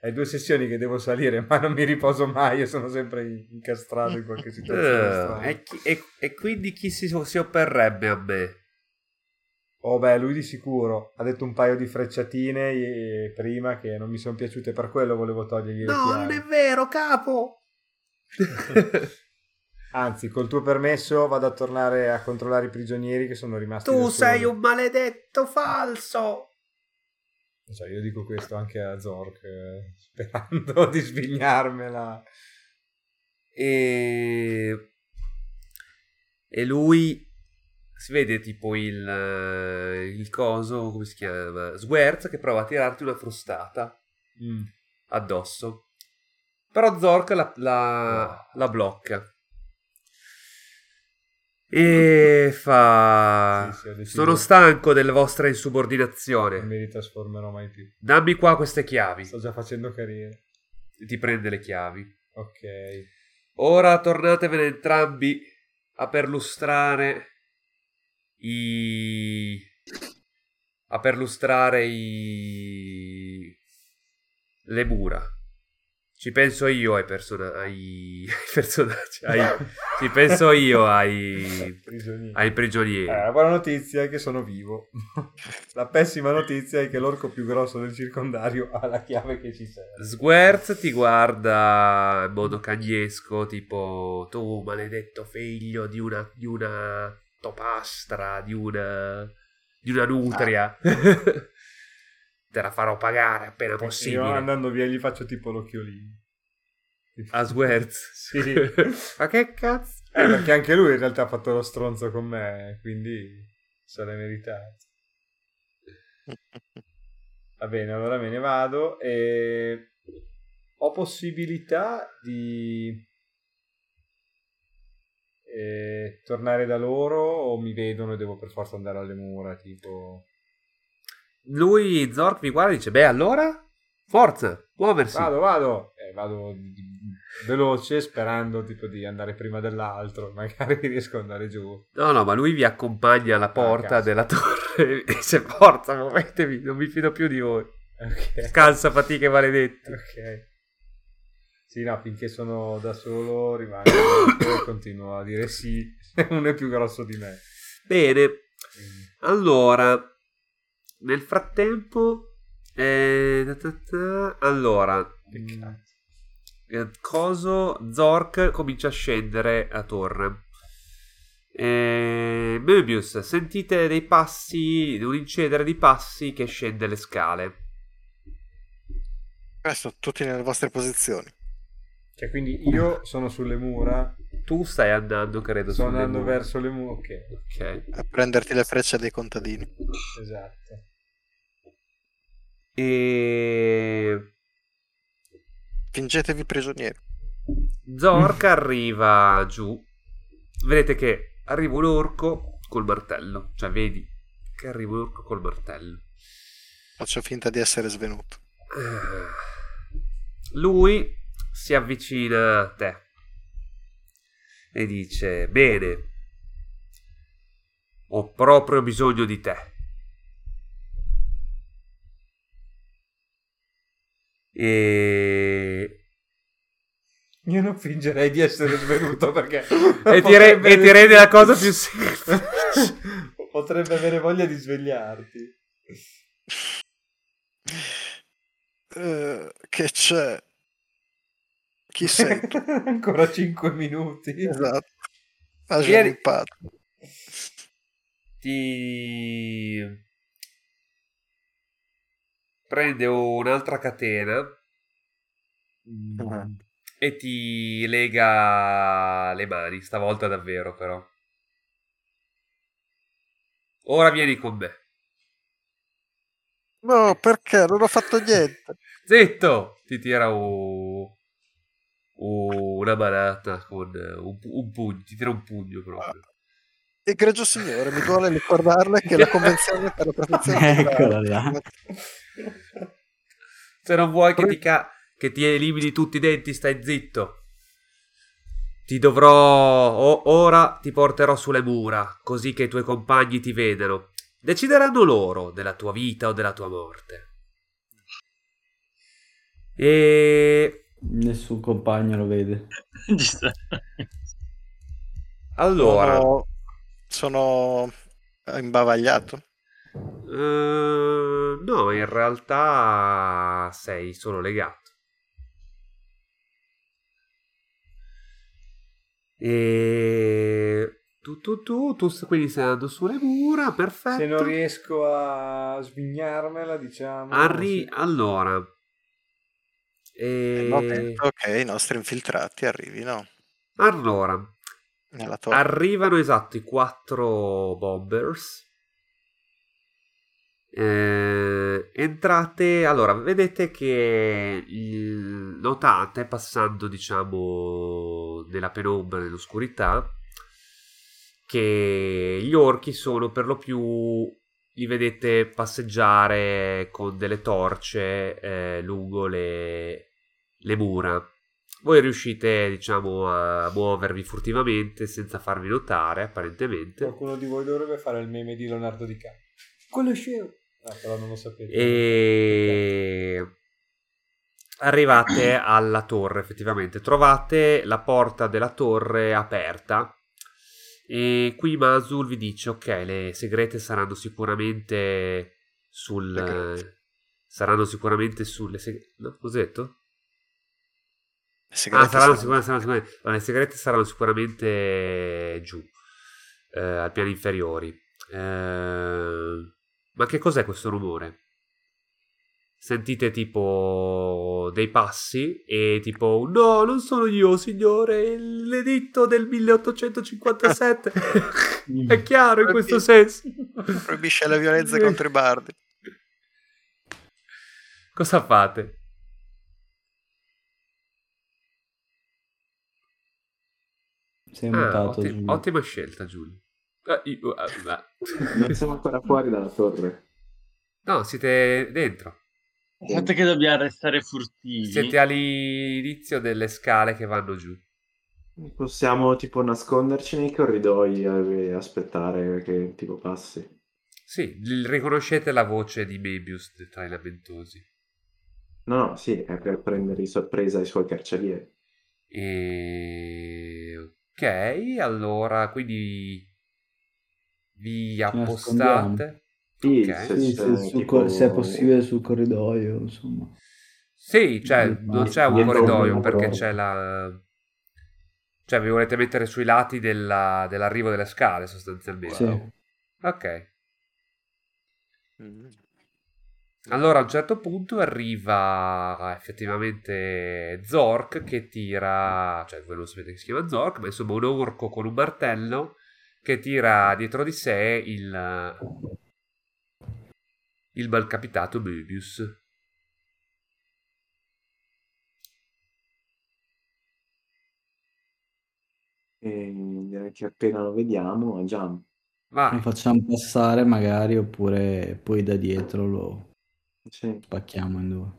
È due sessioni che devo salire, ma non mi riposo mai, io sono sempre incastrato in qualche situazione. uh, e, chi, e, e quindi chi si, si opporrebbe a me? Oh beh, lui di sicuro ha detto un paio di frecciatine e, prima che non mi sono piaciute, per quello volevo togliergli no, le chiavi. No, non è vero, capo! Anzi, col tuo permesso vado a tornare a controllare i prigionieri che sono rimasti. Tu sei un maledetto falso! Cioè, io dico questo anche a Zork, eh, sperando di svignarmela. e, e lui si vede tipo il, il coso, come si chiama, Sguerz, che prova a tirarti una frustata mm. addosso, però Zork la, la, la blocca e fa: sì, sì, sono stanco della vostra insubordinazione, non mi ritrasformerò mai più, dammi qua queste chiavi. Sto già facendo carriera. Ti prende le chiavi. Ok, ora tornatevene entrambi a perlustrare i a perlustrare i le mura. Ci penso io ai, person- ai... personaggi, ai... ci penso io ai prigionieri. Ai prigionieri. Eh, la buona notizia è che sono vivo. La pessima notizia è che l'orco più grosso del circondario ha la chiave che ci serve. Sguerz ti guarda in modo cagnesco, tipo: tu maledetto figlio di una, di una topastra, di una, di una nutria. Ah. Te la farò pagare appena possibile. Io andando via gli faccio tipo l'occhiolino a Sguerz. Sì. Ma che cazzo? Eh, perché anche lui in realtà ha fatto lo stronzo con me, quindi se l'è meritato. Va bene, allora me ne vado e ho possibilità di eh, tornare da loro o mi vedono e devo per forza andare alle mura, tipo? Lui, Zork, mi guarda e dice: beh, allora, forza, muoversi. Vado, vado. Eh, vado veloce, sperando tipo di andare prima dell'altro. Magari riesco ad andare giù. No, no, ma lui vi accompagna alla porta ah, della torre e dice: forza, muovetevi, non mi fido più di voi. Okay. Scalza fatiche maledetti. Ok. Sì, no, finché sono da solo rimango e continuo a dire sì. Uno è più grosso di me. Bene. Allora... nel frattempo eh, ta ta ta, allora eh, coso Zork comincia a scendere a torre. eh, Möbius, sentite dei passi, un incedere di passi che scende le scale. Adesso tutti nelle vostre posizioni, cioè quindi io sono sulle mura. Tu stai andando, credo. Sto andando verso le mura. Okay. Okay. A prenderti le frecce dei contadini. Esatto. E... fingetevi prigionieri. Zork arriva giù. Vedete che arriva un orco col martello. Cioè, vedi che arriva un orco col martello. Faccio finta di essere svenuto. Lui si avvicina a te e dice: bene, ho proprio bisogno di te. E io non fingerei di essere svenuto perché e ti rende avere... la cosa più semplice. Potrebbe avere voglia di svegliarti. Uh, che c'è? Chi sei? Ancora cinque minuti. Esatto. Vieni... ti prende un'altra catena mm. e ti lega le mani, stavolta davvero però. Ora vieni con me. No, perché? Non ho fatto niente. Zitto! Ti tira un... una manata con un, pu- un pugno, ti tira un pugno proprio. Egregio signore, mi vuole ricordarle che la convenzione per la protezione eccola là. Se non vuoi che ti, ca- che ti elimini tutti i denti, stai zitto. Ti dovrò o- ora ti porterò sulle mura, così che i tuoi compagni ti vedano. Decideranno loro della tua vita o della tua morte. E nessun compagno lo vede. Allora sono, sono imbavagliato? Uh, no, in realtà sei solo legato. E tu tu tu, tu quindi stai andando sulle mura, perfetto. Se non riesco a svignarmela, diciamo. Arri- sì. Allora. E... ok, i nostri infiltrati arrivino. Allora, nella torre arrivano esatto i quattro bombers. Eh, entrate, allora vedete che il, notate passando diciamo nella penombra, nell'oscurità, che gli orchi sono per lo più, li vedete passeggiare con delle torce eh, lungo le, le mura. Voi riuscite diciamo a muovervi furtivamente senza farvi notare, apparentemente. Qualcuno di voi dovrebbe fare il meme di Leonardo DiCaprio. Quello è scemo. Ah, però non lo sapevo. E arrivate alla torre, effettivamente trovate la porta della torre aperta e qui Basul vi dice: ok, le segrete saranno sicuramente sul saranno sicuramente sulle segrete, no, cos'ho detto? Le segrete, ah, saranno, saranno... Sicuramente, saranno sicuramente... le segrete saranno sicuramente giù eh, al piano inferiori. Eh... Ma che cos'è questo rumore? Sentite tipo dei passi e tipo no, non sono io signore, l'editto del milleottocentocinquantasette è chiaro in questo senso, proibisce la violenza contro i bardi. Cosa fate? Sei mutato, ah, ottima, ottima scelta Giulio. Non siamo ancora fuori dalla torre. No, siete dentro. Il fatto è che dobbiamo restare furtivi. Siete all'inizio delle scale che vanno giù. Possiamo tipo nasconderci nei corridoi e aspettare che tipo passi. Sì, riconoscete la voce di Möbius tra i lamentosi. No, no, sì, è per prendere di sorpresa i suoi carcerieri. E... ok, allora, quindi... vi appostate? Sì, okay. se, sì, se, tipo... cor- se è possibile sul corridoio, insomma. Sì, cioè non c'è un corridoio perché c'è la... cioè vi volete mettere sui lati della... dell'arrivo delle scale sostanzialmente. Sì. Ok. Allora a un certo punto arriva effettivamente Zork che tira... cioè voi non sapete che si chiama Zork, ma insomma un orco con un martello che tira dietro di sé il il malcapitato Möbius. E direi che appena lo vediamo agiamo. Vai. Lo facciamo passare magari oppure poi da dietro lo sì. Spacchiamo in due.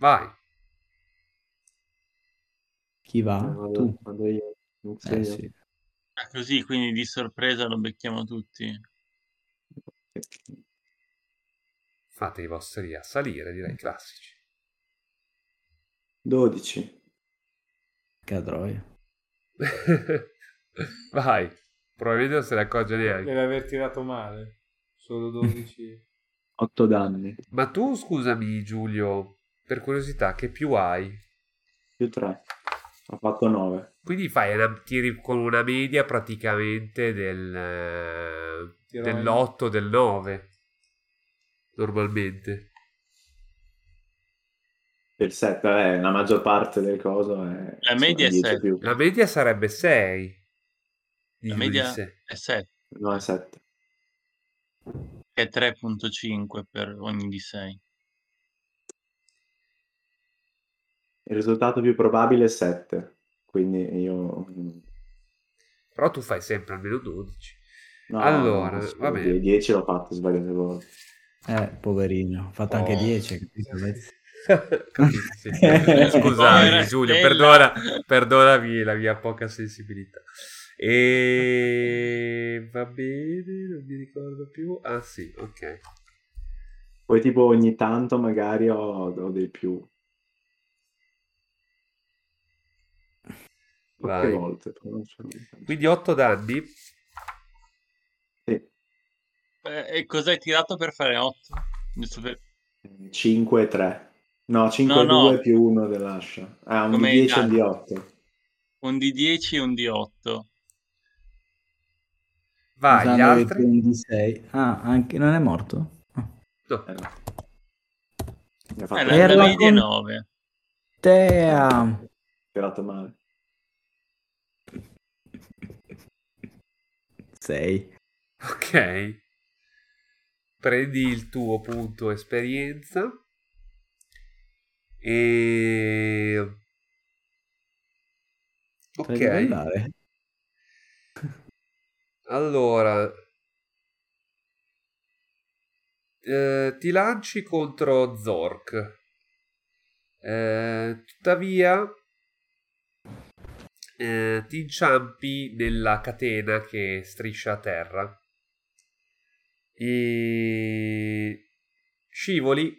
Vai. Chi va? Vado, tu. Vado io. Non so eh, io. Sì. Ah, così, quindi di sorpresa lo becchiamo tutti. Fate i vostri a salire, direi classici. dodici. Cadroia. Vai, probabilmente non se ne accorge neanche. Deve aver tirato male. Solo dodici. otto danni. Ma tu, scusami Giulio, per curiosità, che più hai? Più tre. Ho fatto nove. Quindi fai una, tiri con una media praticamente del dell'otto, del nove normalmente. Del sette, eh, la maggior parte delle cose è la media è sette. Più. La media sarebbe sei. La media è sette. No, è sette. È tre virgola cinque per ogni di sei. Il risultato più probabile è sette, quindi io... Però tu fai sempre almeno dodici. No, allora, no, va bene. dieci l'ho fatto sbagliate volte. Eh, poverino, ho fatto oh. anche dieci. Sì. Scusami Giulio, perdona, perdonami la mia poca sensibilità. E... va bene, non mi ricordo più. Ah sì, ok. Poi tipo ogni tanto magari ho, ho dei più. Vai. Volte, quindi otto danni. Sì. Eh, e cos'hai tirato per fare otto? cinque e tre. No, cinque no, e no. due più uno dell'ascia. Ah, un come D dieci e un D otto. Un D dieci e un D otto. Vai, gli altri? Un D sei. Ah, anche... non è morto? Oh. No. Eh, era la media nove. Te ha tirato male. sei. Ok. Prendi il tuo punto esperienza. E... ok. Allora... Eh, ti lanci contro Zork. Eh, tuttavia... Eh, ti inciampi nella catena che striscia a terra e scivoli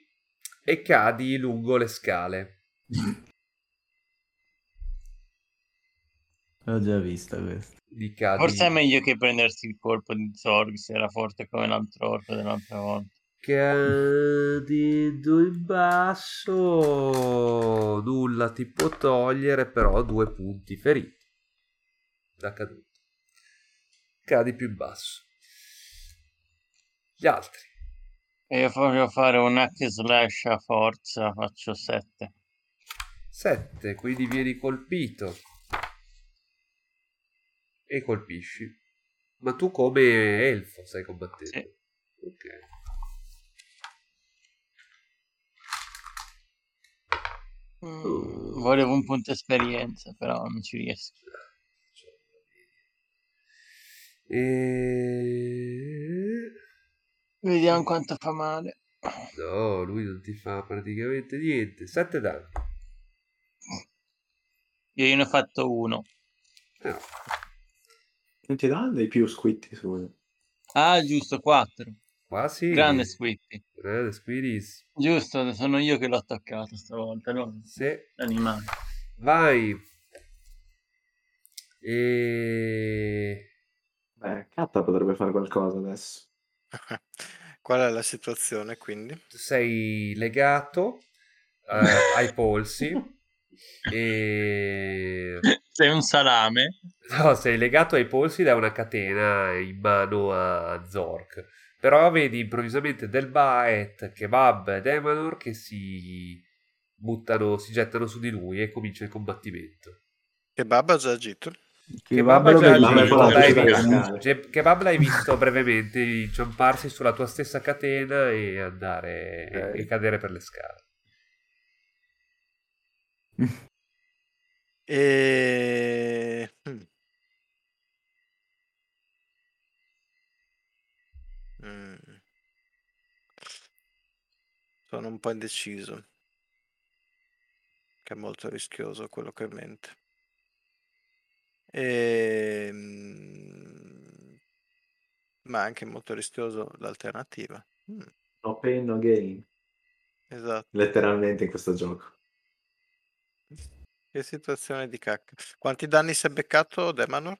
e cadi lungo le scale. L'ho già vista questa. Cadi... Forse è meglio che prendersi il colpo di Zorg, se era forte come l'altro orco dell'altra volta. Cadi due in basso, nulla ti può togliere, però due punti feriti da caduta. Cadi più in basso. Gli altri. E io voglio fare un hack slash a forza, faccio sette. sette, quindi vieni colpito e colpisci. Ma tu come elfo stai combattendo? Sì. Ok. Mm, volevo un punto esperienza, però non ci riesco. E... vediamo quanto fa male. No, lui non ti fa praticamente niente. Sette danni. Io, io ne ho fatto uno. No. Non ti danno dei più squitti su. Ah, giusto, quattro. Quasi. Grande Squitty. Grande Squitty. Giusto, sono io che l'ho attaccato stavolta, no? Sì. L'animale. Vai. E... beh, Katta potrebbe fare qualcosa adesso. Qual è la situazione, quindi? Tu sei legato eh, ai polsi e... sei un salame? No, sei legato ai polsi da una catena in mano a Zork. Però vedi improvvisamente Del Baet, Kebab e Demanor che si buttano, si gettano su di lui e comincia il combattimento. Kebab ha già agito. Kebab ha già agito, l'hai visto. Kebab l'hai visto brevemente inciamparsi sulla tua stessa catena e andare okay. e, e cadere per le scale. E... Mm. Mm. Sono un po' indeciso, che è molto rischioso quello che ho in mente. E... ma anche molto rischioso l'alternativa. Mm. No pain no gain. Esatto. Letteralmente in questo gioco. Che situazione di cacca. Quanti danni si è beccato Demanor?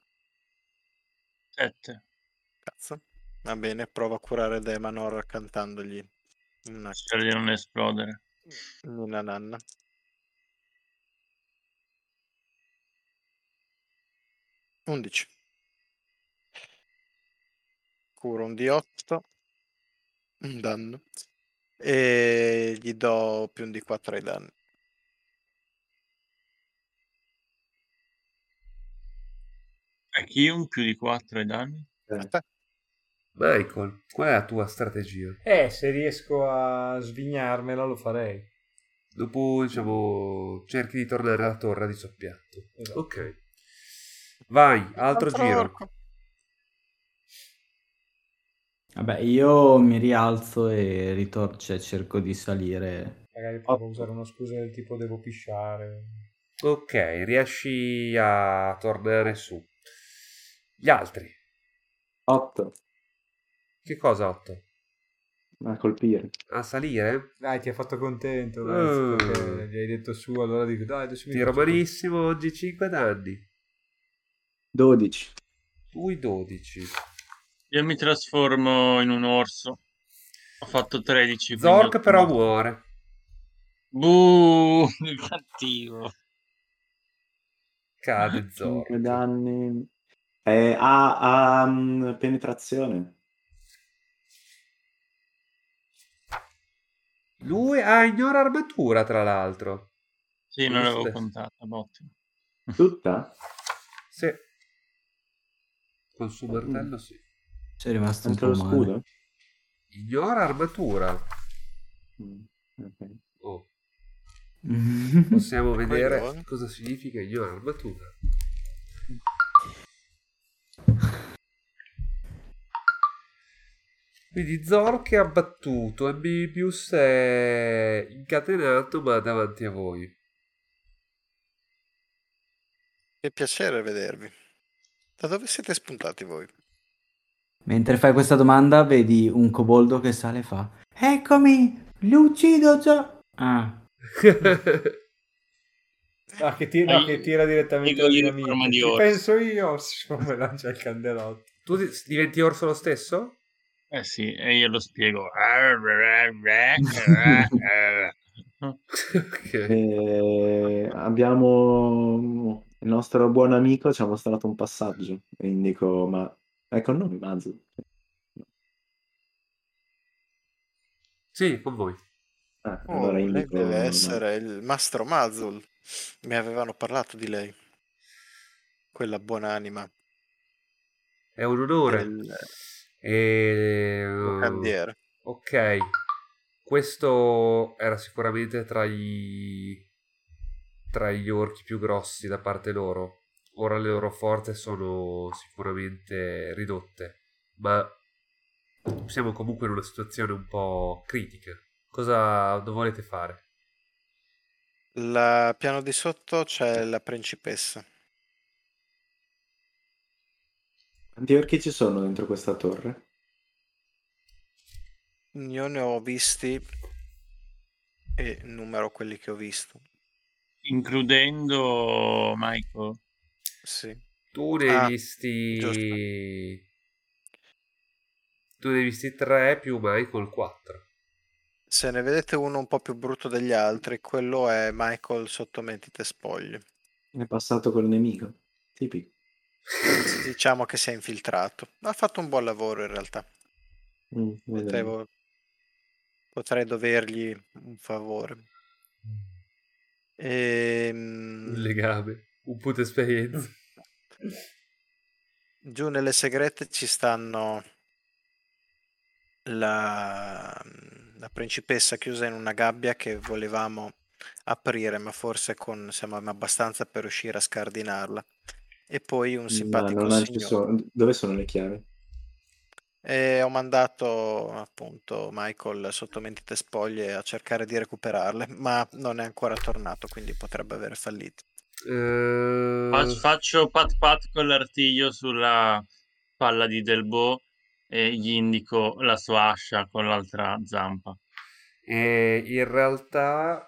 sette. Cazzo. Va bene, prova a curare Demanor cantandogli una... per non esplodere. Una nanna. undici. Curo un D otto. Un danno. E gli do più un D quattro ai danni. A chi un più di quattro ai danni? Eh. Michael, qual è la tua strategia? Eh, se riesco a svignarmela lo farei. Dopo, diciamo, cerchi di tornare alla torre di soppiatto. Esatto. Ok. Vai, altro, altro giro. Orco. Vabbè, io mi rialzo e ritorno, cioè, cerco di salire. Magari posso usare una scusa del tipo devo pisciare. Ok, riesci a tornare su. Gli altri. otto. Che cosa otto? A colpire. A salire? Dai, ti ha fatto contento. Uh, ragazzi, gli hai detto su, allora dico dai, adesso mi tiro malissimo oggi. Cinque danni. dodici. Lui dodici. Io mi trasformo in un orso. Ho fatto tredici. Zork però muore. Buh, cattivo. Cade Zork. cinque danni. Eh, ha, ha penetrazione. Lui ha ignora armatura, tra l'altro. Sì, non l'avevo contata, ottimo. Tutta? Sì. Col suo martello sì. C'è rimasto un po' lo male. Scudo? Ignora armatura. Mm, okay. Oh. Possiamo vedere cosa significa ignora armatura. Quindi Zork è abbattuto e Möbius è incatenato ma davanti a voi. Che piacere vedervi. Da dove siete spuntati voi? Mentre fai questa domanda vedi un coboldo che sale e fa: eccomi, li uccido già. Ah. ah che tira, ah, che tira direttamente la mia. Penso io, come lancia il candelotto. Tu diventi orso lo stesso? Eh sì, e io lo spiego. Okay. Eh, abbiamo il nostro buon amico, ci ha mostrato un passaggio e indico, ma è con noi Mazzo? No. Sì, con voi. Ah, oh, allora lei deve essere il mastro Mazul. Mi avevano parlato di lei, quella buon'anima. È un onore. Del... E... Candiere. Ok, questo era sicuramente tra i tra gli orchi più grossi da parte loro. Ora le loro forze sono sicuramente ridotte, ma siamo comunque in una situazione un po' critica. Cosa volete fare? Al piano di sotto c'è la principessa. Quanti orchi ci sono dentro questa torre? Io ne ho visti e numero quelli che ho visto. Includendo Michael? Sì. Tu ne hai ah, visti... Giusto. Tu ne hai visti tre più Michael quattro. Se ne vedete uno un po' più brutto degli altri, quello è Michael sottomentite spoglie. È passato col nemico, tipico. Diciamo che si è infiltrato, ha fatto un buon lavoro in realtà. mm, Potevo... potrei dovergli un favore. e... un legame, un puto esperienza. Giù nelle segrete ci stanno la... la principessa chiusa in una gabbia che volevamo aprire, ma forse con... siamo abbastanza per riuscire a scardinarla. E poi un simpatico no, signore. Sono... Dove sono le chiavi? E ho mandato appunto Michael sotto mentite spoglie a cercare di recuperarle, ma non è ancora tornato, quindi potrebbe aver fallito. Eh... Faccio pat pat con l'artiglio sulla palla di Del Baet e gli indico la sua ascia con l'altra zampa. E in realtà...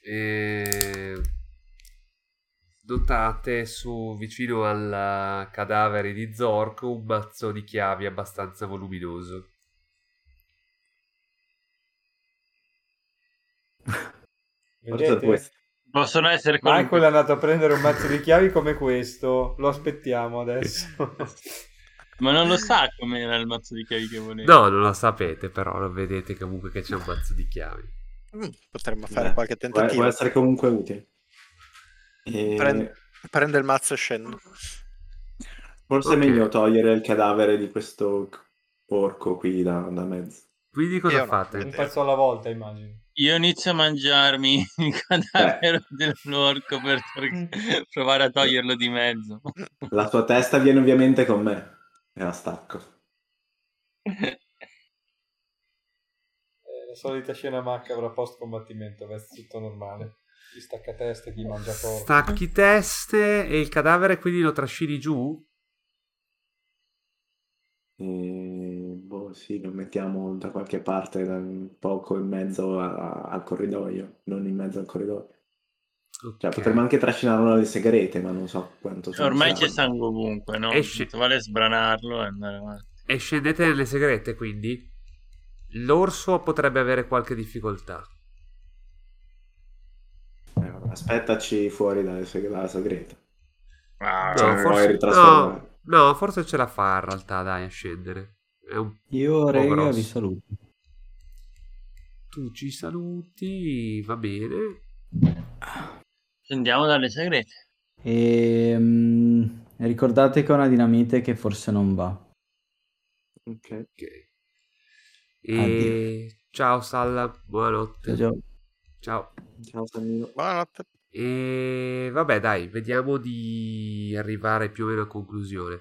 E... Notate su vicino al cadavere di Zork un mazzo di chiavi abbastanza voluminoso. Vedete? Possono essere quelli... Michael è andato a prendere un mazzo di chiavi come questo. Lo aspettiamo adesso. Ma non lo sa come era il mazzo di chiavi che voleva. No, non lo sapete, però lo vedete comunque che c'è un mazzo di chiavi. Mm, potremmo fare Beh, qualche tentativo. Può essere comunque utile. E... Prende, prende il mazzo e scende. Forse okay. È meglio togliere il cadavere di questo porco qui da, da mezzo. Quindi cosa Io fate? Un pezzo alla volta, immagino. Io inizio a mangiarmi il cadavere dell'orco per tor- provare a toglierlo di mezzo. La tua testa viene ovviamente con me. E la stacco. La solita scena macabra post combattimento, vesti tutto normale. Stacca teste di mangiatore. Stacchi teste e il cadavere quindi lo trascini giù? Eh, boh, sì, lo mettiamo da qualche parte, un poco in mezzo a, a, al corridoio, non in mezzo al corridoio. Okay. Cioè, potremmo anche trascinarlo alle segrete, ma non so quanto. Cioè, ormai c'è sangue ovunque, no? Esce... Vale sbranarlo e andare avanti. E scendete nelle segrete, quindi? L'orso potrebbe avere qualche difficoltà. Aspettaci fuori dalla segreta. Ah, no, forse, no, no, forse ce la fa in realtà, dai, a scendere. È un Io, Rega, vi saluto. Tu ci saluti, va bene. Scendiamo dalle segrete. E um, ricordate che ho una dinamite che forse non va. Ok, okay. E... ciao Salla, buonanotte. Ciao. Ciao, ciao Sallino. Buonanotte. E vabbè, dai, vediamo di arrivare più o meno a conclusione.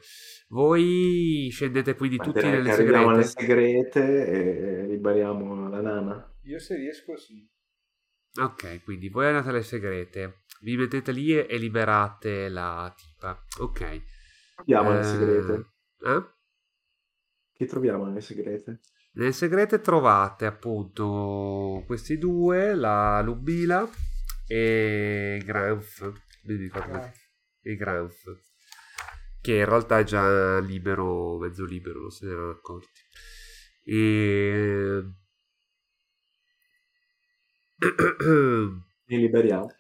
Voi scendete quindi vabbè, tutti nelle segrete. Arriviamo alle segrete e liberiamo la nana. Io se riesco sì. Ok, quindi voi andate alle segrete, vi mettete lì e liberate la tipa. Ok. Andiamo alle eh... segrete. Eh? Che troviamo nelle segrete? Nelle segrete trovate appunto questi due, la Lubila e Graf, ah. e Graf, che in realtà è già libero, mezzo libero, non se ne erano accorti. E li liberiamo.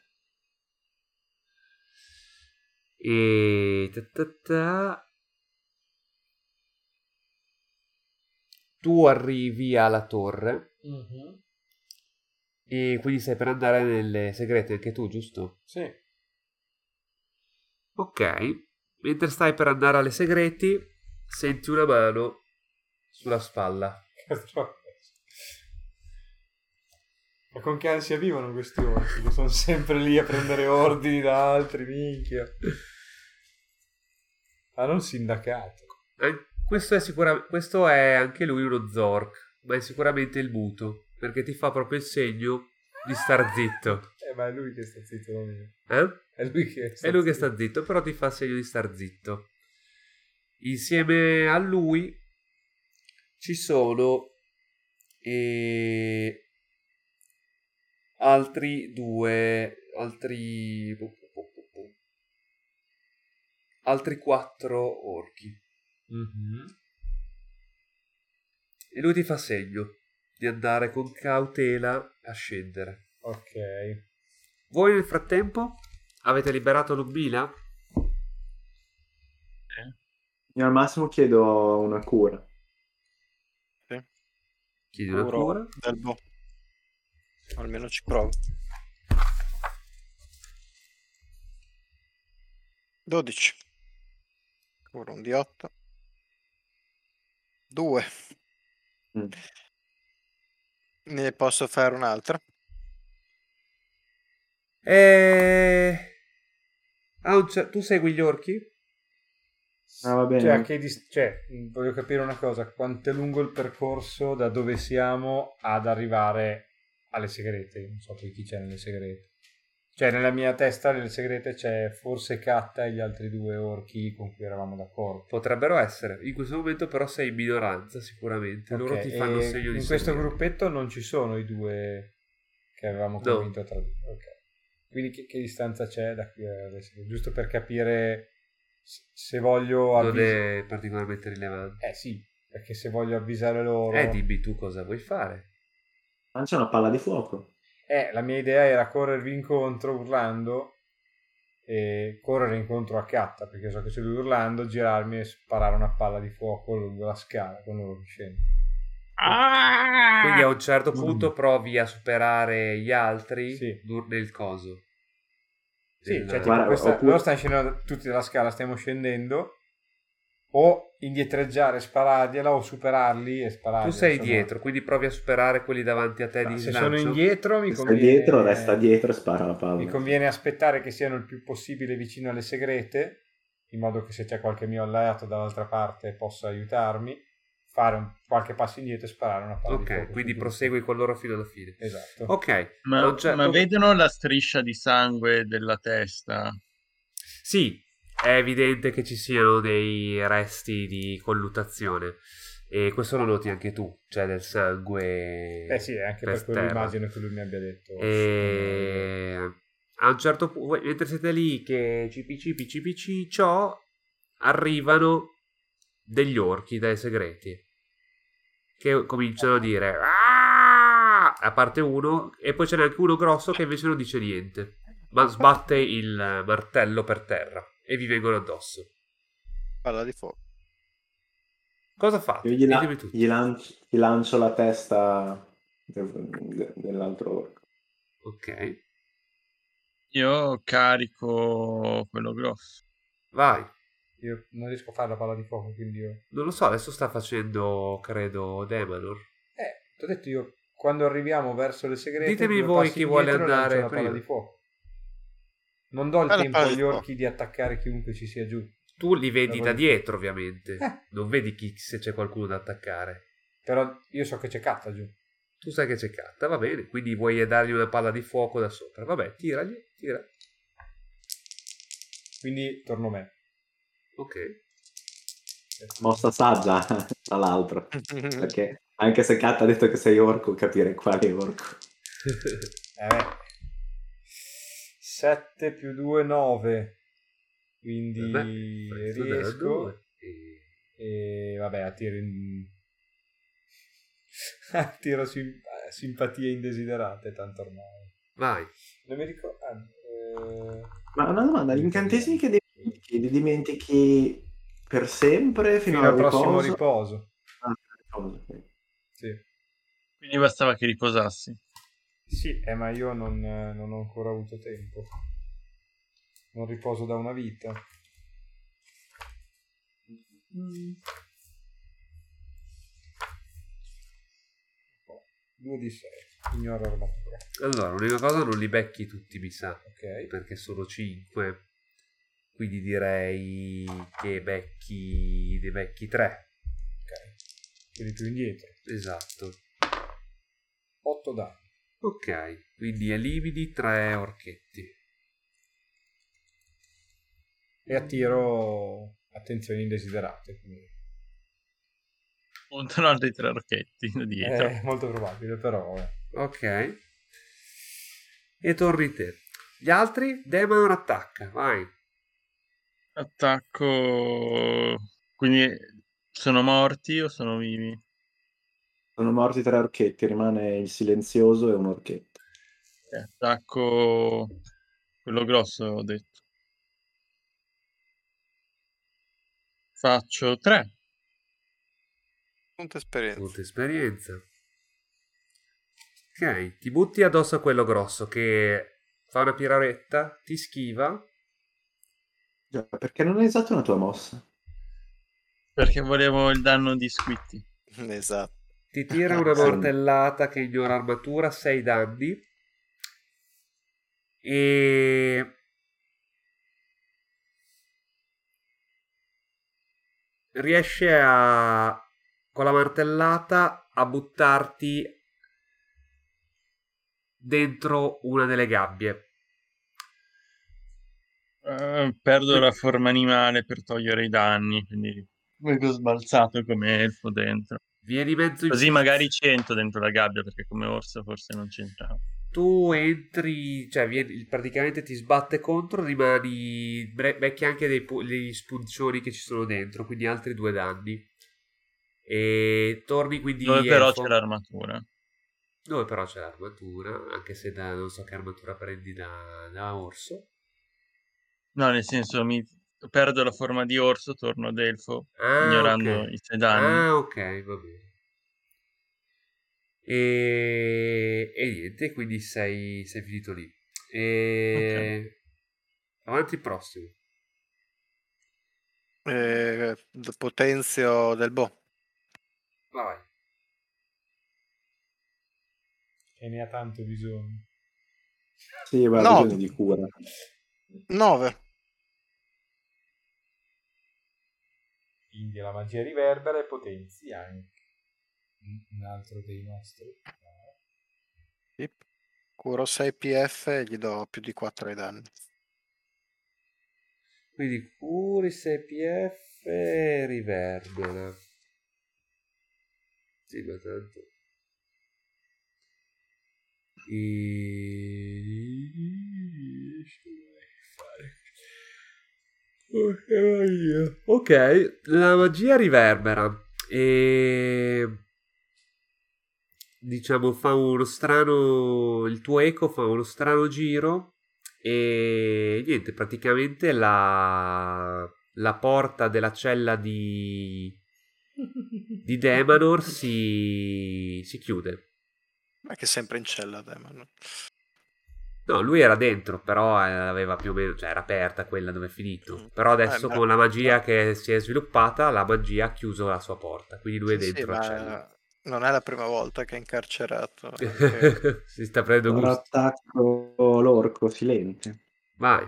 E ta ta ta. Tu arrivi alla torre, mm-hmm. e quindi stai per andare nelle segrete anche tu, giusto? Sì. Ok, mentre stai per andare alle segreti, senti una mano sulla spalla. Ma con che ansia vivono questi orti? Sono sempre lì a prendere ordini da altri, minchia. Ah, non sindacato. Eh? Questo è, sicuramente, questo è anche lui uno Zork, ma è sicuramente il muto, perché ti fa proprio il segno di star zitto. Eh, ma è lui che sta zitto, non io. Eh? È lui che sta, è lui zitto. Che sta zitto, però ti fa il segno di star zitto. Insieme a lui ci sono eh, altri due, altri... altri quattro orchi. Mm-hmm. E lui ti fa segno di andare con cautela a scendere. Ok. Voi nel frattempo avete liberato Lubila? Sì. Io al massimo chiedo una cura. Sì. Chiedi una cura? Del boh. Almeno ci provo. dodici. Cura un di otto. Due. Mm. Ne posso fare un'altra? E... Ah, un c- tu segui gli orchi? Ah, va bene. Cioè, anche dis- cioè, voglio capire una cosa. Quanto è lungo il percorso da dove siamo ad arrivare alle segrete? Non so poi chi c'è nelle segrete. Cioè, nella mia testa, nelle segrete, c'è forse Katta e gli altri due orchi con cui eravamo d'accordo. Potrebbero essere. In questo momento però sei in minoranza, sicuramente. Okay, loro ti fanno segno di segrete. In questo gruppetto non ci sono i due che avevamo convinto no. tra loro. Okay. Quindi che, che distanza c'è da qui alle segrete? Giusto per capire se voglio avvisare... Non è particolarmente rilevante. Eh sì, perché se voglio avvisare loro... Eh, dimmi tu cosa vuoi fare. Ma c'è una palla di fuoco. Eh, la mia idea era corrervi incontro urlando e correre incontro a Katta, perché so che c'è lui urlando, girarmi e sparare una palla di fuoco lungo la scala con loro che scendono. Ah! Quindi a un certo punto mm. provi a superare gli altri sì. nel coso. Sì, del... cioè tipo Guarda, questa... oppure... loro stanno scendendo tutti dalla scala, stiamo scendendo, o indietreggiare, sparargliela o superarli e spararli. Tu sei insomma. dietro, quindi provi a superare quelli davanti a te no, di se slancio. Sono indietro mi se conviene dietro, resta dietro e spara la palla. Mi conviene aspettare che siano il più possibile vicino alle segrete, in modo che se c'è qualche mio alleato dall'altra parte possa aiutarmi, fare un, qualche passo indietro e sparare una palla. Ok, quindi più prosegui più. Con loro fino alla fine. Esatto. Ok, ma, certo... ma vedono la striscia di sangue della testa? Sì. È evidente che ci siano dei resti di colluttazione e questo lo noti anche tu, cioè del sangue. Eh sì, anche per quello immagino che lui mi abbia detto. E... a un certo punto, mentre siete lì che cpc cpc ciccio, arrivano degli orchi dai segreti che cominciano a dire Aaah! A parte uno, e poi c'è anche uno grosso che invece non dice niente, ma sbatte il martello per terra. E vi vengono addosso. Palla di fuoco. Cosa fate? Io gli, la- gli, lancio, gli lancio la testa de- de- dell'altro orco. Ok. Io carico quello grosso. Vai. Io non riesco a fare la palla di fuoco, quindi io... Non lo so, adesso sta facendo, credo, Demanor. Eh, ti ho detto io, quando arriviamo verso le segrete... Ditemi voi chi vuole andare prima. Palla di fuoco. Non do il ah, tempo agli orchi di attaccare chiunque ci sia giù. Tu li vedi da, da dietro, ovviamente. Eh. Non vedi chi, se c'è qualcuno da attaccare. Però io so che c'è Catta giù. Tu sai che c'è Catta, va bene. Quindi vuoi dargli una palla di fuoco da sopra. Vabbè, tiragli, tira. Quindi torno a me. Ok. Mossa saggia, tra l'altro. Perché anche se Kat ha detto che sei orco, capire quale orco. eh sette più due, nove. Quindi vabbè, riesco. E... e vabbè, attiro in... attiro sim... simpatie indesiderate, tanto ormai. Vai. Non mi ricordo... Ah, eh... Ma una domanda, gli incantesimi che li dimentichi per sempre fino, fino al riposo? prossimo riposo. Ah, riposo okay. Sì. Quindi bastava che riposassi. Sì, eh, ma io non, non ho ancora avuto tempo. Non riposo da una vita. Mm. due di sei. Ignoro armatura. Allora, l'unica cosa, non li becchi tutti, mi sa. Ok. Perché sono cinque. Quindi direi che becchi, ne becchi tre. Ok. Quelli più indietro. Esatto. otto danni. Ok, quindi elimini tre orchetti. E attiro attenzioni indesiderate. Quindi. Montano altri tre orchetti dietro. È molto probabile, però. Ok. E torni te. Gli altri? Demanor attacca, vai. Attacco... Quindi sono morti o sono vivi? Sono morti tre orchetti, rimane il silenzioso e un orchetto. Attacco quello grosso, ho detto. Faccio tre. Punto esperienza. Punto esperienza. Ok, ti butti addosso a quello grosso che fa una piraretta, ti schiva. Già, perché non è esatto una tua mossa? Perché volevo il danno di Squitti. Esatto. Ti tira una mortellata che ignora armatura, sei danni. E riesce a, con la martellata, a buttarti dentro una delle gabbie. Uh, perdo la forma animale per togliere i danni, quindi vengo sbalzato come elfo dentro. Vieni mezzo in così pizza. Magari c'entro dentro la gabbia, perché come orso forse non c'entravo. Tu entri, cioè vieni, praticamente ti sbatte contro, rimani, becchi anche dei, dei spuncioni che ci sono dentro, quindi altri due danni. E torni quindi... Dove però c'è l'armatura. Dove però c'è l'armatura, anche se da, non so che armatura prendi da, da orso. No, nel senso mi... perdo la forma di orso, torno ad elfo, ah, ignorando okay. i sedani. Ah, ok, va bene. E, e niente, quindi sei, sei finito lì. E... Okay. Avanti, prossimo. Eh, potenzio del Bo. Vai. E ne ha tanto bisogno. Sì, ma ha bisogno di cura. nove. Quindi la magia riverbera e potenzi anche un altro dei nostri. Sì. Curo sei P F e gli do più di quattro ai danni. Quindi curi sei P F e riverbera. Sì, ma tanto. E... Ok, la magia riverbera e diciamo fa uno strano, il tuo eco fa uno strano giro e niente, praticamente la, la porta della cella di di Demanor si si chiude. Ma che è sempre in cella Demanor. No, lui era dentro, però aveva più o meno, cioè era aperta quella dove è finito. Mm. Però adesso eh, con la magia che si è sviluppata, la magia ha chiuso la sua porta, quindi lui è sì, dentro. Sì, ma non è la prima volta che è incarcerato. Perché... si sta prendendo gusto. Attacco l'orco silente. Vai.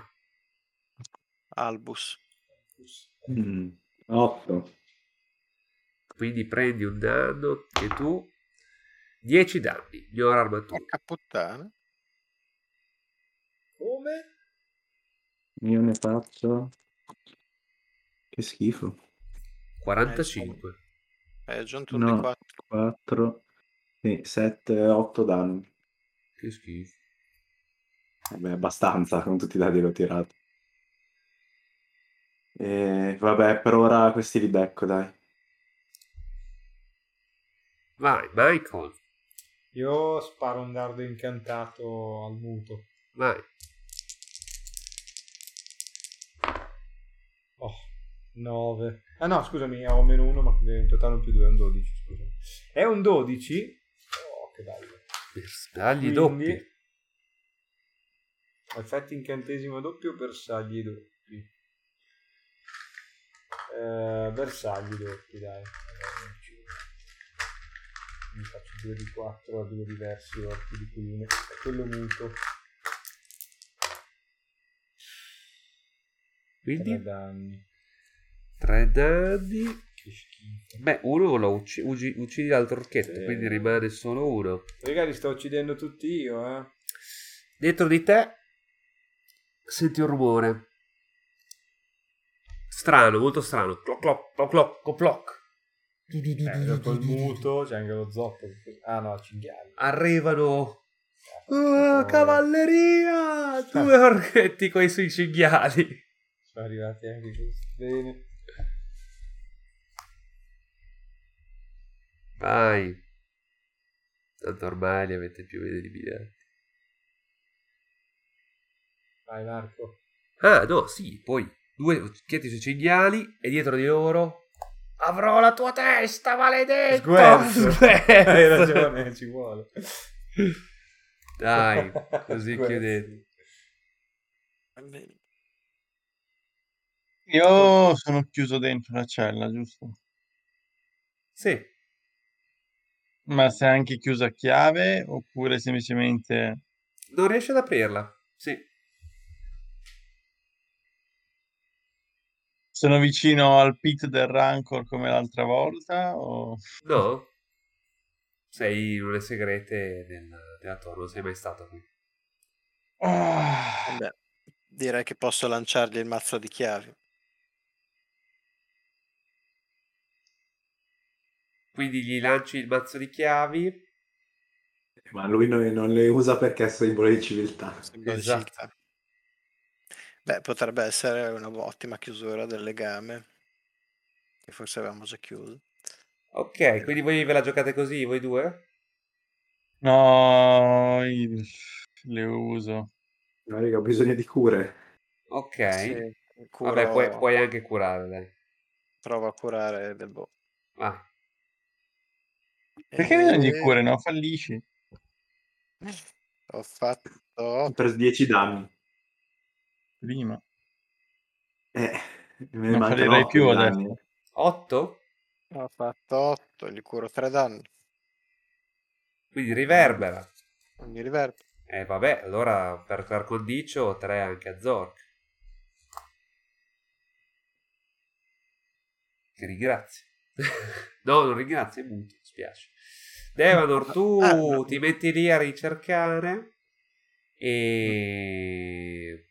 Albus. Mm. otto. Quindi prendi un danno e tu dieci danni, ignora armatura. Porca puttana. Come? Io ne faccio che schifo. quarantacinque. Hai aggiunto un no, quattro. Sì, sette otto danni. Che schifo. Vabbè, abbastanza con tutti i dadi l'ho tirato. E vabbè, per ora questi li becco, dai. Vai, Michael. Io sparo un dardo incantato al muto. Vai. Oh, nove. Ah no, scusami, ho meno uno, ma in totale un più due, è un dodici, scusami. È un dodici. Oh, che bello. Bersagli doppi. Effetto incantesimo doppio, bersagli doppi. Eh, bersagli doppi, dai. Mi faccio due di quattro a due diversi orchi, di cui uno è quello muto. Quindi danni. Tre danni. Che schifo. Beh, uno lo ucc- ucc- uccidi dall'altro orchetto, sì. Quindi rimane solo uno. Raga, li sto uccidendo tutti io, eh. Dentro di te senti un rumore. Strano, molto strano. Cloc cloc cloc cloc cloc. Eh, col muto c'è anche lo zoppo. Ah no, cinghiali. Arrivano. Oh, cavalleria! Due orchetti coi sui cinghiali. Arrivati anche giusto. Bene. Vai. Tanto ormai li avete più vede di biglietti. Vai Marco. Ah no, sì, poi due occhietti sui cinghiali e dietro di loro avrò la tua testa, maledetto! Sguerz. Sguerz. Hai ragione, ci vuole. Dai, così chiudete. Io sono chiuso dentro una cella, giusto? Sì. Ma se anche chiusa a chiave oppure semplicemente... Non riesce ad aprirla, sì. Sono vicino al pit del Rancor come l'altra volta o... No. Sei in una segrete del, della torre, non sei mai stato qui. Oh. Beh, direi che posso lanciargli il mazzo di chiavi. Quindi gli lanci il mazzo di chiavi. Ma lui non, non le usa perché è simbolo di civiltà. Esatto. Beh, potrebbe essere una ottima chiusura del legame. Che forse avevamo già chiuso. Ok, quindi voi ve la giocate così, voi due? No, io le uso. No, raga, ho bisogno di cure. Ok. Sì, curo... Vabbè, puoi, puoi anche curare, dai. Provo a curare del boh. Ah. Perché non gli cure, no? Fallisci. Ho fatto... Ho preso dieci danni. Prima. Eh, me non fallirei più adesso. otto? Ho fatto otto, gli curo tre danni. Quindi riverbera. Quindi riverbera. Eh vabbè, allora per par condicio tre anche a Zork. Ti ringrazio. No, non ringrazio, è muto, spiace. Demanor, tu ah, no. ti metti lì a ricercare e...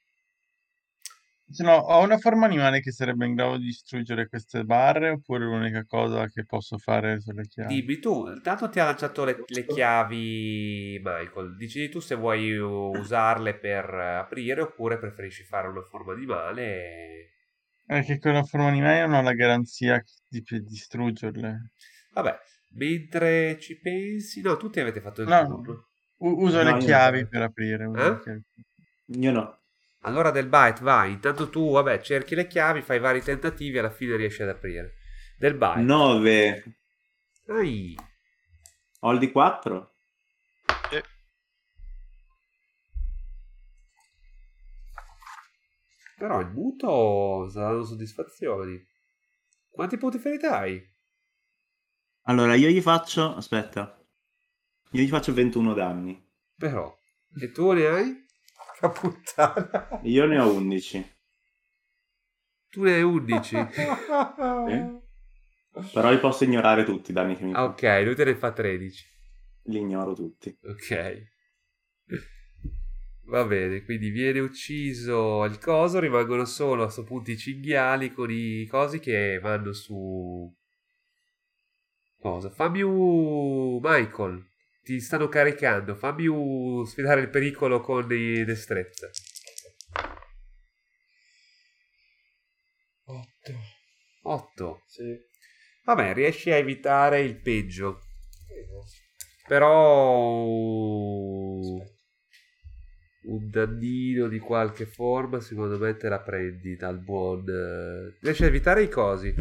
Se no, ho una forma animale che sarebbe in grado di distruggere queste barre oppure l'unica cosa che posso fare sono le chiavi? Dimmi tu, intanto ti ha lanciato le, le chiavi Michael, dici tu se vuoi usarle per aprire oppure preferisci fare una forma animale e... Perché con la forma animale non ho la garanzia di distruggerle. Vabbè, mentre ci pensi... No, tutti avete fatto il no, turno. U- uso no, le chiavi no. per aprire. Eh? Chiavi. Io no. Allora Del Baet, vai. Intanto tu, vabbè, cerchi le chiavi, fai vari tentativi e alla fine riesci ad aprire. Del Baet. nove. Dai. Ho il di quattro. Eh. Però il muto saranno soddisfazioni. Quanti punti ferita hai? Allora, io gli faccio... Aspetta. Io gli faccio ventuno danni. Però. E tu ne hai? La puttana. Io ne ho undici. Tu ne hai undici? Eh? Però li posso ignorare tutti i danni che mi ah, fa. Ok, lui te ne fa tredici. Li ignoro tutti. Ok. Va bene, quindi viene ucciso il coso, rimangono solo a questo punto i cinghiali con i cosi che vanno su... Cosa? Fammi un... Michael, ti stanno caricando, fammi un... sfidare il pericolo con le destrezze. otto. otto? Sì. Vabbè, riesci a evitare il peggio. Però... Aspetta. Un dannino di qualche forma secondo me te la prendi dal buon... Eh... riesci a evitare i cosi,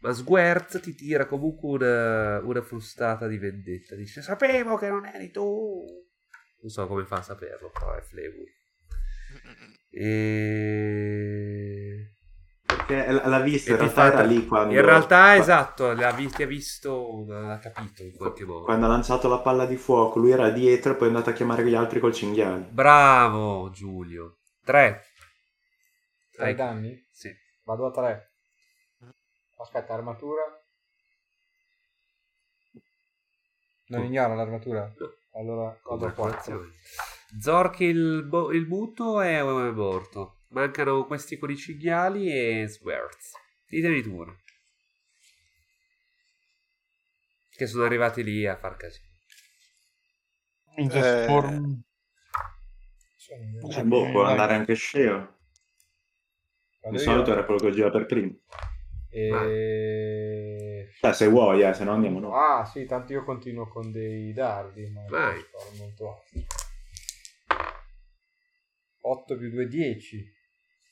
ma Sguerz ti tira comunque una, una frustata di vendetta, dice sapevo che non eri tu, non so come fa a saperlo, però è Flavor e... perché l'ha vista, in realtà era lì quando... in realtà esatto, l'ha visto, ha visto, l'ha capito in qualche modo quando ha lanciato la palla di fuoco, lui era dietro e poi è andato a chiamare gli altri col cinghiale. Bravo Giulio. Tre tre danni? Sì, vado a tre. Aspetta, armatura non oh. ignora l'armatura? No. Allora cosa faccio? Zork il, bo- il muto è morto. Mancano questi con i cinghiali e Sguerz. Ditemi tu. Che sono arrivati lì a far casino. In eh... form... cioè, eh, boh, può andare anche scemo. Di solito era quello che gira per primo. E... Cioè, se vuoi, eh, se no andiamo noi. Ah, sì, tanto io continuo con dei dardi. Ma vai. Molto otto più due, dieci.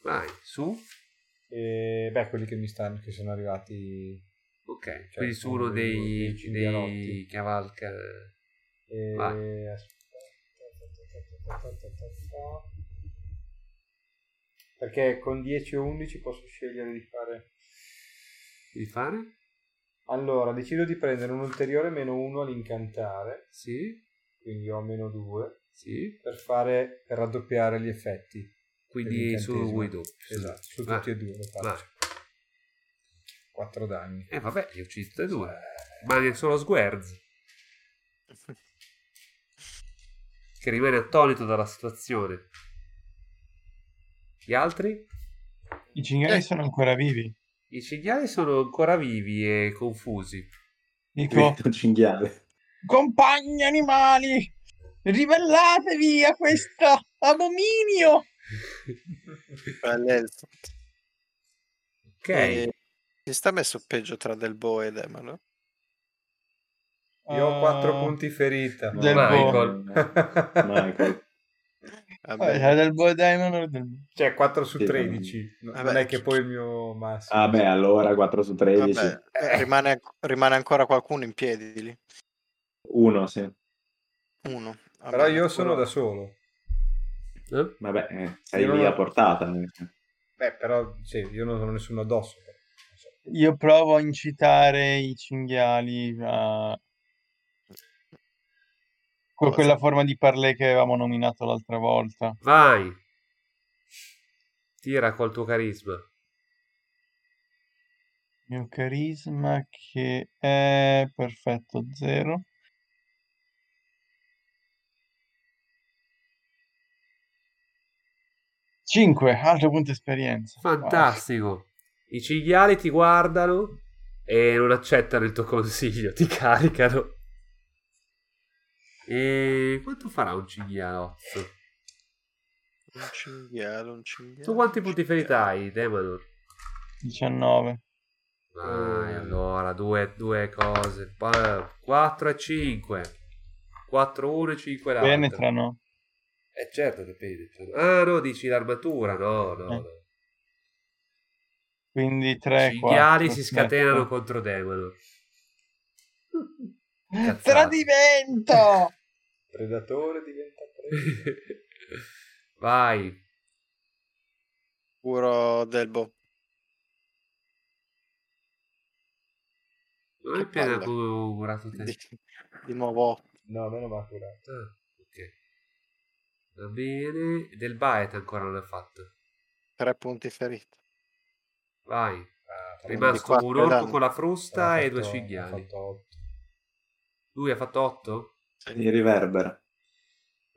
Vai, su. E, beh, quelli che mi stanno, che sono arrivati... Ok, cioè, quindi su uno dei, dei, dei cavalca... E... Vai. Aspetta. Perché con dieci o undici posso scegliere di fare... Di fare? Allora, decido di prendere un ulteriore meno uno all'incantare. Sì. Quindi ho meno due. Sì. Per fare, per raddoppiare gli effetti. Quindi su due doppi. Esatto, su va, tutti e due lo faccio. quattro danni. E eh, vabbè, li ho uccisi tutti e due. Ma è solo Sguerz. Che rimane attonito dalla situazione. Gli altri? I cinghiali eh. sono ancora vivi. I cinghiali sono ancora vivi e confusi. Dico, cinghiale. Compagni animali! Ribellatevi a questo abominio! Ok. E si sta messo peggio tra Del Baet e Demanor? Io ho quattro uh, punti ferita. Del Michael. Michael. Vabbè. Vabbè, Del Baet e Demanor. Cioè quattro su tredici. Vabbè. Non è che poi il mio massimo. Vabbè, allora quattro su tredici. Vabbè. Eh, rimane, rimane ancora qualcuno in piedi lì? Uno, sì. Uno. Vabbè, però io sono però... da solo. Eh? Vabbè, eh, sei lì a portata. Beh, però sì, io non ho nessuno addosso. So. Io provo a incitare i cinghiali a... con quella forma di parlé che avevamo nominato l'altra volta. Vai! Tira col tuo carisma. Il mio carisma che è... perfetto, zero. cinque, altro punto esperienza. Fantastico. Wow. I cinghiali ti guardano e non accettano il tuo consiglio, ti caricano. E quanto farà un cinghialozzo? Un cinghiale, un cinghiale. Tu quanti punti ferita hai, Demanor? diciannove. Vai, mm. allora, due, due cose. quattro e cinque. quattro, uno e cinque l'altro. Penetrano. Eh certo che penetrano. Ah no, dici l'armatura, no, no, no. Quindi tre, i cinghiali si scatenano metto. Contro Demanor. Tradimento! Predatore diventa preda. Vai. sicuro Delbo. Non è piena curato te. Di, di nuovo. No, meno va curato. Ah, ok. Va bene. Del Baet ancora non l'ha fatto. Tre punti ferito. Vai. Ah, rimasto un orco con la frusta fatto, e due cinghiali. Lui ha fatto otto? Gli riverbera.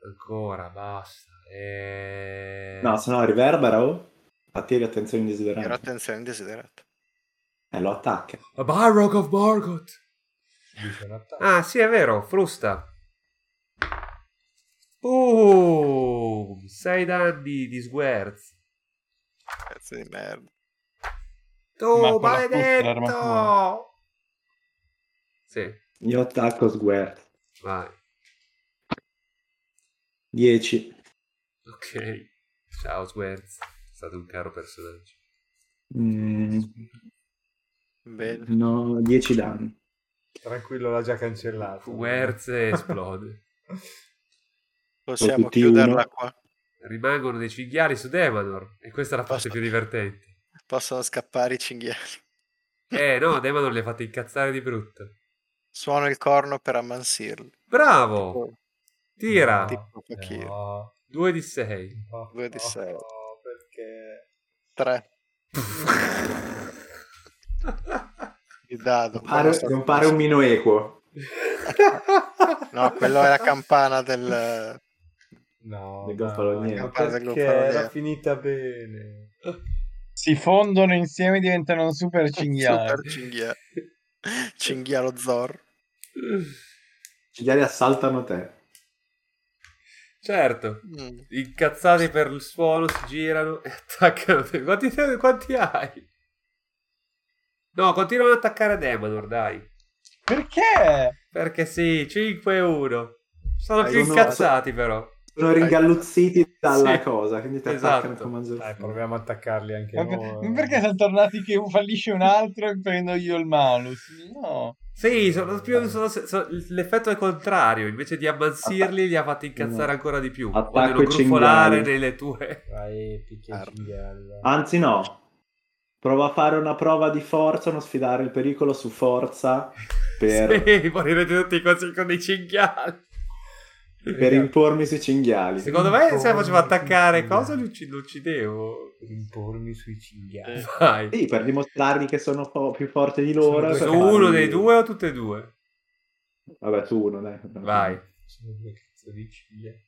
Ancora, basta. E... No, se no riverbera o... Oh. Attiri attenzione indesiderata. Era attenzione indesiderata. E eh, lo attacca. A Barrock of Bargot. Ah, sì, è vero. Frusta. Boom. Sei danni di Sguerz. Pezzo di merda. Tu, maledetto. Sì. Io attacco Sguerz. Vai. dieci. Ok. Ciao Sguerz. È stato un caro personaggio. Mm. Bene. No, dieci danni. Tranquillo, l'ha già cancellato. Sguerz esplode. Possiamo chiuderla uno. Qua. Rimangono dei cinghiali su Demanor. E questa è la parte Posso... più divertente. Possono scappare i cinghiali. Eh no, Demanor li ha fatti incazzare di brutto. Suono il corno per ammansirli. Bravo! Tipo... Tira! No, tipo no. due di sei. No, due di sei. No, perché... tre. Il dado pare, non pare un mino equo. No, quello è la campana del no, del no perché era finita bene. Si fondono insieme e diventano super cinghiali. Super cinghiali. Cinghialo Zor. Cinghiali assaltano te. Certo. Mm. Incazzati per il suolo si girano e attaccano te. Quanti, quanti hai? No, continuano ad attaccare Demanor, dai. Perché? Perché sì, cinque a uno. Sono dai, più incazzati, però. Sono ringalluzziti dalla sì. cosa, quindi ti esatto. attaccano con maggior dai, proviamo ad attaccarli anche ma noi. Per... Perché sono tornati che fallisce un altro e prendo io il malus? No. Sì, sono più, sono, sono, l'effetto è contrario. Invece di ammansirli, li ha fatti incazzare no. ancora di più. Vogliono gruffolare nelle tue... Vai, picchia cinghiale. Anzi, no. Prova a fare una prova di forza, non sfidare il pericolo su forza per... Sì, morirete tutti quasi con i cinghiali. Per impormi sui cinghiali. Secondo me se facevo attaccare cosa li ucc- uccidevo. Per impormi sui cinghiali. Vai. Sì, per dimostrargli che sono po- più forte di loro. Sono uno farmi... dei due o tutte e due? Vabbè, tu uno, dai. Vai. Sono due cazzo di cinghiali.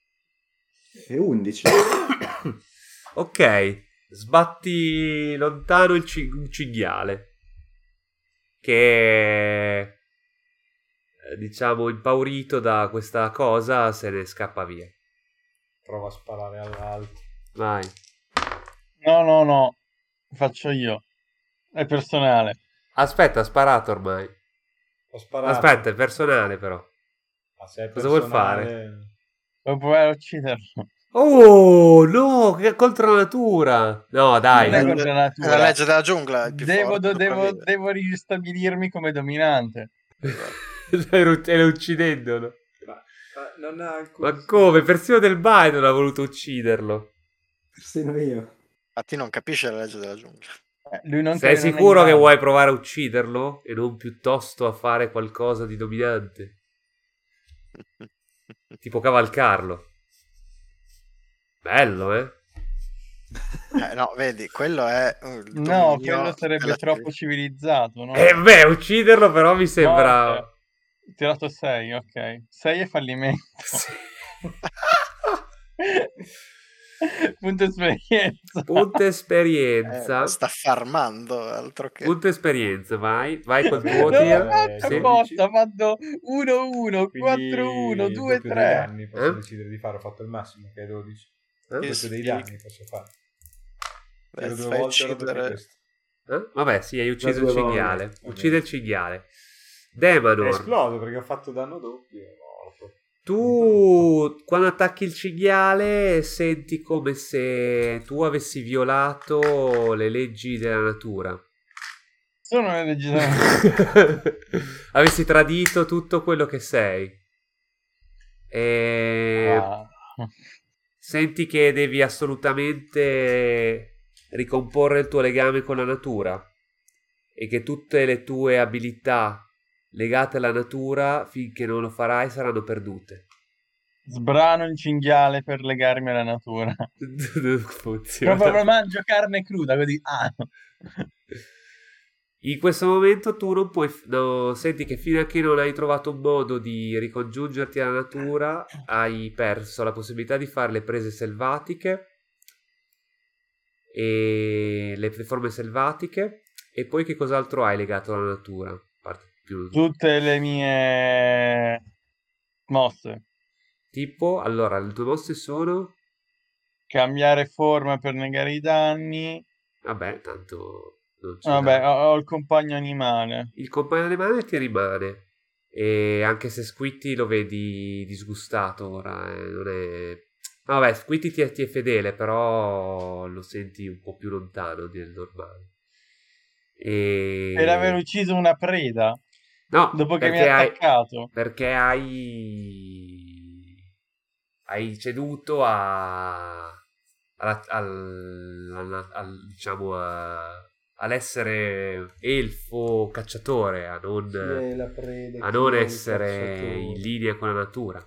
E undici. Ok. Sbatti lontano il cing- cinghiale che, diciamo, impaurito da questa cosa se ne scappa via. Prova a sparare all'alto. Vai. No, no, no. Faccio io. È personale. Aspetta, ha sparato ormai. Ho sparato. Aspetta, è personale però. Ma se è personale... Cosa vuol fare? Vuoi provare a ucciderlo? Oh no, che contro la natura. No dai, non è contro la natura. La legge della giungla è più devo, forte, devo, devo ristabilirmi come dominante. E lo uccidendono. Ma, ma, non ha alcun... ma come? Persino Del Baet non ha voluto ucciderlo. Persino io. Infatti non capisce la legge della giungla. Eh, lui non Sei sicuro non che vuoi provare a ucciderlo e non piuttosto a fare qualcosa di dominante? Tipo cavalcarlo. Bello, eh? eh? No, vedi, quello è... No, quello sarebbe troppo t- civilizzato, no? Eh beh, ucciderlo però mi sembra... No, tirato sei, ok. sei è fallimento. Sì. Punto esperienza. Punto esperienza. Eh, sta farmando, altro che... Punto esperienza, vai. Vai col tuo tiro. Ho fatto uno uno, quattro uno, due tre. Posso eh? decidere di fare, ho fatto il massimo, che è dodici. Questo dei danni posso fare. Beh, due volte eh? Vabbè, sì, hai ucciso il cinghiale. Volte. Uccide il cinghiale. Demanor. Esplode perché ho fatto danno doppio. Tu, quando attacchi il cinghiale, senti come se tu avessi violato le leggi della natura. Sono le leggi della natura. Avessi tradito tutto quello che sei. E... Ah. Senti che devi assolutamente ricomporre il tuo legame con la natura e che tutte le tue abilità legate alla natura, finché non lo farai, saranno perdute. Sbrano il cinghiale per legarmi alla natura. Non funziona. Proprio mangio carne cruda, così. Ah, no. In questo momento tu non puoi, no, senti che fino a che non hai trovato un modo di ricongiungerti alla natura, hai perso la possibilità di fare le prese selvatiche e le forme selvatiche. E poi che cos'altro hai legato alla natura? Parte più... Tutte le mie mosse. Tipo, allora, le tue mosse sono? Cambiare forma per negare i danni. Vabbè, tanto... Vabbè, ho, ho il compagno animale. Il compagno animale ti rimane. E anche se Squitty lo vedi disgustato ora, eh, non è... Vabbè, Squitty ti è, ti è fedele, però lo senti un po' più lontano del normale. E... Per aver ucciso una preda? No, dopo che mi ha attaccato. Hai... Perché hai... hai ceduto a, alla, al, alla, al, diciamo a, all'essere elfo cacciatore, a non, preda, a non essere in linea con la natura.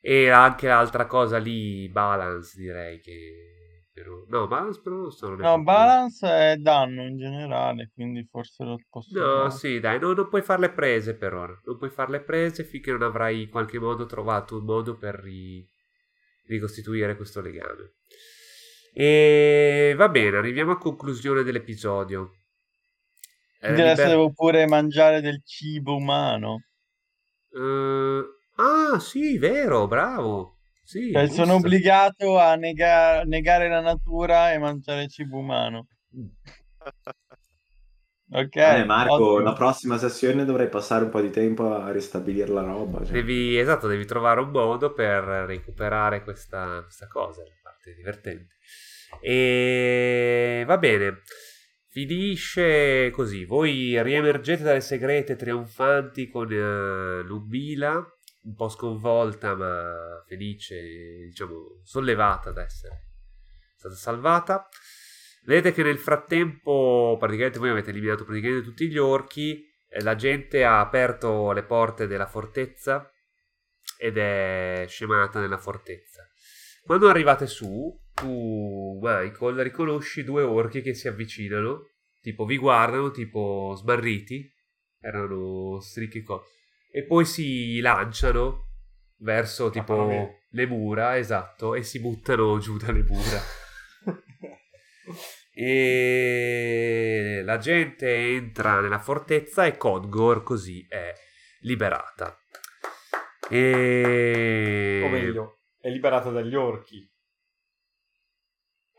E anche l'altra cosa lì, balance, direi che però, no, balance però non sono no, balance più. È danno in generale, quindi forse lo posso no, fare. Sì, dai, no, non puoi fare le prese per ora, non puoi fare le prese finché non avrai in qualche modo trovato un modo per ri... ricostituire questo legame. E va bene, arriviamo a conclusione dell'episodio. Eh, adesso liber... devo pure mangiare del cibo umano. Uh... ah, sì, vero, bravo. Sì, cioè, sono obbligato a nega- negare la natura e mangiare cibo umano. Ok. Eh, Marco, ottimo. La prossima sessione dovrei passare un po' di tempo a ristabilire la roba. Cioè. Devi, esatto, devi trovare un modo per recuperare questa, questa cosa, la parte divertente. E va bene. Finisce così. Voi riemergete dalle segrete trionfanti con uh, Lubila, un po' sconvolta ma felice, diciamo sollevata ad essere stata salvata. Vedete che nel frattempo praticamente voi avete eliminato praticamente tutti gli orchi, la gente ha aperto le porte della fortezza ed è scemata nella fortezza. Quando arrivate su, tu Michael riconosci due orchi che si avvicinano, tipo vi guardano, tipo smarriti, erano Strik e Codgor. E poi si lanciano verso tipo le mura, esatto, e si buttano giù dalle mura. E la gente entra nella fortezza e Codgor così è liberata. E... o meglio, è liberata dagli orchi.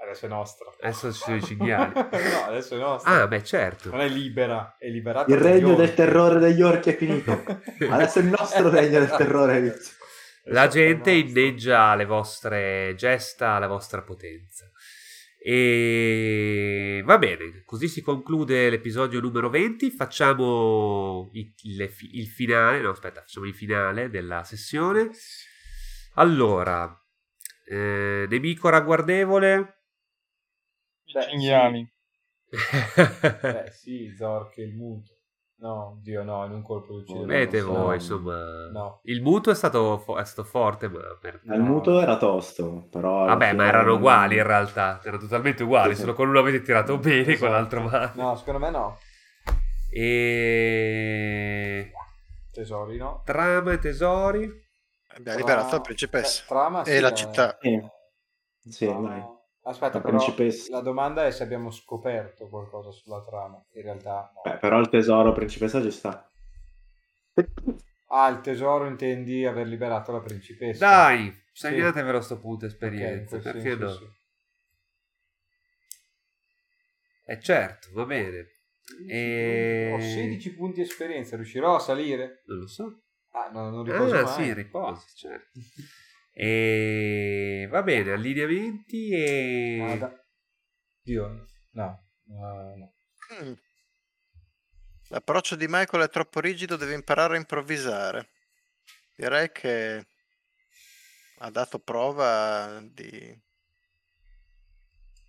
Adesso è nostra. Adesso ci sono i cinghiali. No, adesso è nostra. Ah, beh, certo. Non è libera, è liberata. Il regno del terrore degli orchi è finito. Adesso è il nostro regno del terrore. La gente inneggia le vostre gesta, la vostra potenza. E va bene, così si conclude l'episodio numero venti. Facciamo il, il, il finale, no, aspetta, facciamo il finale della sessione. Allora, eh, nemico ragguardevole. Beh, cinghiali. Sì. Beh, sì, Zork e il muto. No, Dio, no, in un colpo ucciso. Volete voi, insomma. No. Il muto è stato, fo- è stato forte, ma... Per... No. Il muto era tosto, però... Vabbè, ma erano non... uguali in realtà. Erano totalmente uguali, sì, solo con uno avete tirato bene, esatto. Con l'altro male. No, secondo me no. E... Tesori, no. Trama e tesori. Abbiamo liberato la principessa. Trama, sì, e la è... città. Sì, sì, no, dai. Aspetta, la però principessa. La domanda è se abbiamo scoperto qualcosa sulla trama. In realtà no. Beh, però il tesoro principessa ci sta. Ah, il tesoro intendi aver liberato la principessa. Dai, segnatevelo sì. Sto punto esperienza, okay, perché senso, no? Sì. Eh certo, va bene. E... Ho sedici punti esperienza, riuscirò a salire? Non lo so. Ah, no, non riposo ah, mai. Ah, sì, riposo, certo. E va bene, allineamenti e Vada. Dio, no, no, no. Mm. L'approccio di Michael è troppo rigido, deve imparare a improvvisare. Direi che ha dato prova di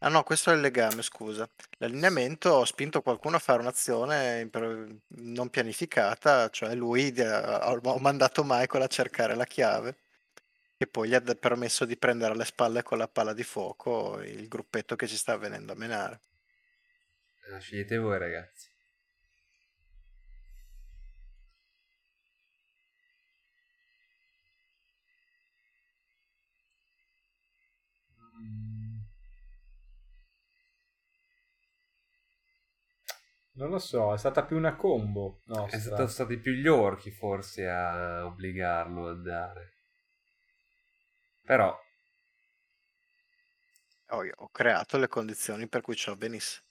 Ah no, questo è il legame, scusa. L'allineamento ho spinto qualcuno a fare un'azione non pianificata, cioè lui, ho mandato Michael a cercare la chiave, che poi gli ha permesso di prendere alle spalle con la palla di fuoco il gruppetto che ci sta venendo a menare. Ah, scegliete voi, ragazzi. Non lo so, è stata più una combo nostra. È stato, stati più gli orchi forse a obbligarlo ad andare. Però oh, io ho creato le condizioni per cui ciò avvenisse.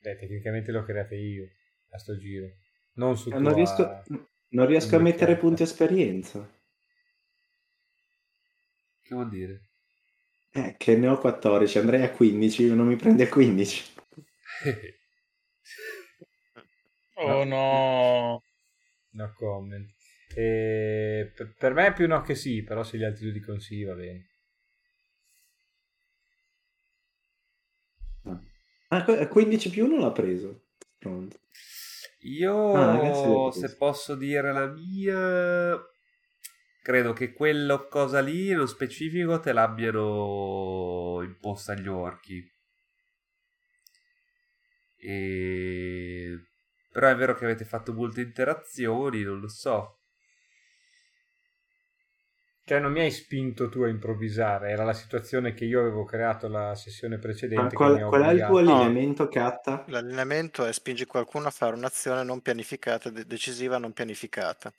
Beh, tecnicamente l'ho creata io a sto giro. Non su non, tua... riesco, non riesco a mettere punti esperienza. Che vuol dire? Eh, che ne ho quattordici, andrei a quindici, non mi prende quindici. Oh no, no comment. Eh, per me è più no che sì, però se gli altri due dicono sì va bene. Ah, quindici più uno l'ha preso. Pronto. Io ah, ragazzi, se posso dire la mia, credo che quello cosa lì lo specifico te l'abbiano imposta gli orchi. E... però è vero che avete fatto molte interazioni, non lo so, cioè non mi hai spinto tu a improvvisare, era la situazione che io avevo creato la sessione precedente. Ah, qual, che qual è il tuo allineamento, Catta? L'allineamento è spingi qualcuno a fare un'azione non pianificata, de- decisiva non pianificata.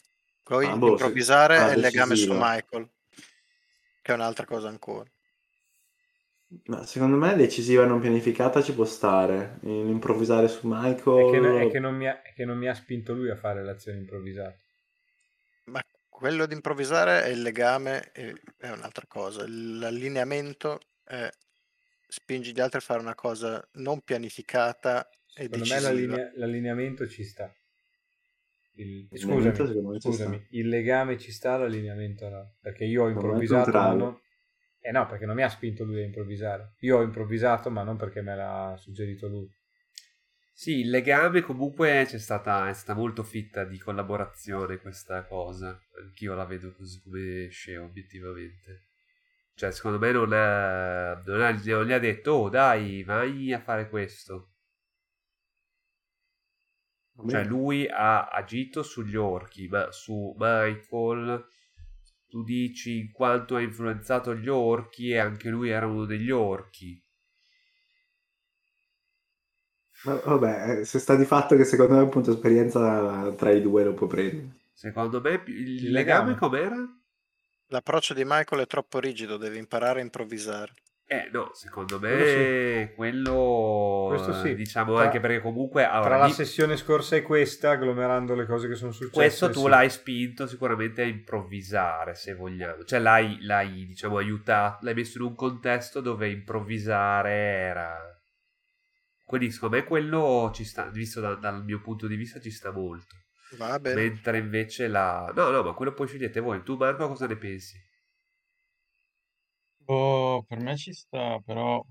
Poi ah, boh, improvvisare se... ah, è il legame su Michael, che è un'altra cosa ancora. Ma secondo me decisiva non pianificata ci può stare. L'improvvisare su Michael è che, non, è, che non mi ha, è che non mi ha spinto lui a fare l'azione improvvisata. Ma quello di improvvisare è il legame, è, è un'altra cosa. L'allineamento è spingi gli altri a fare una cosa non pianificata e secondo decisiva. Me l'alline, l'allineamento ci sta. Il, scusami, scusami, scusami il legame ci sta, l'allineamento no, perché io ho improvvisato. Eh no, perché non mi ha spinto lui a improvvisare. Io ho improvvisato, ma non perché me l'ha suggerito lui. Sì, il legame comunque c'è stata, è stata molto fitta di collaborazione questa cosa. Anch'io la vedo così come esce, obiettivamente. Cioè, secondo me non, è, non, è, non gli ha detto, oh dai, vai a fare questo. Mm. Cioè, lui ha agito sugli orchi, ma su Michael... tu dici in quanto ha influenzato gli orchi e anche lui era uno degli orchi. Vabbè, se sta di fatto che secondo me appunto esperienza tra i due lo può prendere. Secondo me il, il legame, legame com'era? L'approccio di Michael è troppo rigido, deve imparare a improvvisare. Eh no, secondo me quello, sì. quello Questo sì. diciamo tra, anche perché comunque... Allora, tra la lì, sessione scorsa e questa, agglomerando le cose che sono successe... Questo tu sì. l'hai spinto sicuramente a improvvisare, se vogliamo. Cioè l'hai, l'hai diciamo, aiutato, l'hai messo in un contesto dove improvvisare era... Quindi secondo me quello, ci sta, visto da, dal mio punto di vista, ci sta molto. Va bene. Mentre invece la... No, no, ma quello poi scegliete voi. Tu Marco cosa ne pensi? Oh, per me ci sta, però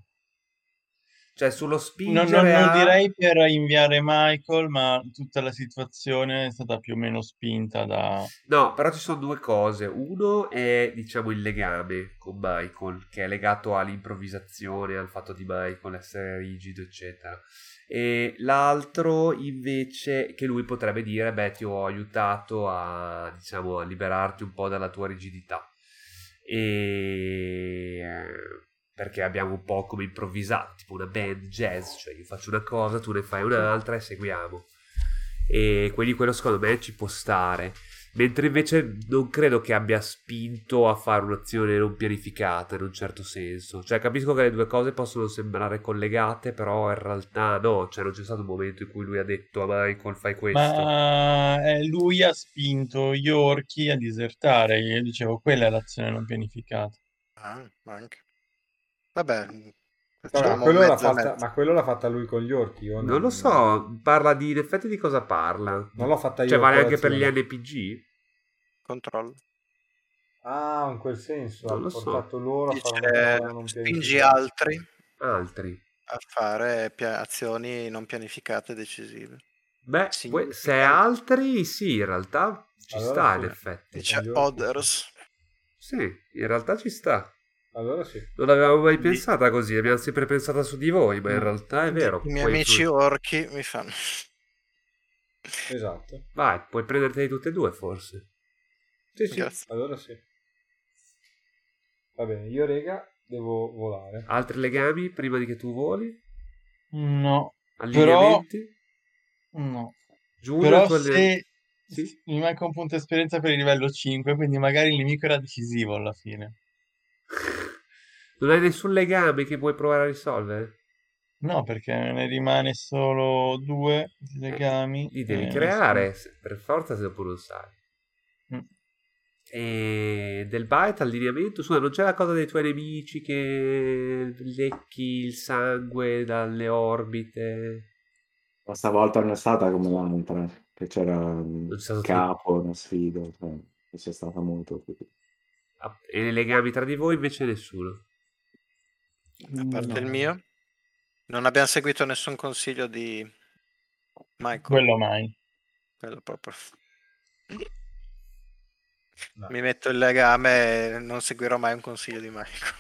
cioè sullo spingere non, non, non a... direi per inviare Michael, ma tutta la situazione è stata più o meno spinta da... No, però ci sono due cose. Uno è, diciamo, il legame con Michael, che è legato all'improvvisazione, al fatto di Michael essere rigido, eccetera. E l'altro, invece, che lui potrebbe dire, beh, ti ho aiutato a, diciamo, a liberarti un po' dalla tua rigidità. E perché abbiamo un po' come improvvisato, tipo una band jazz, cioè io faccio una cosa, tu ne fai un'altra e seguiamo, e quindi quello secondo me ci può stare, mentre invece non credo che abbia spinto a fare un'azione non pianificata in un certo senso. Cioè capisco che le due cose possono sembrare collegate, però in realtà no, cioè non c'è stato un momento in cui lui ha detto a Michael fai questo. Ma lui ha spinto gli orchi a disertare, io dicevo quella è l'azione non pianificata. Ah, ma anche vabbè, ma quello, l'ha fatta, ma quello l'ha fatta lui con gli orchi? Io non... non lo so, parla di, in effetti di cosa parla? Non l'ho fatta io. Cioè vale anche per gli N P G? Control. Ah, in quel senso, non ha portato so. loro a fare una non spingi altri, altri a fare pia- azioni non pianificate decisive. Beh, que- se altri sì, in realtà ci allora sta sì. in effetti. Dice others. Sì, in realtà ci sta. Allora sì. Non l'avevamo mai pensata così, abbiamo sempre pensata su di voi, ma in realtà è vero. I miei amici tu... orchi mi fanno. Esatto. Vai, puoi prenderteli tutte e due forse. Sì, sì, Grazie. allora sì. Va bene, io rega devo volare. Altri legami prima di che tu voli? No. Allineamenti? Però... No. Giulio, però quelle... se... Sì? Mi manca un punto esperienza per il livello cinque, quindi magari il nemico era decisivo alla fine. Non hai nessun legame che puoi provare a risolvere? No, perché ne rimane solo due legami. Li devi creare, so. per forza, se pure lo sai. Mm. E Del Baet, allineamento, scusa, non c'è la cosa dei tuoi nemici che lecchi il sangue dalle orbite? Ma stavolta non è stata come l'altra, che c'era un capo, una sfida, cioè, che c'è stata molto. Ah, e nei legami tra di voi invece nessuno? A parte no. il mio? Non abbiamo seguito nessun consiglio di Michael. Quello mai. Quello proprio. No. Mi metto il legame e non seguirò mai un consiglio di Michael.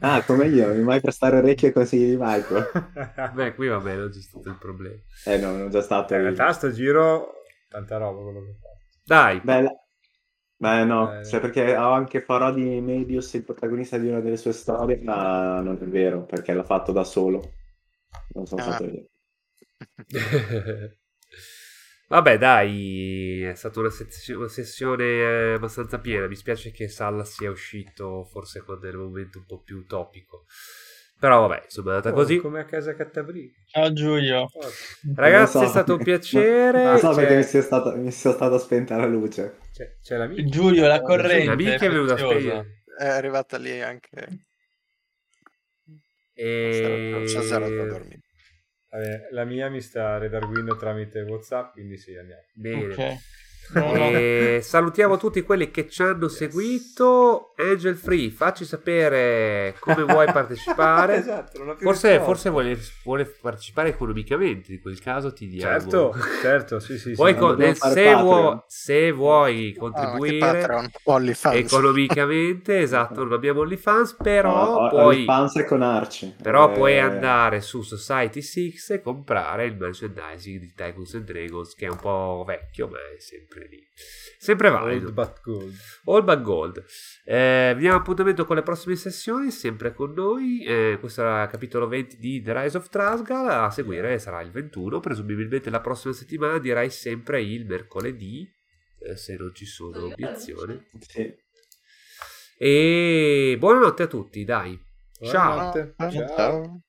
Ah, come io, mi mai prestare orecchie ai consigli di Michael. Beh, qui va bene, ho gestito il problema. Eh no, non è già stato. In realtà sto giro tanta roba quello che ho fatto. Dai. Bella. Beh no, eh... cioè perché ho anche farò di Möbius il protagonista di una delle sue storie, ma non è vero, perché l'ha fatto da solo. Non sono ah. stato io. Vabbè dai, è stata una, sez- una sessione abbastanza piena, mi spiace che Salla sia uscito forse quando era un momento un po' più utopico. Però vabbè, insomma è andata oh, così. Come a casa Cattabriga. Ciao Giulio. Ragazzi, so. è stato un piacere. Non so perché mi sia stata, mi sia stata spenta la luce. C'è, c'è l'amica. Giulio, la corrente. L'amica è venuta spenta. È arrivata lì anche. E... Non c'è zero da dormire. Vabbè, la mia mi sta redarguendo tramite WhatsApp, quindi sì, andiamo. Bene. Okay. E salutiamo tutti quelli che ci hanno yes. seguito. Angel Free, facci sapere come vuoi partecipare. Esatto, non ho più forse, forse vuole, vuole partecipare economicamente. In quel caso ti diamo. Certo, certo. Sì, sì, poi sì, con, eh, se, vuoi, se vuoi contribuire ah, economicamente, esatto. Non abbiamo OnlyFans, però no, puoi, OnlyFans con Arci. Però eh. puoi andare su Society six e comprare il merchandising di Tycos and Dragons, che è un po' vecchio, ma è sempre. Lì. Sempre valido. All but gold. All but gold. Eh, vi diamo appuntamento con le prossime sessioni, sempre con noi. Eh, questo era il capitolo venti di The Rise of Traskados. A seguire sarà il ventuno. Presumibilmente la prossima settimana, direi sempre il mercoledì, eh, se non ci sono obiezioni. Sì. E buonanotte a tutti, dai. Ciao. Ciao. Ciao.